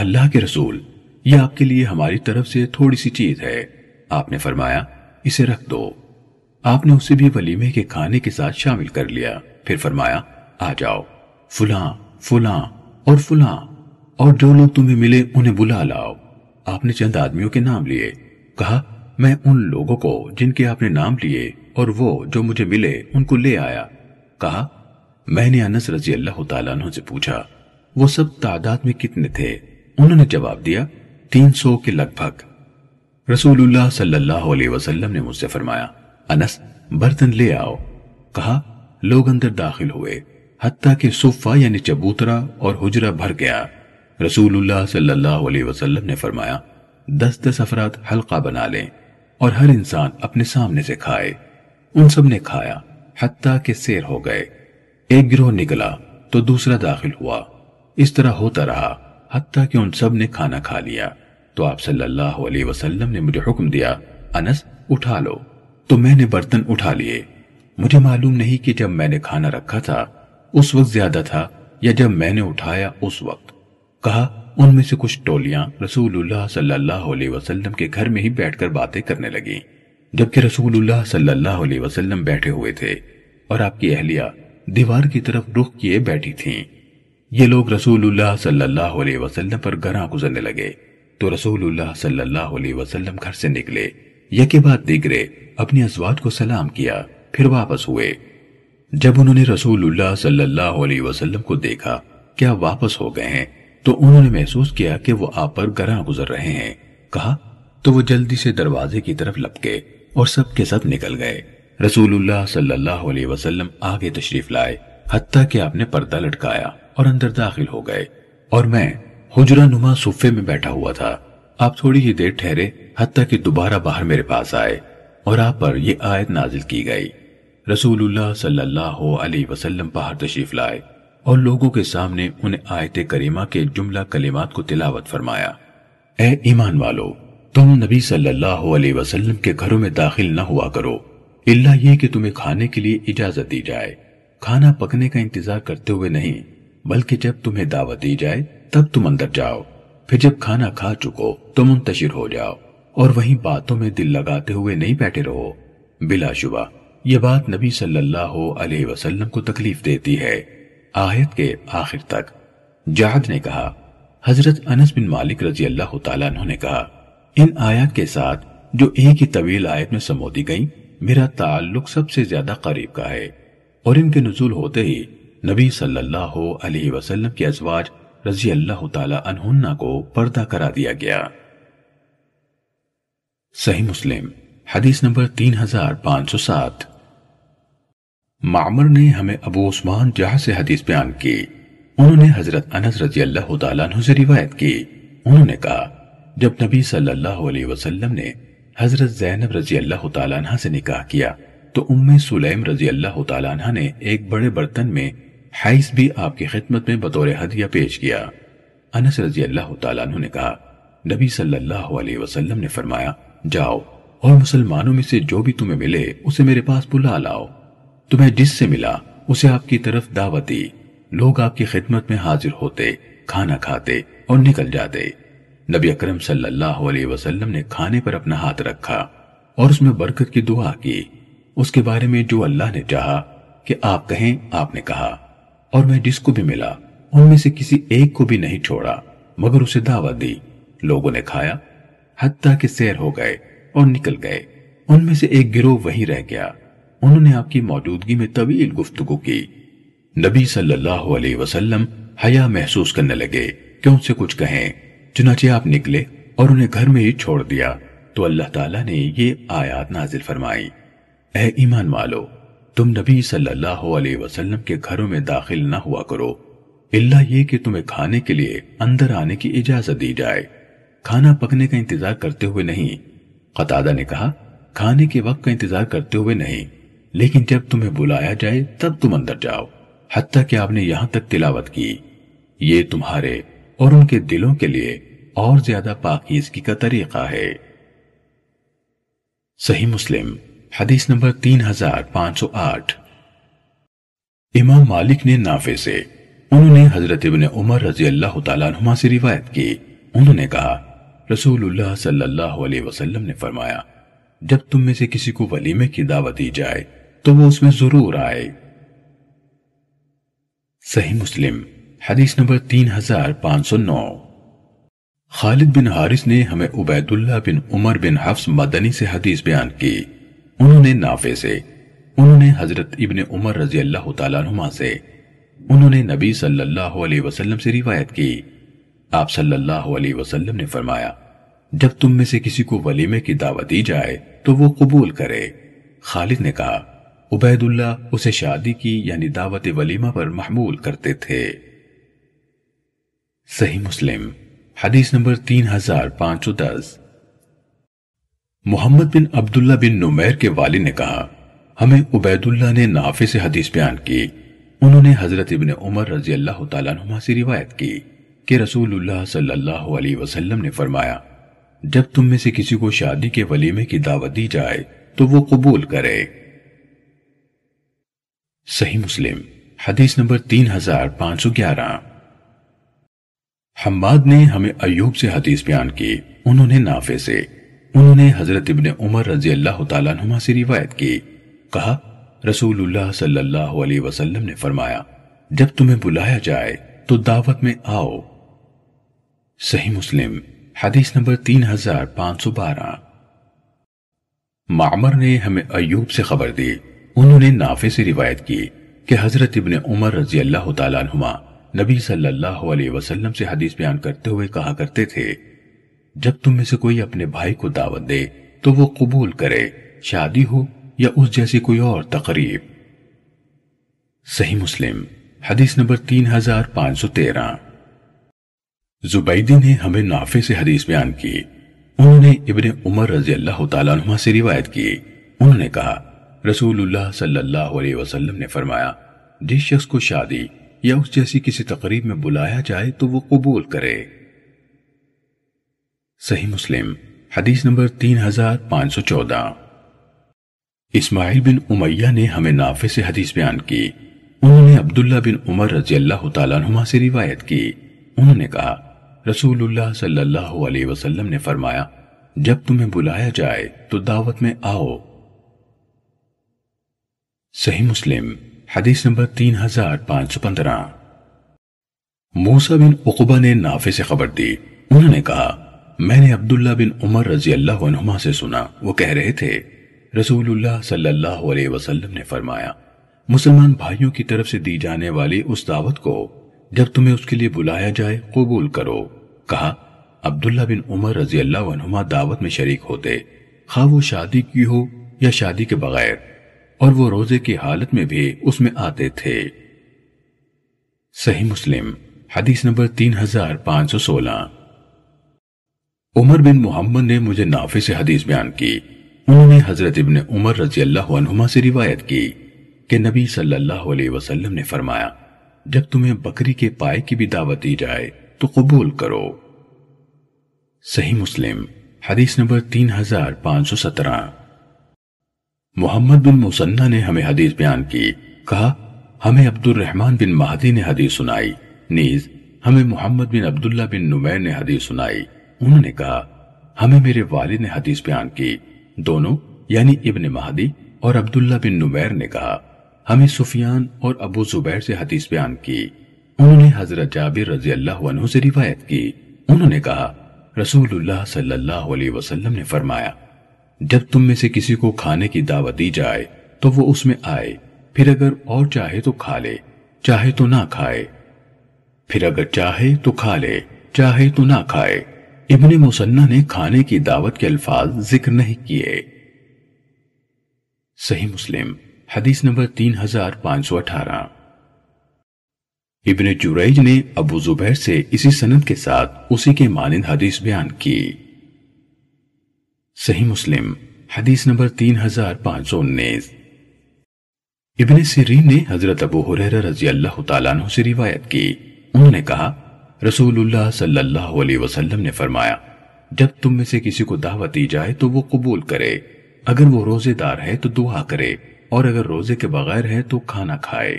اللہ کے رسول یہ آپ کے لیے ہماری طرف سے تھوڑی سی چیز ہے. آپ نے فرمایا اسے رکھ دو. آپ نے اسے بھی ولیمے کے کھانے کے ساتھ شامل کر لیا. پھر فرمایا آ جاؤ فلاں فلاں اور فلاں اور جو لوگ تمہیں ملے انہیں بلا لاؤ. آپ نے چند آدمیوں کے نام لیے. کہا میں ان لوگوں کو جن کے آپ نے نام لیے اور وہ جو مجھے ملے ان کو لے آیا. کہا میں نے انس رضی اللہ تعالیٰ عنہ سے پوچھا وہ سب تعداد میں کتنے تھے؟ انہوں نے جواب دیا تین سو کے لگ بھگ. رسول اللہ صلی اللہ علیہ وسلم نے مجھ سے فرمایا انس برتن لے آؤ. کہا لوگ اندر داخل ہوئے حتیٰ کہ صفہ یعنی چبوترا اور حجرہ بھر گیا. رسول اللہ صلی اللہ علیہ وسلم نے فرمایا دس دس افراد حلقہ بنا لیں اور ہر انسان اپنے سامنے سے کھائے. ان سب نے کھایا حتیٰ کہ سیر ہو گئے. ایک گروہ نکلا تو دوسرا داخل ہوا. اس طرح ہوتا رہا حتیٰ کہ ان سب نے کھانا کھا لیا. تو آپ صلی اللہ علیہ وسلم نے مجھے حکم دیا انس اٹھا لو. تو میں نے برتن اٹھا لیے. مجھے معلوم نہیں کہ جب میں نے کھانا رکھا تھا اس وقت زیادہ تھا یا جب میں نے اٹھایا اس وقت. کہا ان میں سے کچھ ٹولیاں رسول اللہ صلی اللہ علیہ وسلم کے گھر میں ہی بیٹھ کر باتیں کرنے لگیں جبکہ رسول اللہ صلی اللہ علیہ وسلم بیٹھے ہوئے تھے اور آپ کی اہلیہ دیوار کی طرف رخ کیے بیٹھی تھیں. یہ لوگ رسول اللہ صلی اللہ علیہ وسلم پر گراں گزرنے لگے تو رسول اللہ صلی اللہ علیہ وسلم گھر سے نکلے. یکے بعد دیگرے اپنی ازواج کو سلام کیا پھر واپس ہوئے. جب انہوں نے رسول اللہ صلی اللہ علیہ وسلم کو دیکھا کہ آپ واپس ہو گئے ہیں تو انہوں نے محسوس کیا کہ وہ آپ پر گراں گزر رہے ہیں. کہا تو وہ جلدی سے دروازے کی طرف لپکے اور سب کے سب نکل گئے. رسول اللہ صلی اللہ علیہ وسلم آگے تشریف لائے حتیٰ کہ آپ نے پردہ لٹکایا اور اندر داخل ہو گئے اور میں حجرہ نما صفے میں بیٹھا ہوا تھا. آپ تھوڑی ہی دیر ٹھہرے حتیٰ کہ دوبارہ باہر میرے پاس آئے اور آپ پر یہ آیت نازل کی گئی. رسول اللہ صلی اللہ علیہ وسلم باہر تشریف لائے اور لوگوں کے سامنے انہیں آیت کریمہ کے جملہ کلمات کو تلاوت فرمایا. اے ایمان والو تم نبی صلی اللہ علیہ وسلم کے گھروں میں داخل نہ ہوا کرو الا یہ کہ تمہیں کھانے کے لیے اجازت دی جائے. کھانا پکنے کا انتظار کرتے ہوئے نہیں بلکہ جب تمہیں دعوت دی جائے تب تم اندر جاؤ. پھر جب کھانا کھا چکو تو منتشر ہو جاؤ اور وہیں باتوں میں دل لگاتے ہوئے نہیں بیٹھے رہو. بلا شبہ یہ بات نبی صلی اللہ علیہ وسلم کو تکلیف دیتی ہے. آیت کے آخر تک. جعد نے کہا حضرت انس بن مالک رضی اللہ تعالیٰ عنہ نے کہا ان آیات کے ساتھ جو ایک ہی طویل آیت میں سمودی گئیں میرا تعلق سب سے زیادہ قریب کا ہے. اور ان کے نزول ہوتے ہی نبی صلی اللہ علیہ وسلم کی ازواج رضی اللہ تعالیٰ عنہ کو پردہ کرا دیا گیا. صحیح مسلم حدیث نمبر تین ہزار پانچ سو سات. معمر نے ہمیں ابو عثمان جہاں سے حدیث بیان کی. انہوں نے حضرت انس رضی اللہ تعالیٰ عنہ سے روایت کی. انہوں نے کہا جب نبی صلی اللہ علیہ وسلم نے حضرت زینب رضی اللہ تعالیٰ عنہ سے نکاح کیا تو ام سلیم رضی اللہ تعالیٰ عنہ نے ایک بڑے برتن میں حیث بھی آپ کی خدمت میں بطور ہدیہ پیش کیا. انس رضی اللہ تعالیٰ عنہ نے کہا نبی صلی اللہ علیہ وسلم نے فرمایا جاؤ اور مسلمانوں میں سے جو بھی تمہیں ملے اسے میرے پاس بلا لاؤ. تمہیں جس سے ملا اسے آپ کی طرف دعوت دی. لوگ آپ کی خدمت میں حاضر ہوتے کھانا کھاتے اور نکل جاتے. نبی اکرم صلی اللہ علیہ وسلم نے کھانے پر اپنا ہاتھ رکھا اور اس میں برکت کی دعا کی اس کے بارے میں جو اللہ نے چاہا کہ آپ کہیں آپ نے کہا. اور میں جس کو بھی ملا ان میں سے کسی ایک کو بھی نہیں چھوڑا مگر اسے دعوت دی. لوگوں نے کھایا حتیٰ کہ سیر ہو گئے اور نکل گئے. ان میں سے ایک گروہ وہیں رہ گیا. انہوں نے آپ کی موجودگی میں طویل گفتگو کی. نبی صلی اللہ علیہ وسلم حیا محسوس کرنے لگے کہ ان سے کچھ کہیں. چنانچہ آپ نکلے اور انہیں گھر میں ہی چھوڑ دیا. تو اللہ تعالیٰ نے یہ آیات نازل فرمائی. اے ایمان والو تم نبی صلی اللہ علیہ وسلم کے گھروں میں داخل نہ ہوا کرو الا یہ کہ تمہیں کھانے کے لیے اندر آنے کی اجازت دی جائے. کھانا پکنے کا انتظار کرتے ہوئے نہیں. قتادہ نے کہا کھانے کے وقت کا انتظار کرتے ہوئے نہیں لیکن جب تمہیں بلایا جائے تب تم اندر جاؤ، حتیٰ کہ آپ نے یہاں تک تلاوت کی، یہ تمہارے اور ان کے دلوں کے لیے اور زیادہ پاکیزگی کا طریقہ ہے۔ صحیح مسلم حدیث نمبر تین ہزار پانچ سو آٹھ۔ امام مالک نے نافع سے، انہوں نے حضرت ابن عمر رضی اللہ تعالیٰ عنہما سے روایت کی، انہوں نے کہا رسول اللہ صلی اللہ علیہ وسلم نے فرمایا جب تم میں سے کسی کو ولیمے کی دعوت دی جائے تو وہ اس میں ضرور آئے۔ صحیح مسلم حدیث نمبر تین ہزار پانچ سو نو۔ خالد بن حارث نے ہمیں عبید اللہ بن عمر بن حفص مدنی سے حدیث بیان کی، انہوں نے نافع سے، انہوں نے حضرت ابن عمر رضی اللہ تعالیٰ عنہما سے، انہوں نے نبی صلی اللہ علیہ وسلم سے روایت کی، آپ صلی اللہ علیہ وسلم نے فرمایا جب تم میں سے کسی کو ولیمے کی دعوت دی جائے تو وہ قبول کرے۔ خالد نے کہا عبید اللہ اسے شادی کی یعنی دعوت ولیمہ پر محمول کرتے تھے۔ صحیح مسلم حدیث نمبر تین ہزار پانچ سو دس۔ محمد بن عبداللہ بن نمیر کے والد نے کہا ہمیں عبید اللہ نے نافع سے حدیث بیان کی، انہوں نے حضرت ابن عمر رضی اللہ تعالیٰ عنہما سے روایت کی کہ رسول اللہ صلی اللہ علیہ وسلم نے فرمایا جب تم میں سے کسی کو شادی کے ولیمے کی دعوت دی جائے تو وہ قبول کرے۔ صحیح مسلم حدیث نمبر تین ہزار پانچ سو گیارہ۔ حماد نے ہمیں ایوب سے حدیث بیان کی، انہوں نے نافع سے، انہوں نے حضرت ابن عمر رضی اللہ تعالیٰ عنہما سے روایت کی، کہا رسول اللہ صلی اللہ علیہ وسلم نے فرمایا جب تمہیں بلایا جائے تو دعوت میں آؤ۔ صحیح مسلم حدیث نمبر تین ہزار پانچ سو بارہ۔ معمر نے ہمیں ایوب سے خبر دی، انہوں نے نافع سے روایت کی کہ حضرت ابن عمر رضی اللہ تعالیٰ عنہما نبی صلی اللہ علیہ وسلم سے حدیث بیان کرتے ہوئے کہا کرتے تھے جب تم میں سے کوئی اپنے بھائی کو دعوت دے تو وہ قبول کرے، شادی ہو یا اس جیسی کوئی اور تقریب۔ صحیح مسلم حدیث نمبر تین ہزار پانچ سو تیرہ۔ زبیدی نے ہمیں نافع سے حدیث بیان کی، انہوں نے ابن عمر رضی اللہ تعالیٰ عنہ سے روایت کی، انہوں نے کہا رسول اللہ صلی اللہ علیہ وسلم نے فرمایا جس شخص کو شادی یا اس جیسی کسی تقریب میں بلایا جائے تو وہ قبول کرے۔ صحیح مسلم حدیث نمبر تین ہزار پانچ سو چودہ۔ اسماعیل بن امیہ نے ہمیں نافع سے حدیث بیان کی، انہوں نے عبداللہ بن عمر رضی اللہ تعالیٰ عنہ سے روایت کی، انہوں نے کہا رسول اللہ صلی اللہ علیہ وسلم نے فرمایا جب تمہیں بلایا جائے تو دعوت میں آؤ۔ صحیح مسلم حدیث نمبر تین ہزار پانچ سو پندرہ۔ موسیٰ بن عقبہ نے نافع سے خبر دی، انہوں نے کہا میں نے عبداللہ بن عمر رضی اللہ عنہما سے سنا، وہ کہہ رہے تھے رسول اللہ صلی اللہ علیہ وسلم نے فرمایا مسلمان بھائیوں کی طرف سے دی جانے والی اس دعوت کو جب تمہیں اس کے لیے بلایا جائے قبول کرو۔ کہا عبداللہ بن عمر رضی اللہ عنہما دعوت میں شریک ہوتے، خواہ وہ شادی کی ہو یا شادی کے بغیر، اور وہ روزے کی حالت میں بھی اس میں آتے تھے۔ صحیح مسلم حدیث نمبر تین ہزار پانچ سو سولہ۔ عمر بن محمد نے مجھے نافع سے حدیث بیان کی، انہوں نے حضرت ابن عمر رضی اللہ عنہما سے روایت کی کہ نبی صلی اللہ علیہ وسلم نے فرمایا جب تمہیں بکری کے پائے کی بھی دعوت دی جائے تو قبول کرو۔ صحیح مسلم حدیث نمبر تین ہزار پانچ سو سترہ۔ محمد بن مسنہ نے ہمیں حدیث بیان کی، کہا ہمیں عبد الرحمان بن مہدی نے حدیث سنائی، نیز ہمیں محمد بن عبداللہ بن نمیر نے حدیث سنائی، انہوں نے کہا ہمیں میرے والد نے حدیث بیان کی، دونوں یعنی ابن مہدی اور عبداللہ بن نمیر نے کہا ہمیں سفیان اور ابو زبیر سے حدیث بیان کی، انہوں نے حضرت جابر رضی اللہ عنہ سے روایت کی، انہوں نے کہا رسول اللہ صلی اللہ علیہ وسلم نے فرمایا جب تم میں سے کسی کو کھانے کی دعوت دی جائے تو وہ اس میں آئے، پھر اگر اور چاہے تو کھا لے، چاہے تو نہ کھائے، پھر اگر چاہے تو کھا لے، چاہے تو نہ کھائے۔ ابن مسنہ نے کھانے کی دعوت کے الفاظ ذکر نہیں کیے۔ صحیح مسلم حدیث نمبر تین ہزار پانچ سو اٹھارہ۔ ابن جریج نے ابو زبیر سے اسی سند کے ساتھ اسی کے مانند حدیث بیان کی۔ صحیح مسلم حدیث نمبر تین ہزار پانچ سو انیس۔ ابن سیرین نے حضرت ابو ہریرہ رضی اللہ تعالیٰ عنہ سے روایت کی، انہوں نے کہا رسول اللہ صلی اللہ علیہ وسلم نے فرمایا جب تم میں سے کسی کو دعوت دی جائے تو وہ قبول کرے، اگر وہ روزے دار ہے تو دعا کرے اور اگر روزے کے بغیر ہے تو کھانا کھائے۔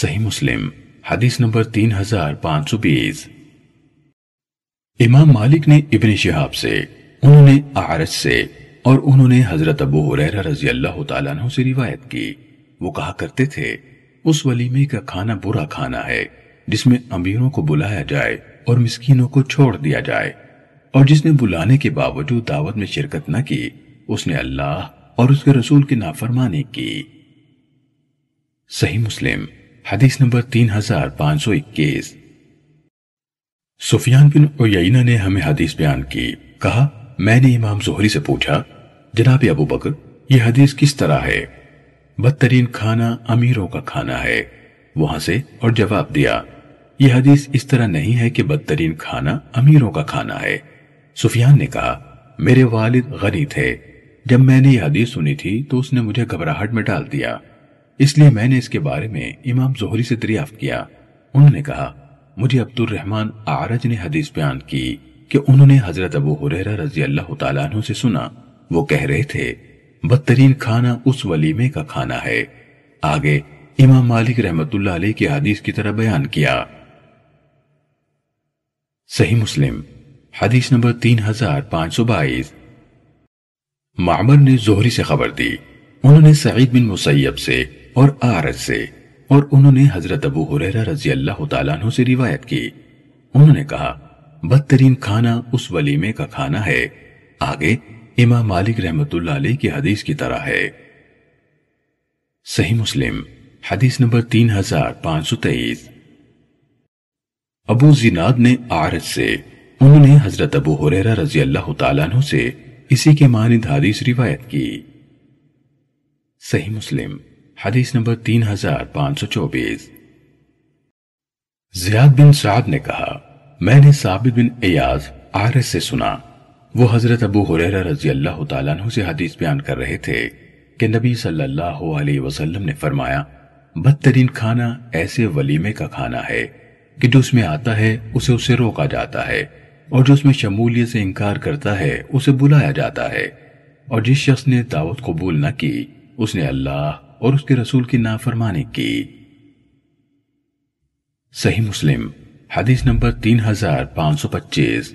صحیح مسلم حدیث نمبر تین ہزار پانچ سو بیس۔ امام مالک نے ابن شہاب سے، انہوں نے اعرج سے اور انہوں نے حضرت ابو ہریرہ رضی اللہ تعالیٰ عنہ سے روایت کی، وہ کہا کرتے تھے اس ولیمے کا کھانا برا کھانا ہے جس میں امیروں کو بلایا جائے اور مسکینوں کو چھوڑ دیا جائے، اور جس نے بلانے کے باوجود دعوت میں شرکت نہ کی اس نے اللہ اور اس کے رسول کی نافرمانی کی۔ صحیح مسلم حدیث نمبر تین ہزار پانچ سو اکیس۔ سفیان بن عیینہ نے ہمیں حدیث بیان کی، کہا میں نے امام زہری سے پوچھا جناب ابو بکر یہ حدیث کس طرح ہے؟ بدترین کھانا امیروں کا کھانا ہے وہاں سے، اور جواب دیا یہ حدیث اس طرح نہیں ہے کہ بدترین کھانا امیروں کا کھانا ہے۔ سفیان نے کہا میرے والد غنی تھے، جب میں نے یہ حدیث سنی تھی تو اس نے مجھے گھبراہٹ میں ڈال دیا، اس لیے میں نے اس کے بارے میں امام زہری سے دریافت کیا، انہوں نے کہا مجھے عبدالرحمان اعرج نے حدیث بیان کی کہ انہوں نے حضرت ابو ہریرہ رضی اللہ تعالیٰ عنہ سے سنا، وہ کہہ رہے تھے بدترین کھانا اس ولیمے کا کھانا ہے۔ آگے امام مالک رحمت اللہ علیہ کی حدیث کی طرح بیان کیا۔ صحیح مسلم حدیث نمبر تین ہزار پانچ سو بائیس۔ معمر نے زہری سے خبر دی، انہوں نے سعید بن مسیب سے اور اعرج سے اور انہوں نے حضرت ابو ہریرہ رضی اللہ تعالیٰ عنہ سے روایت کی، انہوں نے کہا بدترین کھانا اس ولیمے کا کھانا ہے، آگے امام مالک رحمت اللہ علیہ کی حدیث کی طرح ہے۔ صحیح مسلم حدیث نمبر تین ہزار پانچ سو تیئیس۔ ابو زیناد نے اعرج سے، انہوں نے حضرت ابو ہریرہ رضی اللہ تعالیٰ عنہ سے اسی کے مانند حدیث روایت کی۔ صحیح مسلم حدیث نمبر تین ہزار پانچ سو چوبیس۔ زیاد بن سعد نے کہا میں نے ثابت بن ایاز عارض سے سنا، وہ حضرت ابو ہریرہ رضی اللہ تعالیٰ عنہ سے حدیث بیان کر رہے تھے کہ نبی صلی اللہ علیہ وسلم نے فرمایا بدترین کھانا ایسے ولیمے کا کھانا ہے کہ جو اس میں آتا ہے اسے اسے روکا جاتا ہے، اور جو اس میں شمولیت سے انکار کرتا ہے اسے بلایا جاتا ہے، اور جس شخص نے دعوت قبول نہ کی اس نے اللہ اور اس کے رسول کی نافرمانی کی۔ صحیح مسلم حدیث نمبر تین ہزار پانچ سو پچیس۔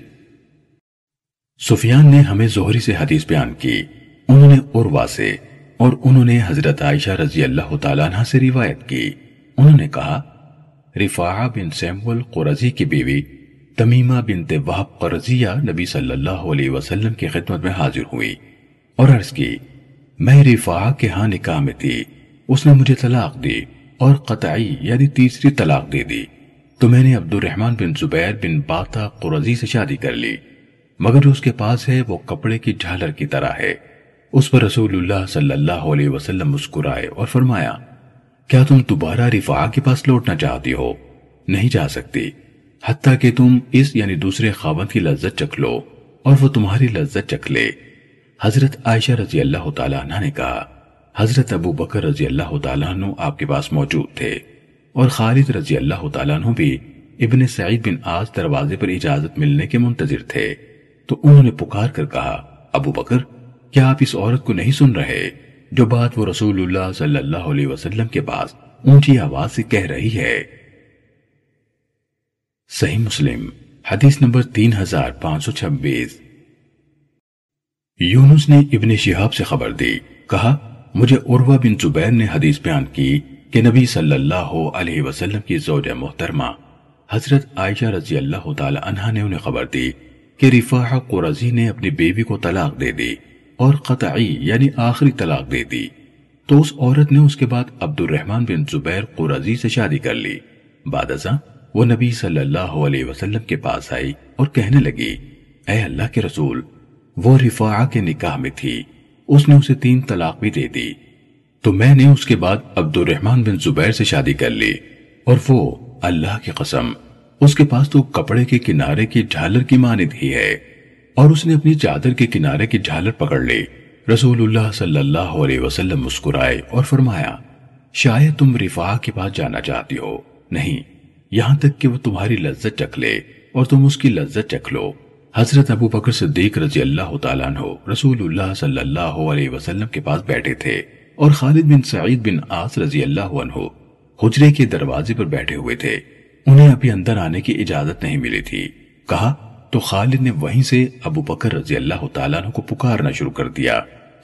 سفیان نے ہمیں زہری سے حدیث بیان کی، انہوں نے عروہ سے اور انہوں نے حضرت عائشہ رضی اللہ تعالیٰ عنہ سے روایت کی، انہوں نے کہا رفاعہ بن سیمول قرزی کی بیوی تمیمہ بنت وہب قرضیہ نبی صلی اللہ علیہ وسلم کی خدمت میں حاضر ہوئی اور عرض کی میں رفاعہ کے ہاں نکاح میں تھی، اس نے مجھے طلاق دی اور قطعی یعنی تیسری طلاق دے دی، تو میں نے عبد الرحمن بن زبیر بن باتا قرضی سے شادی کر لی، مگر جو اس کے پاس ہے وہ کپڑے کی جھالر کی طرح ہے۔ اس پر رسول اللہ صلی اللہ علیہ وسلم مسکرائے اور فرمایا کیا تم دوبارہ رفاعہ کے پاس لوٹنا چاہتی ہو؟ نہیں جا سکتی حتیٰ کہ تم اس یعنی دوسرے خاوند کی لذت چکھ لو اور وہ تمہاری لذت چکھ لے۔ حضرت عائشہ رضی اللہ تعالیٰ عنہ نے کہا حضرت ابو بکر رضی اللہ تعالیٰ عنہ آپ کے پاس موجود تھے، اور خالد رضی اللہ تعالیٰ عنہ بھی ابن سعید بن عاص دروازے پر اجازت ملنے کے منتظر تھے، تو انہوں نے پکار کر کہا ابو بکر کیا آپ اس عورت کو نہیں سن رہے جو بات وہ رسول اللہ صلی اللہ علیہ وسلم کے پاس اونچی آواز سے کہہ رہی ہے؟ صحیح مسلم حدیث نمبر تین ہزار پانچ سو چھبیس۔ یونس نے ابن شہاب سے خبر دی، کہا مجھے عروہ بن زبیر نے حدیث بیان کی کہ نبی صلی اللہ علیہ وسلم کی زوجہ محترمہ حضرت عائشہ رضی اللہ تعالی عنہ نے انہیں خبر دی کہ رفاعہ قرظی نے اپنی بیوی کو طلاق دے دی اور قطعی یعنی آخری طلاق دے دی، تو اس عورت نے اس کے بعد عبد الرحمن بن زبیر قرظی سے شادی کر لی۔ بعد ازاں وہ نبی صلی اللہ علیہ وسلم کے پاس آئی اور کہنے لگی اے اللہ کے رسول، وہ رفاعہ کے نکاح میں تھی، اس نے اسے تین طلاق بھی دے دی، تو میں نے اس کے بعد عبد الرحمن بن زبیر سے شادی کر لی، اور وہ اللہ کی قسم اس کے پاس تو کپڑے کے کنارے کی جھالر کی مانند ہی ہے، اور اس نے اپنی چادر کے کنارے کی جھالر پکڑ لی۔ رسول اللہ صلی اللہ علیہ وسلم مسکرائے اور فرمایا، شاید تم رفاعہ کے پاس جانا چاہتی ہو، نہیں، یہاں تک کہ وہ تمہاری لذت چکھ لے اور تم اس کی لذت چکھ لو۔ حضرت ابو بکر صدیق رضی اللہ تعالیٰ عنہ رسول اللہ صلی اللہ علیہ وسلم کے پاس بیٹھے تھے اور خالد بن سعید بن عاص رضی اللہ عنہ حجرے کے دروازے پر بیٹھے ہوئے تھے، انہیں ابھی اندر آنے کی اجازت نہیں ملی تھی۔ کہا تو خالد نے وہیں سے ابو بکر رضی اللہ تعالیٰ عنہ کو پکارنا شروع کر دیا،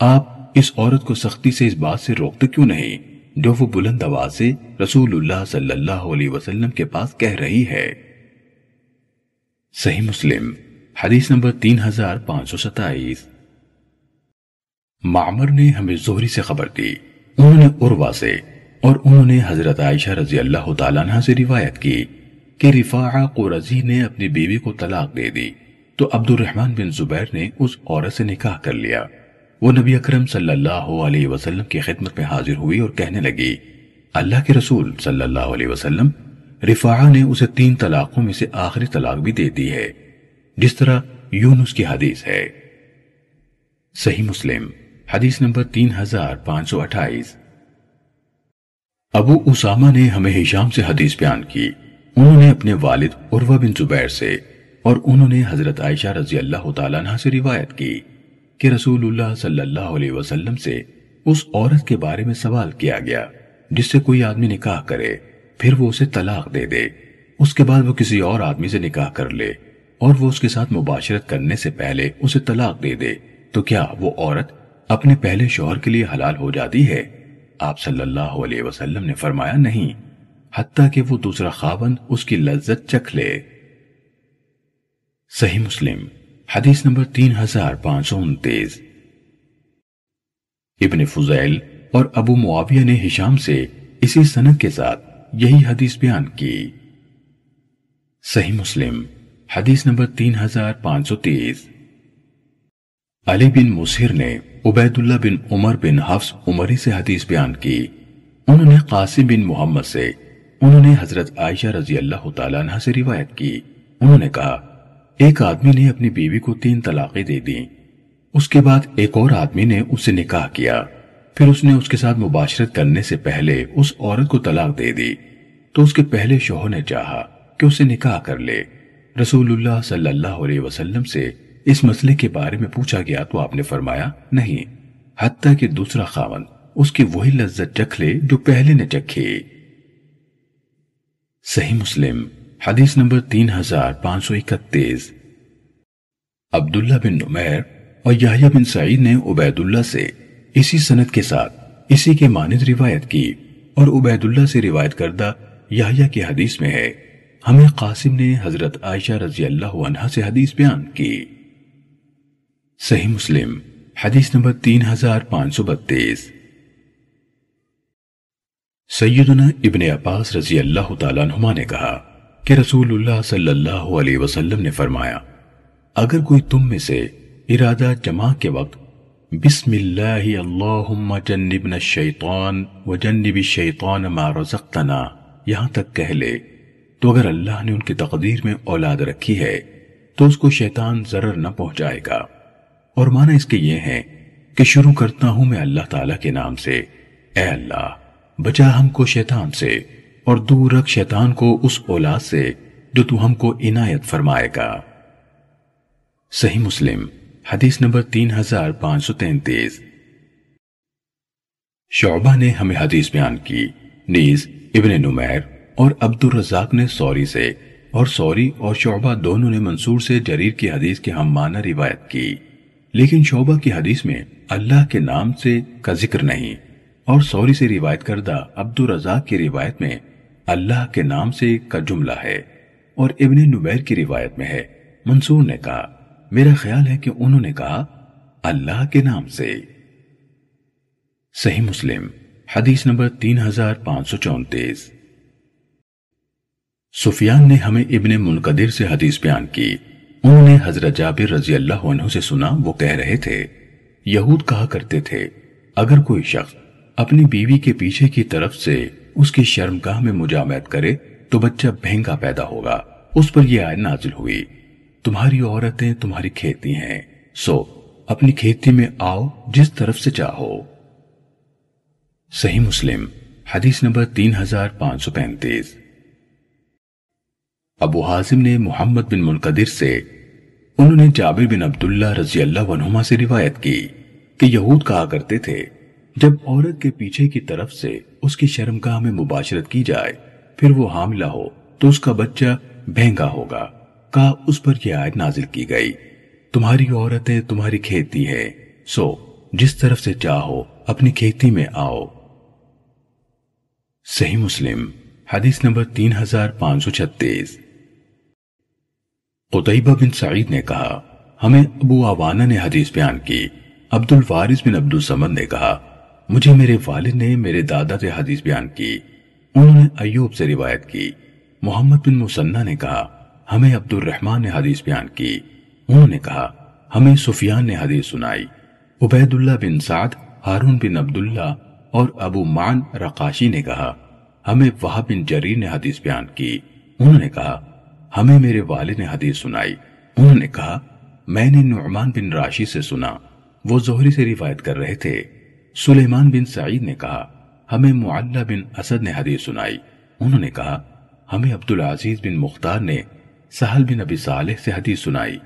آپ اس عورت کو سختی سے اس بات سے روکتے کیوں نہیں جو وہ بلند آواز سے رسول اللہ صلی اللہ علیہ وسلم کے پاس کہہ رہی ہے؟ صحیح مسلم حدیث نمبر تین ہزار پانچ سو ستائیس۔ معمر نے ہمیں زہری سے خبر دی، انہوں نے عروہ سے اور انہوں نے حضرت عائشہ رضی اللہ تعالیٰ عنہ سے روایت کی کہ رفاعہ قرظی نے اپنی بیوی کو طلاق دے دی تو عبد الرحمن بن زبیر نے اس عورت سے نکاح کر لیا۔ وہ نبی اکرم صلی اللہ علیہ وسلم کی خدمت میں حاضر ہوئی اور کہنے لگی، اللہ کے رسول صلی اللہ علیہ وسلم، رفاعہ نے اسے تین طلاقوں میں سے آخری طلاق بھی دے دی ہے، جس طرح یونس کی حدیث ہے۔ صحیح مسلم حدیث نمبر تین ہزار پانچ سو اٹھائیس۔ ابو اسامہ نے ہمیں ہشام سے حدیث بیان کی، انہوں نے اپنے والد عروہ بن زبیر سے اور انہوں نے حضرت عائشہ رضی اللہ تعالیٰ عنہ سے روایت کی کہ رسول اللہ صلی اللہ علیہ وسلم سے اس عورت کے بارے میں سوال کیا گیا جس سے کوئی آدمی نکاح کرے پھر وہ اسے طلاق دے دے، اس کے بعد وہ کسی اور آدمی سے نکاح کر لے اور وہ اس کے ساتھ مباشرت کرنے سے پہلے اسے طلاق دے دے، تو کیا وہ عورت اپنے پہلے شوہر کے لیے حلال ہو جاتی ہے؟ آپ صلی اللہ علیہ وسلم نے فرمایا، نہیں، حتیٰ کہ وہ دوسرا خاوند اس کی لذت چکھ لے۔ صحیح مسلم حدیث نمبر تین ہزار پانچ سو انتیس۔ ابن فضیل اور ابو معاویہ نے ہشام سے اسی سند کے ساتھ یہی حدیث بیان کی۔ صحیح مسلم حدیث نمبر تین ہزار پانچ سو تیس۔ علی بن مسہر نے عبید اللہ بن عمر بن حفص عمری سے حدیث بیان کی، انہوں نے قاسم بن محمد سے، انہوں نے حضرت عائشہ رضی اللہ تعالیٰ عنہ سے روایت کی، انہوں نے کہا، ایک آدمی نے اپنی بیوی کو تین طلاقیں دے دیں، اس کے بعد ایک اور آدمی نے اس سے نکاح کیا، پھر اس نے اس کے ساتھ مباشرت کرنے سے پہلے اس عورت کو طلاق دے دی تو اس کے پہلے شوہر نے چاہا کہ اسے نکاح کر لے۔ رسول اللہ صلی اللہ علیہ وسلم سے اس مسئلے کے بارے میں پوچھا گیا تو آپ نے فرمایا، نہیں، حتیٰ کہ دوسرا خاوند اس کی وہی لذت چکھ لے جو پہلے نے چکھی۔ صحیح مسلم حدیث نمبر تین ہزار پانچ سو اکتیس۔ عبداللہ بن نمیر اور یحییٰ بن سعید نے عبید اللہ سے اسی سند کے ساتھ اسی کے مانند روایت کی، اور عبید اللہ سے روایت کردہ یحییٰ کی حدیث میں ہے، ہمیں قاسم نے حضرت عائشہ رضی اللہ عنہ سے حدیث بیان کی۔ صحیح مسلم حدیث نمبر تین ہزار پانچ سو بتیس۔ سیدنا ابن عباس رضی اللہ تعالیٰ عنہما نے کہا کہ رسول اللہ صلی اللہ علیہ وسلم نے فرمایا، اگر کوئی تم میں سے ارادہ جمع کے وقت بسم اللہ اللہم جنبنا الشیطان وجنب الشیطان ما رزقتنا یہاں تک کہہ لے، تو اگر اللہ نے ان کی تقدیر میں اولاد رکھی ہے تو اس کو شیطان ضرر نہ پہنچائے گا۔ اور معنی اس کے یہ ہیں کہ شروع کرتا ہوں میں اللہ تعالیٰ کے نام سے، اے اللہ بچا ہم کو شیطان سے اور دور رکھ شیطان کو اس اولاد سے جو تو ہم کو عنایت فرمائے گا۔ صحیح مسلم حدیث نمبر تین ہزار پانچ سو تینتیس۔ شعبہ نے ہمیں حدیث بیان کی، نیز ابن نمیر اور عبد الرزاق نے سوری سے، اور سوری اور شعبہ دونوں نے منصور سے جریر کی حدیث کے ہم معنی روایت کی، لیکن شعبہ کی حدیث میں اللہ کے نام سے کا ذکر نہیں، اور سوری سے روایت کردہ عبد الرزاق کی روایت میں اللہ کے نام سے کا جملہ ہے، اور ابن نمیر کی روایت میں ہے، منصور نے کہا، میرا خیال ہے کہ انہوں نے کہا اللہ کے نام سے۔ صحیح مسلم حدیث نمبر تین ہزار پانچ سو چونتیس۔ سفیان نے ہمیں ابن منقدر سے حدیث بیان کی، انہوں نے حضرت جابر رضی اللہ عنہ سے سنا، وہ کہہ رہے تھے، یہود کہا کرتے تھے، اگر کوئی شخص اپنی بیوی کے پیچھے کی طرف سے اس کی شرمگاہ میں مجامعت کرے تو بچہ بھینگا پیدا ہوگا۔ اس پر یہ آیت نازل ہوئی، تمہاری عورتیں تمہاری کھیتی ہیں، سو اپنی کھیتی میں آؤ جس طرف سے چاہو. صحیح مسلم حدیث نمبر تین ہزار پانچ سو پینتیس. ابو حازم نے محمد بن منقدر سے انہوں نے جابر بن عبداللہ رضی اللہ عنہما سے روایت کی کہ یہود کہا کرتے تھے جب عورت کے پیچھے کی طرف سے اس کی شرمگاہ میں مباشرت کی جائے پھر وہ حاملہ ہو تو اس کا بچہ بھینگا ہوگا. کہا اس پر یہ آیت نازل کی گئی تمہاری عورتیں تمہاری کھیتی ہے سو جس طرف سے چاہو اپنی کھیتی میں آؤ. صحیح مسلم حدیث نمبر تین ہزار پانچ سو چھتیس. قطعیبہ بن سعید نے کہا ہمیں ابو عوانہ نے حدیث بیان کی. عبد الوارث بن عبد الصمد نے کہا مجھے میرے والد نے میرے دادا سے حدیث بیان کی. انہوں نے ایوب سے روایت کی. محمد بن مسنہ نے کہا ہمیں عبد الرحمان نے حدیث بیان کی. انہوں نے کہا ہمیں سفیان نے حدیث سنائی. عبید اللہ بن سعد، ہارون بن عبداللہ اور ابو معن رقاشی نے کہا ہمیں وہب بن جریر نے حدیث بیان کی. انہوں نے کہا ہمیں میرے والد نے حدیث سنائی. انہوں نے کہا میں نے نعمان بن راشی سے سنا، وہ زہری سے روایت کر رہے تھے. سلیمان بن سعید نے کہا ہمیں معلہ بن اسد نے حدیث سنائی. انہوں نے کہا ہمیں عبدالعزیز بن مختار نے سہل بن ابی صالح سے حدیث سنائی.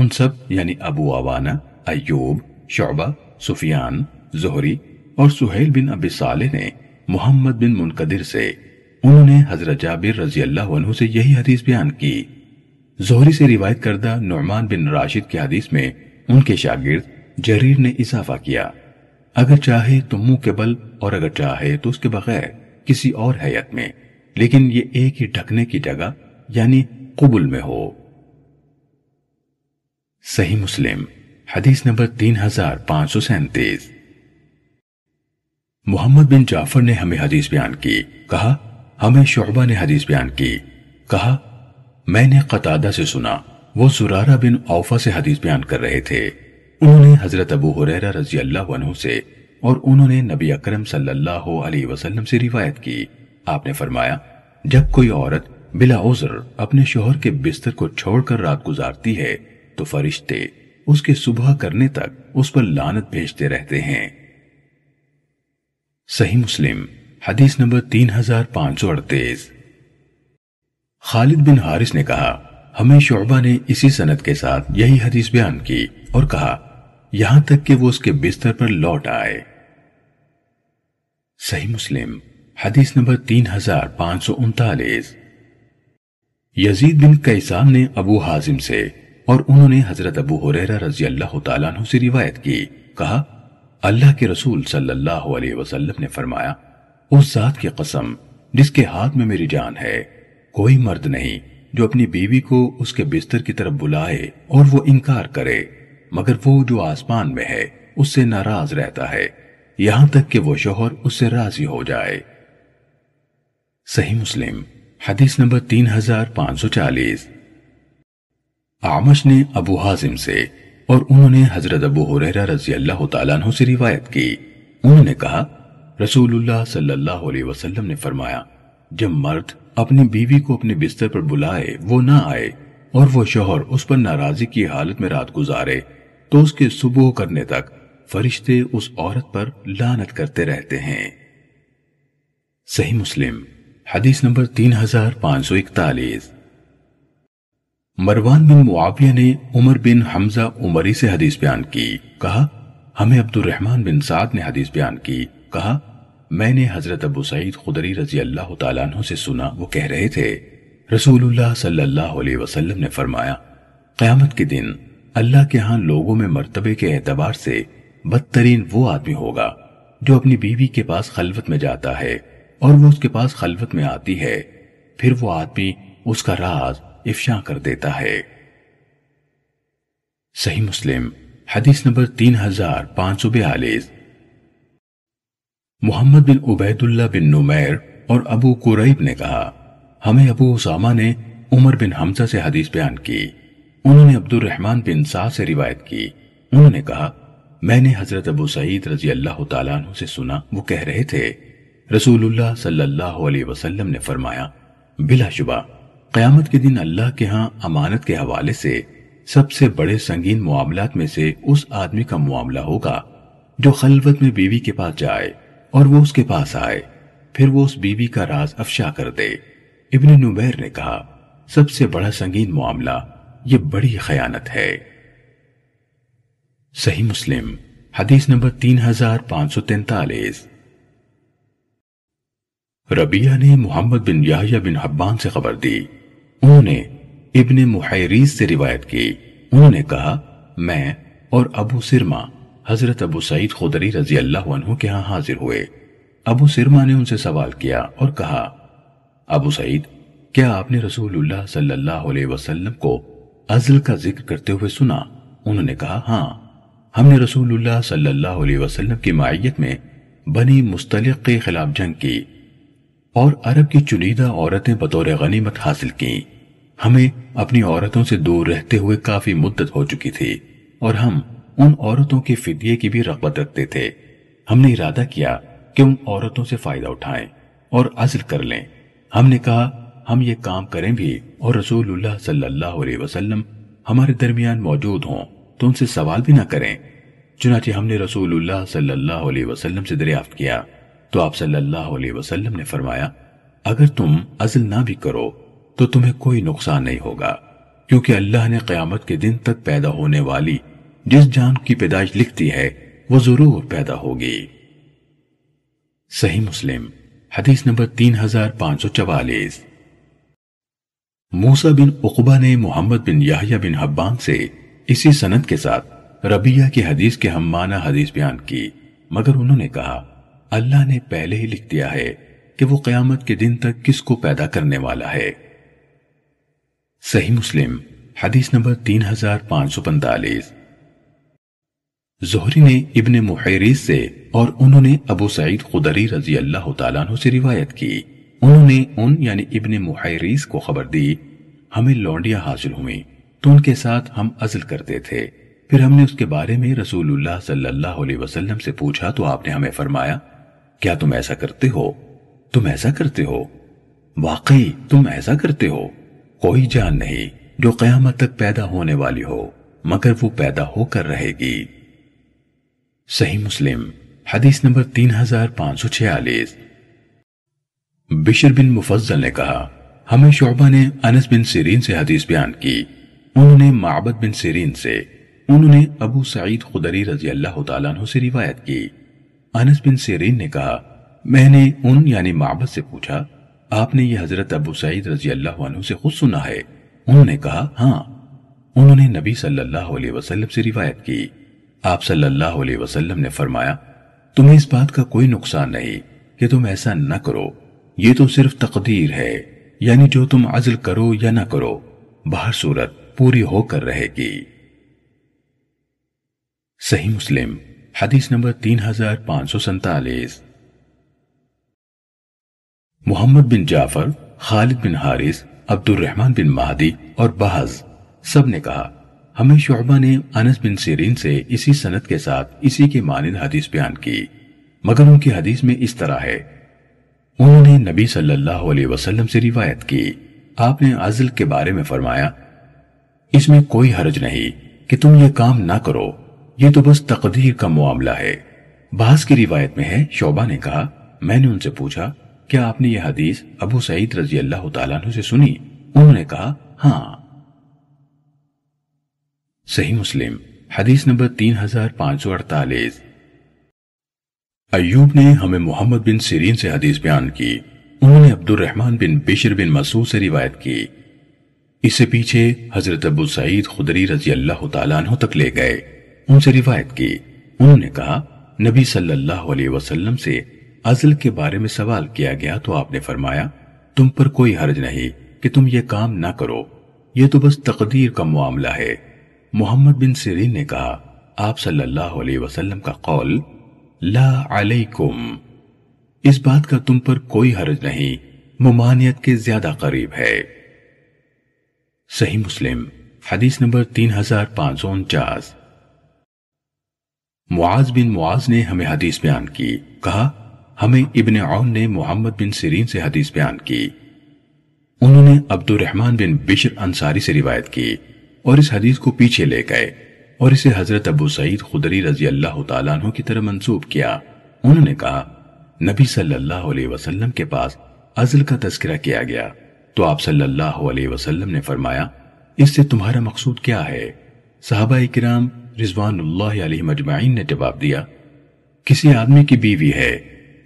ان سب یعنی ابو عوانہ، ایوب، شعبہ، سفیان، زہری اور سہیل بن ابی صالح نے محمد بن منقدر سے انہوں نے حضرت جابر رضی اللہ عنہ سے یہی حدیث بیان کی. زہری سے روایت کردہ نعمان بن راشد کی حدیث میں ان کے شاگرد جریر نے اضافہ کیا اگر چاہے تو منہ کے بل اور اگر چاہے تو اس کے بغیر کسی اور حیت میں، لیکن یہ ایک ہی ڈھکنے کی جگہ یعنی قبل میں ہو. صحیح مسلم حدیث نمبر تین ہزار پانچ سو سینتیس. محمد بن جعفر نے ہمیں حدیث بیان کی. کہا ہمیں شعبہ نے حدیث بیان کی. کہا میں نے قتادہ سے سنا، وہ زرارہ بن اوفا سے حدیث بیان کر رہے تھے. انہوں نے حضرت ابو ہریرہ رضی اللہ عنہ سے اور انہوں نے نبی اکرم صلی اللہ علیہ وسلم سے روایت کی. آپ نے فرمایا جب کوئی عورت بلا عذر اپنے شوہر کے بستر کو چھوڑ کر رات گزارتی ہے تو فرشتے اس کے صبح کرنے تک اس پر لعنت بھیجتے رہتے ہیں. صحیح مسلم حدیث نمبر تین ہزار پانچ سو اڑتیس. خالد بن حارث نے کہا ہمیں شعبہ نے اسی سند کے ساتھ یہی حدیث بیان کی اور کہا یہاں تک کہ وہ اس کے بستر پر لوٹ آئے. صحیح مسلم حدیث نمبر تین ہزار پانچ سو انتالیس. یزید بن قیسان نے ابو حازم سے اور انہوں نے حضرت ابو ہریرہ رضی اللہ تعالیٰ عنہ سے روایت کی. کہا اللہ کے رسول صلی اللہ علیہ وسلم نے فرمایا اس ذات کی قسم جس کے ہاتھ میں میری جان ہے، کوئی مرد نہیں جو اپنی بیوی کو اس کے بستر کی طرف بلائے اور وہ انکار کرے مگر وہ جو آسمان میں ہے اس سے ناراض رہتا ہے یہاں تک کہ وہ شوہر اس سے راضی ہو جائے. صحیح مسلم حدیث نمبر تین ہزار پانچ سو چالیس. عامش نے ابو حازم سے اور انہوں نے حضرت ابو ہریرہ رضی اللہ تعالیٰ عنہ سے روایت کی. انہوں نے کہا رسول اللہ صلی اللہ علیہ وسلم نے فرمایا جب مرد اپنی بیوی کو اپنے بستر پر بلائے وہ نہ آئے اور وہ شوہر اس پر ناراضی کی حالت میں رات گزارے تو اس کے صبح کرنے تک فرشتے اس عورت پر لعنت کرتے رہتے ہیں. صحیح مسلم حدیث نمبر تین ہزار پانچ سو اکتالیس. مروان بن معاویہ نے عمر بن حمزہ عمری سے حدیث بیان کی. کہا ہمیں عبد الرحمن بن سعد نے حدیث بیان کی. کہا میں نے حضرت ابو سعید خدری رضی اللہ تعالیٰ عنہ سے سنا، وہ کہہ رہے تھے رسول اللہ صلی اللہ علیہ وسلم نے فرمایا قیامت کے دن اللہ کے ہاں لوگوں میں مرتبے کے اعتبار سے بدترین وہ آدمی ہوگا جو اپنی بیوی کے پاس خلوت میں جاتا ہے اور وہ اس کے پاس خلوت میں آتی ہے، پھر وہ آدمی اس کا راز افشا کر دیتا ہے. صحیح مسلم حدیث نمبر تین ہزار پانچ سو بیالیس. محمد بن عبید اللہ بن نمیر اور ابو قریب نے کہا ہمیں ابو اسامہ نے عمر بن حمزہ سے حدیث بیان کی. انہوں نے عبد الرحمن بن سعد سے روایت کی. انہوں نے کہا میں نے حضرت ابو سعید رضی اللہ تعالیٰ عنہ سے سنا، وہ کہہ رہے تھے رسول اللہ صلی اللہ علیہ وسلم نے فرمایا بلا شبہ قیامت کے دن اللہ کے ہاں امانت کے حوالے سے سب سے بڑے سنگین معاملات میں سے اس آدمی کا معاملہ ہوگا جو خلوت میں بیوی کے پاس جائے اور وہ اس کے پاس آئے، پھر وہ اس بیوی کا راز افشا کر دے۔ ابن نمیر نے کہا سب سے بڑا سنگین معاملہ یہ بڑی خیانت ہے۔ صحیح مسلم حدیث نمبر تین ہزار پانچ سو تینتالیس۔ ربیہ نے محمد بن یحییٰ بن حبان سے خبر دی، انہوں نے ابن محیریز سے روایت کی، انہوں نے کہا میں اور ابو سرما حضرت ابو سعید خدری رضی اللہ عنہ کے ہاں حاضر ہوئے۔ ابو سرما نے ان سے سوال کیا اور کہا ابو سعید، کیا آپ نے رسول اللہ صلی اللہ علیہ وسلم کو عزل کا ذکر کرتے ہوئے سنا؟ انہوں نے کہا ہاں، ہم نے رسول اللہ صلی اللہ علیہ وسلم کی معیت میں بنی مستلق کے خلاف جنگ کی اور عرب کی چنیدہ عورتیں بطور غنیمت حاصل کیں، ہمیں اپنی عورتوں سے دور رہتے ہوئے کافی مدت ہو چکی تھی اور ہم ان عورتوں کے فدیے کی بھی رغبت رکھتے تھے، ہم نے ارادہ کیا کہ ان عورتوں سے فائدہ اٹھائیں اور عزل کر لیں، ہم نے کہا ہم یہ کام کریں بھی اور رسول اللہ صلی اللہ علیہ وسلم ہمارے درمیان موجود ہوں تو ان سے سوال بھی نہ کریں، چنانچہ ہم نے رسول اللہ صلی اللہ علیہ وسلم سے دریافت کیا تو آپ صلی اللہ علیہ وسلم نے فرمایا اگر تم عزل نہ بھی کرو تو تمہیں کوئی نقصان نہیں ہوگا، کیونکہ اللہ نے قیامت کے دن تک پیدا ہونے والی جس جان کی پیدائش لکھتی ہے وہ ضرور پیدا ہوگی۔ صحیح مسلم حدیث نمبر تین ہزار پانچ سو چوالیس۔ موسیٰ بن عقبہ نے محمد بن یحییٰ بن حبان سے اسی سند کے ساتھ ربیہ کی حدیث کے ہم معنی حدیث بیان کی، مگر انہوں نے کہا اللہ نے پہلے ہی لکھ دیا ہے کہ وہ قیامت کے دن تک کس کو پیدا کرنے والا ہے۔ صحیح مسلم حدیث نمبر تین ہزار پانچ سو پینتالیس۔ زہری نے ابن محیریز سے اور انہوں نے ابو سعید خدری رضی اللہ تعالیٰ عنہ سے روایت کی، انہوں نے ان یعنی ابن محیریز کو خبر دی ہمیں لونڈیاں حاصل ہوئیں تو ان کے ساتھ ہم عزل کرتے تھے، پھر ہم نے اس کے بارے میں رسول اللہ صلی اللہ علیہ وسلم سے پوچھا تو آپ نے ہمیں فرمایا کیا تم ایسا کرتے ہو؟ تم ایسا کرتے ہو؟ واقعی تم ایسا کرتے ہو؟ کوئی جان نہیں جو قیامت تک پیدا ہونے والی ہو مگر وہ پیدا ہو کر رہے گی۔ صحیح مسلم حدیث نمبر تین ہزار پانچ سو چھیالیس۔ بشر بن مفضل نے کہا ہمیں شعبہ نے انس بن سیرین سے حدیث بیان کی، انہوں نے معبد بن سیرین سے، انہوں نے ابو سعید خدری رضی اللہ تعالیٰ عنہ سے روایت کی، انس بن سیرین نے کہا میں نے ان یعنی معبد سے پوچھا آپ نے یہ حضرت ابو سعید رضی اللہ عنہ سے خود سنا ہے؟ انہوں نے کہا ہاں، انہوں نے نبی صلی اللہ علیہ وسلم سے روایت کی، آپ صلی اللہ علیہ وسلم نے فرمایا تمہیں اس بات کا کوئی نقصان نہیں کہ تم ایسا نہ کرو، یہ تو صرف تقدیر ہے، یعنی جو تم عزل کرو یا نہ کرو بہر صورت پوری ہو کر رہے گی۔ صحیح مسلم حدیث نمبر تین ہزار پانچ سو سینتالیس۔ محمد بن جعفر، خالد بن حارث، عبد الرحمن بن مہدی اور بحز سب نے کہا ہمیں شعبہ نے انس بن سیرین سے اسی سند کے ساتھ اسی کے مانند حدیث بیان کی، مگر ان کی حدیث میں اس طرح ہے انہوں نے نبی صلی اللہ علیہ وسلم سے روایت کی، آپ نے عزل کے بارے میں فرمایا اس میں کوئی حرج نہیں کہ تم یہ کام نہ کرو، یہ تو بس تقدیر کا معاملہ ہے۔ بحز کی روایت میں ہے شعبہ نے کہا میں نے ان سے پوچھا کیا آپ نے یہ حدیث ابو سعید رضی اللہ تعالیٰ عنہ سے سنی؟ انہوں نے کہا ہاں۔ صحیح مسلم حدیث نمبر تین ہزار پانچ سو اڑتالیس۔ ایوب نے ہمیں محمد بن سیرین سے حدیث بیان کی، انہوں نے عبد الرحمن بن بشر بن مسعود سے روایت کی، اس سے پیچھے حضرت ابو سعید خدری رضی اللہ تعالیٰ عنہ تک لے گئے، ان سے روایت کی، انہوں نے کہا نبی صلی اللہ علیہ وسلم سے عزل کے بارے میں سوال کیا گیا تو آپ نے فرمایا تم پر کوئی حرج نہیں کہ تم یہ کام نہ کرو، یہ تو بس تقدیر کا معاملہ ہے۔ محمد بن سیرین نے کہا آپ صلی اللہ علیہ وسلم کا قول لا علیکم، اس بات کا تم پر کوئی حرج نہیں ممانعت کے زیادہ قریب ہے۔ صحیح مسلم حدیث نمبر تین ہزار پانچ سو انچاس۔ معاذ بن معاذ نے ہمیں حدیث بیان کی، کہا ہمیں ابن عون نے محمد بن سیرین سے حدیث بیان کی، انہوں نے عبد الرحمن بن بشر انصاری سے روایت کی، اور اس حدیث کو پیچھے لے گئے اور اسے حضرت ابو سعید خدری رضی اللہ تعالیٰ عنہ کی طرح منسوب کیا۔ انہوں نے کہا نبی صلی اللہ علیہ وسلم کے پاس عزل کا تذکرہ کیا گیا تو آپ صلی اللہ علیہ وسلم نے فرمایا اس سے تمہارا مقصود کیا ہے؟ صحابہ کرام رضوان اللہ علیہ مجمعین نے جواب دیا کسی آدمی کی بیوی ہے،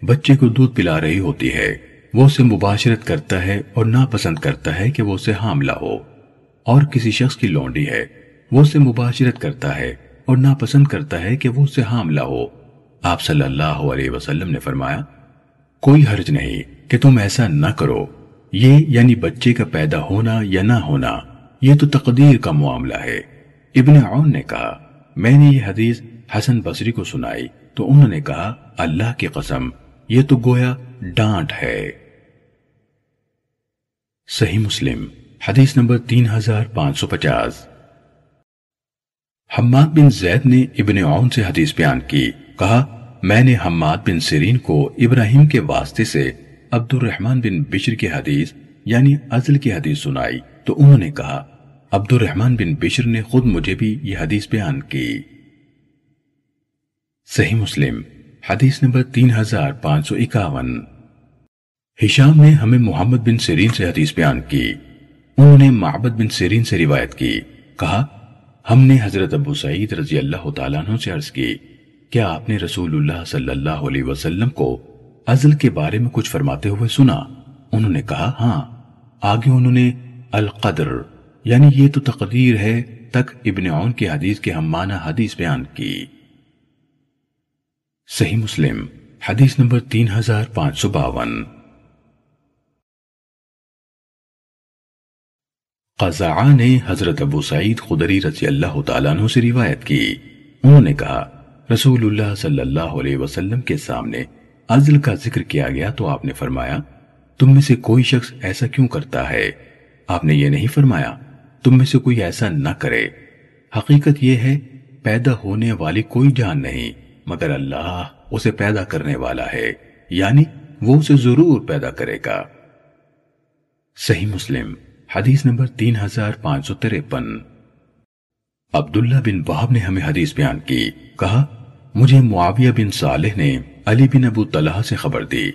بچے کو دودھ پلا رہی ہوتی ہے، وہ اسے مباشرت کرتا ہے اور ناپسند کرتا ہے کہ وہ اسے حاملہ ہو، اور کسی شخص کی لونڈی ہے، وہ اسے مباشرت کرتا ہے اور ناپسند کرتا ہے کہ وہ اسے حاملہ ہو۔ آپ صلی اللہ علیہ وسلم نے فرمایا کوئی حرج نہیں کہ تم ایسا نہ کرو، یہ یعنی بچے کا پیدا ہونا یا نہ ہونا یہ تو تقدیر کا معاملہ ہے۔ ابن عون نے کہا میں نے یہ حدیث حسن بصری کو سنائی تو انہوں نے کہا اللہ کی قسم یہ تو گویا ڈانٹ ہے۔ صحیح مسلم حدیث نمبر تین ہزار پانچ سو پچاس۔ حماد بن زید نے ابن عون سے حدیث بیان کی، کہا میں نے حماد بن سیرین کو ابراہیم کے واسطے سے عبد الرحمن بن بشر کی حدیث یعنی عزل کی حدیث سنائی تو انہوں نے کہا عبد الرحمن بن بشر نے خود مجھے بھی یہ حدیث بیان کی۔ صحیح مسلم حدیث نمبر تین ہزار پانچ سو اکاون۔ ہشام نے ہمیں محمد بن سیرین سے حدیث بیان کی، انہوں نے معبد بن سیرین سے روایت کی، کہا ہم نے حضرت ابو سعید رضی اللہ تعالیٰ عنہ سے عرض کی کیا آپ نے رسول اللہ صلی اللہ علیہ وسلم کو عزل کے بارے میں کچھ فرماتے ہوئے سنا؟ انہوں نے کہا ہاں۔ آگے انہوں نے القدر یعنی یہ تو تقدیر ہے تک ابن عون کی حدیث کے ہم معنی حدیث بیان کی۔ صحیح مسلم حدیث نمبر تین ہزار پانچ سو باون۔ قزعہ نے حضرت ابو سعید خدری رضی اللہ تعالیٰ عنہ سے روایت کی، انہوں نے کہا رسول اللہ صلی اللہ علیہ وسلم کے سامنے عزل کا ذکر کیا گیا تو آپ نے فرمایا تم میں سے کوئی شخص ایسا کیوں کرتا ہے؟ آپ نے یہ نہیں فرمایا تم میں سے کوئی ایسا نہ کرے۔ حقیقت یہ ہے پیدا ہونے والی کوئی جان نہیں مگر اللہ اسے پیدا کرنے والا ہے، یعنی وہ اسے ضرور پیدا کرے گا۔ صحیح مسلم حدیث نمبر تین ہزار پانچ سو تریپن۔ عبداللہ بن وہب نے ہمیں حدیث بیان کی، کہا مجھے معاویہ بن صالح نے علی بن ابو طلحہ سے خبر دی،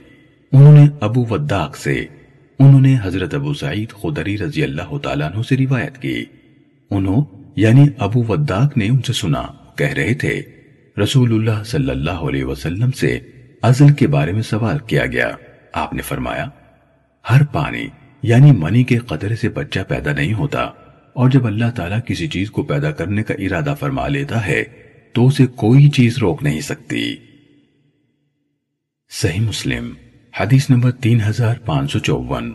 انہوں نے ابو وداق سے، انہوں نے حضرت ابو سعید خدری رضی اللہ تعالیٰ عنہ سے روایت کی، انہوں یعنی ابو وداق نے ان سے سنا کہہ رہے تھے رسول اللہ صلی اللہ علیہ وسلم سے عزل کے بارے میں سوال کیا گیا، آپ نے فرمایا ہر پانی یعنی منی کے قطرے سے بچہ پیدا نہیں ہوتا، اور جب اللہ تعالیٰ کسی چیز کو پیدا کرنے کا ارادہ فرما لیتا ہے تو اسے کوئی چیز روک نہیں سکتی۔ صحیح مسلم حدیث نمبر تین ہزار پانچ سو چوون۔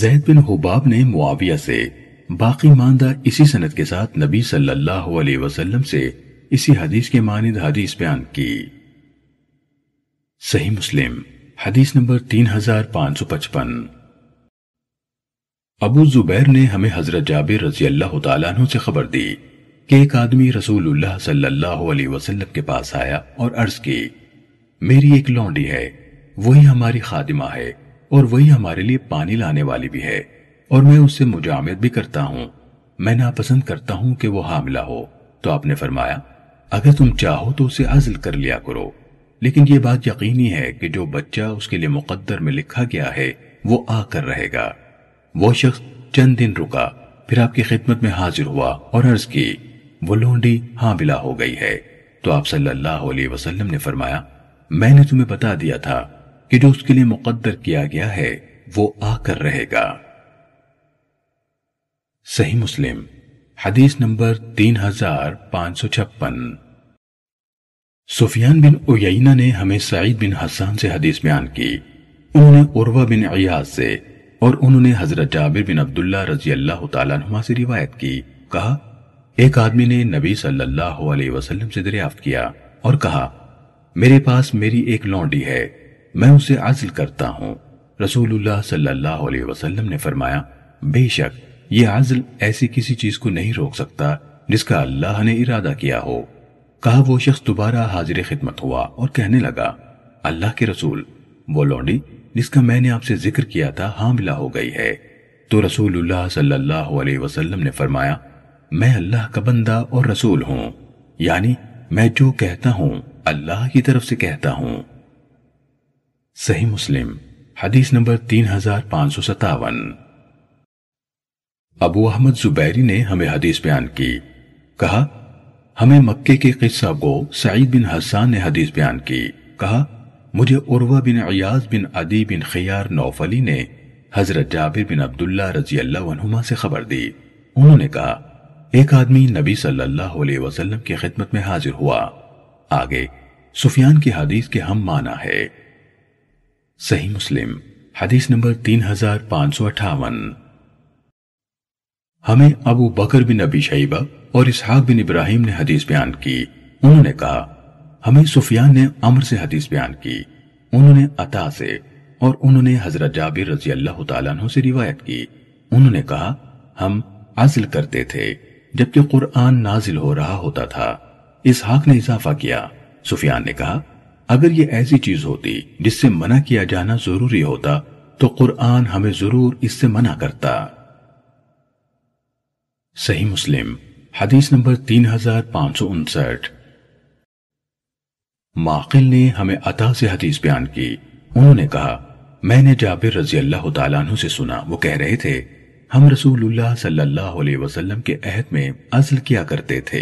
زید بن حباب نے معاویہ سے باقی ماندہ اسی سند کے ساتھ نبی صلی اللہ علیہ وسلم سے اسی حدیث کے مانند حدیث بیان کی۔ صحیح مسلم حدیث نمبر تین ہزار پانچ سو پچپن۔ ابو زبیر نے ہمیں حضرت جابر رضی اللہ تعالیٰ عنہ سے خبر دی کہ ایک آدمی رسول اللہ صلی اللہ علیہ وسلم کے پاس آیا اور عرض کی میری ایک لونڈی ہے، وہی ہماری خادمہ ہے اور وہی ہمارے لیے پانی لانے والی بھی ہے، اور میں اس سے مجامعت بھی کرتا ہوں، میں ناپسند کرتا ہوں کہ وہ حاملہ ہو۔ تو آپ نے فرمایا اگر تم چاہو تو اسے عزل کر لیا کرو، لیکن یہ بات یقینی ہے کہ جو بچہ اس کے لیے مقدر میں لکھا گیا ہے وہ آ کر رہے گا۔ وہ شخص چند دن رکا، پھر آپ کی خدمت میں حاضر ہوا اور عرض کی وہ لونڈی حاملہ ہو گئی ہے، تو آپ صلی اللہ علیہ وسلم نے فرمایا میں نے تمہیں بتا دیا تھا کہ جو اس کے لیے مقدر کیا گیا ہے وہ آ کر رہے گا۔ صحیح مسلم حدیث نمبر تین ہزار پانچ سو چھپن۔ سفیان بن عیینہ نے ہمیں سعید بن حسان سے حدیث بیان کی، انہوں نے عروہ بن عیاض سے اور انہوں نے حضرت جابر بن عبداللہ رضی اللہ تعالیٰ عنہما سے روایت کی، کہا ایک آدمی نے نبی صلی اللہ علیہ وسلم سے دریافت کیا اور کہا میرے پاس میری ایک لونڈی ہے، میں اسے عزل کرتا ہوں۔ رسول اللہ صلی اللہ علیہ وسلم نے فرمایا بے شک یہ عزل ایسی کسی چیز کو نہیں روک سکتا جس کا اللہ نے ارادہ کیا ہو۔ کہا وہ شخص دوبارہ حاضر خدمت ہوا اور کہنے لگا اللہ کے رسول، وہ لونڈی جس کا میں نے آپ سے ذکر کیا تھا حاملہ ہو گئی ہے۔ تو رسول اللہ صلی اللہ علیہ وسلم نے فرمایا، میں اللہ کا بندہ اور رسول ہوں، یعنی میں جو کہتا ہوں اللہ کی طرف سے کہتا ہوں۔ صحیح مسلم حدیث نمبر تین ہزار پانچ سو ستاون۔ ابو احمد زبیری نے ہمیں حدیث بیان کی، کہا ہمیں مکے کے قصہ گو سعید بن حسان نے حدیث بیان کی، کہا مجھے عروہ بن عیاض بن عدی بن خیار نوفلی نے حضرت جابر بن عبداللہ رضی اللہ عنہما سے خبر دی، انہوں نے کہا ایک آدمی نبی صلی اللہ علیہ وسلم کی خدمت میں حاضر ہوا۔ آگے سفیان کی حدیث کے ہم معنی ہے۔ صحیح مسلم حدیث نمبر تین ہزار پانچ سو اٹھاون۔ ہمیں ابو بکر بن ابی شیبہ اور اسحاق بن ابراہیم نے حدیث بیان کی، انہوں نے کہا ہمیں سفیان نے عمر سے حدیث بیان کی، انہوں نے عطا سے، اور انہوں نے حضرت جابر رضی اللہ تعالیٰ عنہ سے روایت کی، انہوں نے کہا ہم عزل کرتے تھے جبکہ قرآن نازل ہو رہا ہوتا تھا۔ اسحاق نے اضافہ کیا، سفیان نے کہا اگر یہ ایسی چیز ہوتی جس سے منع کیا جانا ضروری ہوتا تو قرآن ہمیں ضرور اس سے منع کرتا۔ صحیح مسلم حدیث نمبر تین ہزار پانچ سو انسٹھ۔ معقل نے ہمیں عطا سے حدیث بیان کی، انہوں نے کہا میں نے جابر رضی اللہ تعالیٰ عنہ سے سنا، وہ کہہ رہے تھے ہم رسول اللہ صلی اللہ علیہ وسلم کے عہد میں عزل کیا کرتے تھے۔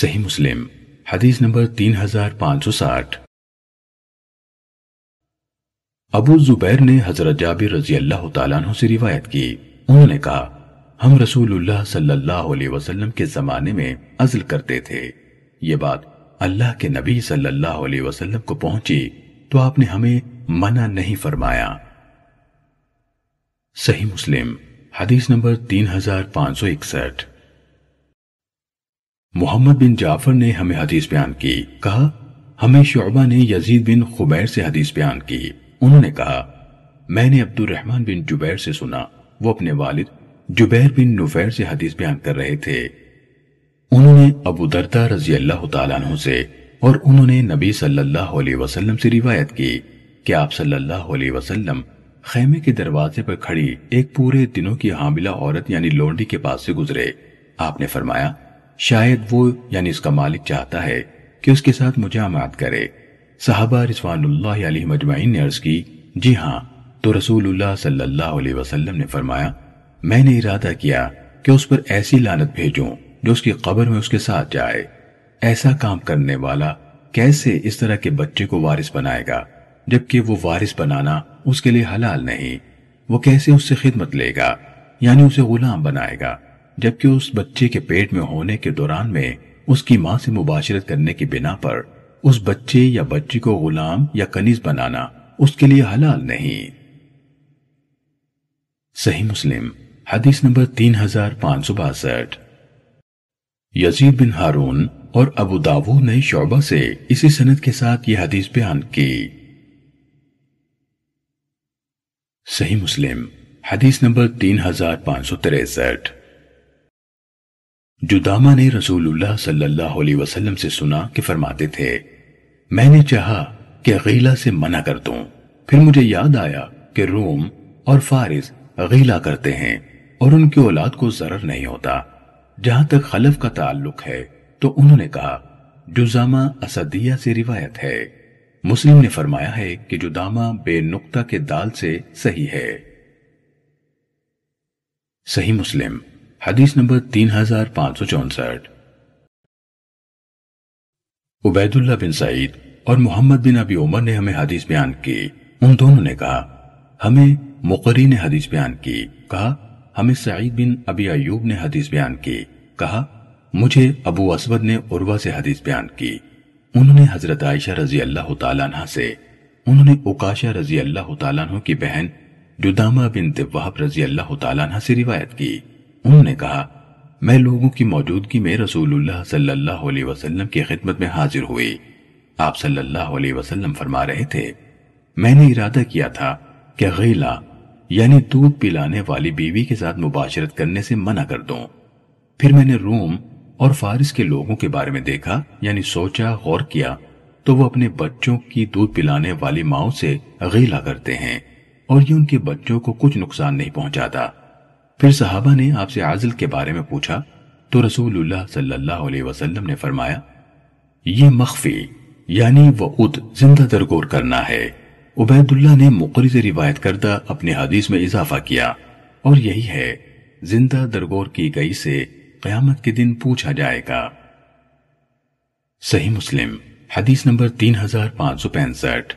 صحیح مسلم حدیث نمبر تین ہزار پانچ سو ساٹھ۔ ابو زبیر نے حضرت جابر رضی اللہ تعالیٰ عنہ سے روایت کی، انہوں نے کہا ہم رسول اللہ صلی اللہ علیہ وسلم کے زمانے میں عزل کرتے تھے، یہ بات اللہ کے نبی صلی اللہ علیہ وسلم کو پہنچی تو آپ نے ہمیں منع نہیں فرمایا۔ صحیح مسلم حدیث نمبر تین ہزار پانچ سو اکسٹھ۔ محمد بن جعفر نے ہمیں حدیث بیان کی، کہا ہمیں شعبہ نے یزید بن خبیر سے حدیث بیان کی، انہوں نے کہا میں نے عبدالرحمان بن جبیر سے سنا، وہ اپنے والد جبیر بن نفیر سے حدیث بیان کر رہے تھے، انہوں نے ابو دردہ رضی اللہ تعالیٰ عنہ سے، اور انہوں نے نبی صلی اللہ علیہ وسلم سے روایت کی کہ آپ صلی اللہ علیہ وسلم خیمے کے دروازے پر کھڑی ایک پورے دنوں کی حاملہ عورت یعنی لونڈی کے پاس سے گزرے، آپ نے فرمایا شاید وہ یعنی اس کا مالک چاہتا ہے کہ اس کے ساتھ مجامعت کرے۔ صحابہ رضوان اللہ علیہ مجمعین نے عرض کی جی ہاں، تو رسول اللہ صلی اللہ علیہ وسلم نے فرمایا میں نے ارادہ کیا کہ اس پر ایسی لعنت بھیجوں جو اس کی قبر میں اس کے ساتھ جائے، ایسا کام کرنے والا کیسے اس طرح کے بچے کو وارث بنائے گا جبکہ وہ وارث بنانا اس کے لیے حلال نہیں، وہ کیسے اس سے خدمت لے گا یعنی اسے غلام بنائے گا جبکہ اس بچے کے پیٹ میں ہونے کے دوران میں اس کی ماں سے مباشرت کرنے کی بنا پر اس بچے یا بچی کو غلام یا کنیز بنانا اس کے لیے حلال نہیں۔ صحیح مسلم حدیث نمبر تین ہزار پانچ سو باسٹھ۔ یزید بن ہارون اور ابو داود نے شعبہ سے اسی سند کے ساتھ یہ حدیث بیان کی۔ صحیح مسلم حدیث نمبر تین ہزار پانچ سو تریسٹھ۔ جدامہ نے رسول اللہ صلی اللہ علیہ وسلم سے سنا کہ فرماتے تھے میں نے چاہا کہ غیلہ سے منع کر دوں، پھر مجھے یاد آیا کہ روم اور فارس غیلہ کرتے ہیں اور ان کی اولاد کو ضرر نہیں ہوتا، جہاں تک خلف کا تعلق ہے تو انہوں نے کہا جدامہ اسدیہ سے روایت ہے۔ مسلم نے فرمایا ہے کہ جدامہ بے نقطہ کے دال سے صحیح ہے۔ صحیح مسلم حدیث نمبر تین ہزار پانچ سو چونسٹھ۔ عبید اللہ بن سعید اور محمد بن ابی عمر نے ہمیں حدیث بیان کی، ان دونوں نے کہا ہمیں مقری نے حدیث بیان کی، کہا ہمیں سعید بن ابی ایوب نے حدیث بیان کی، کہا مجھے ابو اسود نے عروہ سے حدیث بیان کی، انہوں نے حضرت عائشہ رضی اللہ تعالیٰ عنہ سے، انہوں نے عکاشہ رضی اللہ تعالیٰ عنہ کی بہن جدامہ بنت وہب رضی اللہ تعالیٰ عنہ سے روایت کی، انہوں نے کہا میں لوگوں کی موجودگی میں رسول اللہ صلی اللہ علیہ وسلم کی خدمت میں حاضر ہوئی، آپ صلی اللہ علیہ وسلم فرما رہے تھے میں نے ارادہ کیا تھا کہ غیلہ یعنی دودھ پلانے والی بیوی کے ساتھ مباشرت کرنے سے منع کر دوں، پھر میں نے روم اور فارس کے لوگوں کے بارے میں دیکھا یعنی سوچا غور کیا تو وہ اپنے بچوں کی دودھ پلانے والی ماؤں سے غیلہ کرتے ہیں، اور یہ ان کے بچوں کو کچھ نقصان نہیں پہنچاتا۔ پھر صحابہ نے آپ سے عزل کے بارے میں پوچھا تو رسول اللہ صلی اللہ علیہ وسلم نے فرمایا، یہ مخفی یعنی وعود زندہ درگور کرنا ہے۔ عبید اللہ نے مقرز روایت کردہ اپنے حدیث میں اضافہ کیا، اور یہی ہے زندہ درگور کی گئی سے قیامت کے دن پوچھا جائے گا۔ صحیح مسلم حدیث نمبر تین ہزار پانچ سو پینسٹھ۔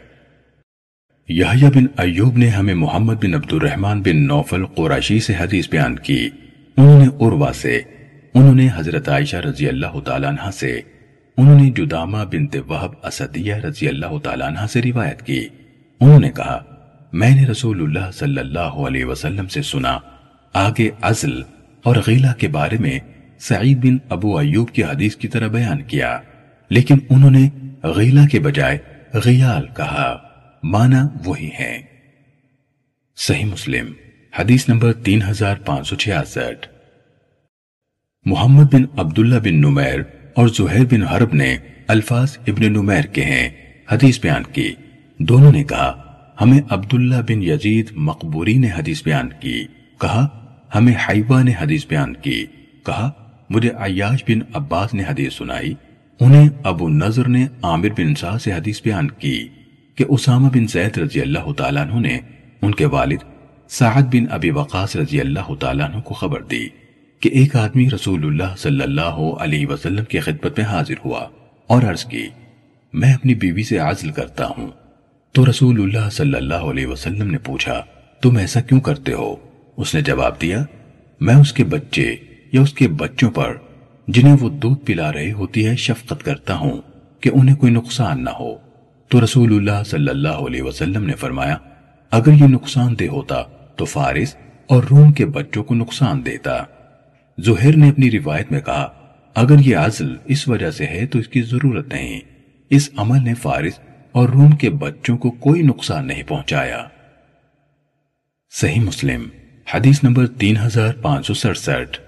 یحییٰ بن ایوب نے ہمیں محمد بن عبدالرحمان بن نوفل قراشی سے حدیث بیان کی، انہوں نے عروہ سے، انہوں نے حضرت عائشہ رضی اللہ تعالیٰ عنہ سے، انہوں نے جدامہ بنت وہب اسدیہ رضی اللہ تعالیٰ عنہ سے روایت کی، انہوں نے کہا میں نے رسول اللہ صلی اللہ علیہ وسلم سے سنا۔ آگے عزل اور غیلہ کے بارے میں سعید بن ابو ایوب کی حدیث کی طرح بیان کیا، لیکن انہوں نے غیلہ کے بجائے غیال کہا، معنی وہی ہے۔ صحیح مسلم حدیث نمبر تین ہزار پانچ سو چھیاسٹھ۔ محمد بن عبداللہ بن نمیر اور زہیر بن حرب نے، الفاظ ابن نمیر کے ہیں، حدیث بیان کی، دونوں نے کہا ہمیں عبداللہ بن یزید مقبوری نے حدیث بیان کی، کہا ہمیں حیوہ نے حدیث بیان کی، کہا مجھے عیاش بن عباس نے حدیث سنائی، انہیں ابو نظر نے عامر بن سعد سے حدیث بیان کی کہ اسامہ بن زید رضی اللہ تعالیٰ عنہ نے ان کے والد سعد بن ابی وقاص رضی اللہ تعالیٰ عنہ کو خبر دی کہ ایک آدمی رسول اللہ صلی اللہ علیہ وسلم کی خدمت میں حاضر ہوا اور عرض کی، میں اپنی بیوی سے عزل کرتا ہوں۔ تو رسول اللہ صلی اللہ علیہ وسلم نے پوچھا، تم ایسا کیوں کرتے ہو؟ اس نے جواب دیا، میں اس کے بچے یا اس کے بچوں پر جنہیں وہ دودھ پلا رہی ہوتی ہے شفقت کرتا ہوں کہ انہیں کوئی نقصان نہ ہو۔ تو رسول اللہ صلی اللہ علیہ وسلم نے فرمایا، اگر یہ نقصان دہ ہوتا تو فارس اور روم کے بچوں کو نقصان دیتا۔ زہیر نے اپنی روایت میں کہا، اگر یہ عزل اس وجہ سے ہے تو اس کی ضرورت نہیں، اس عمل نے فارس اور روم کے بچوں کو کوئی نقصان نہیں پہنچایا۔ صحیح مسلم حدیث نمبر تین ہزار پانچ سو سڑسٹھ۔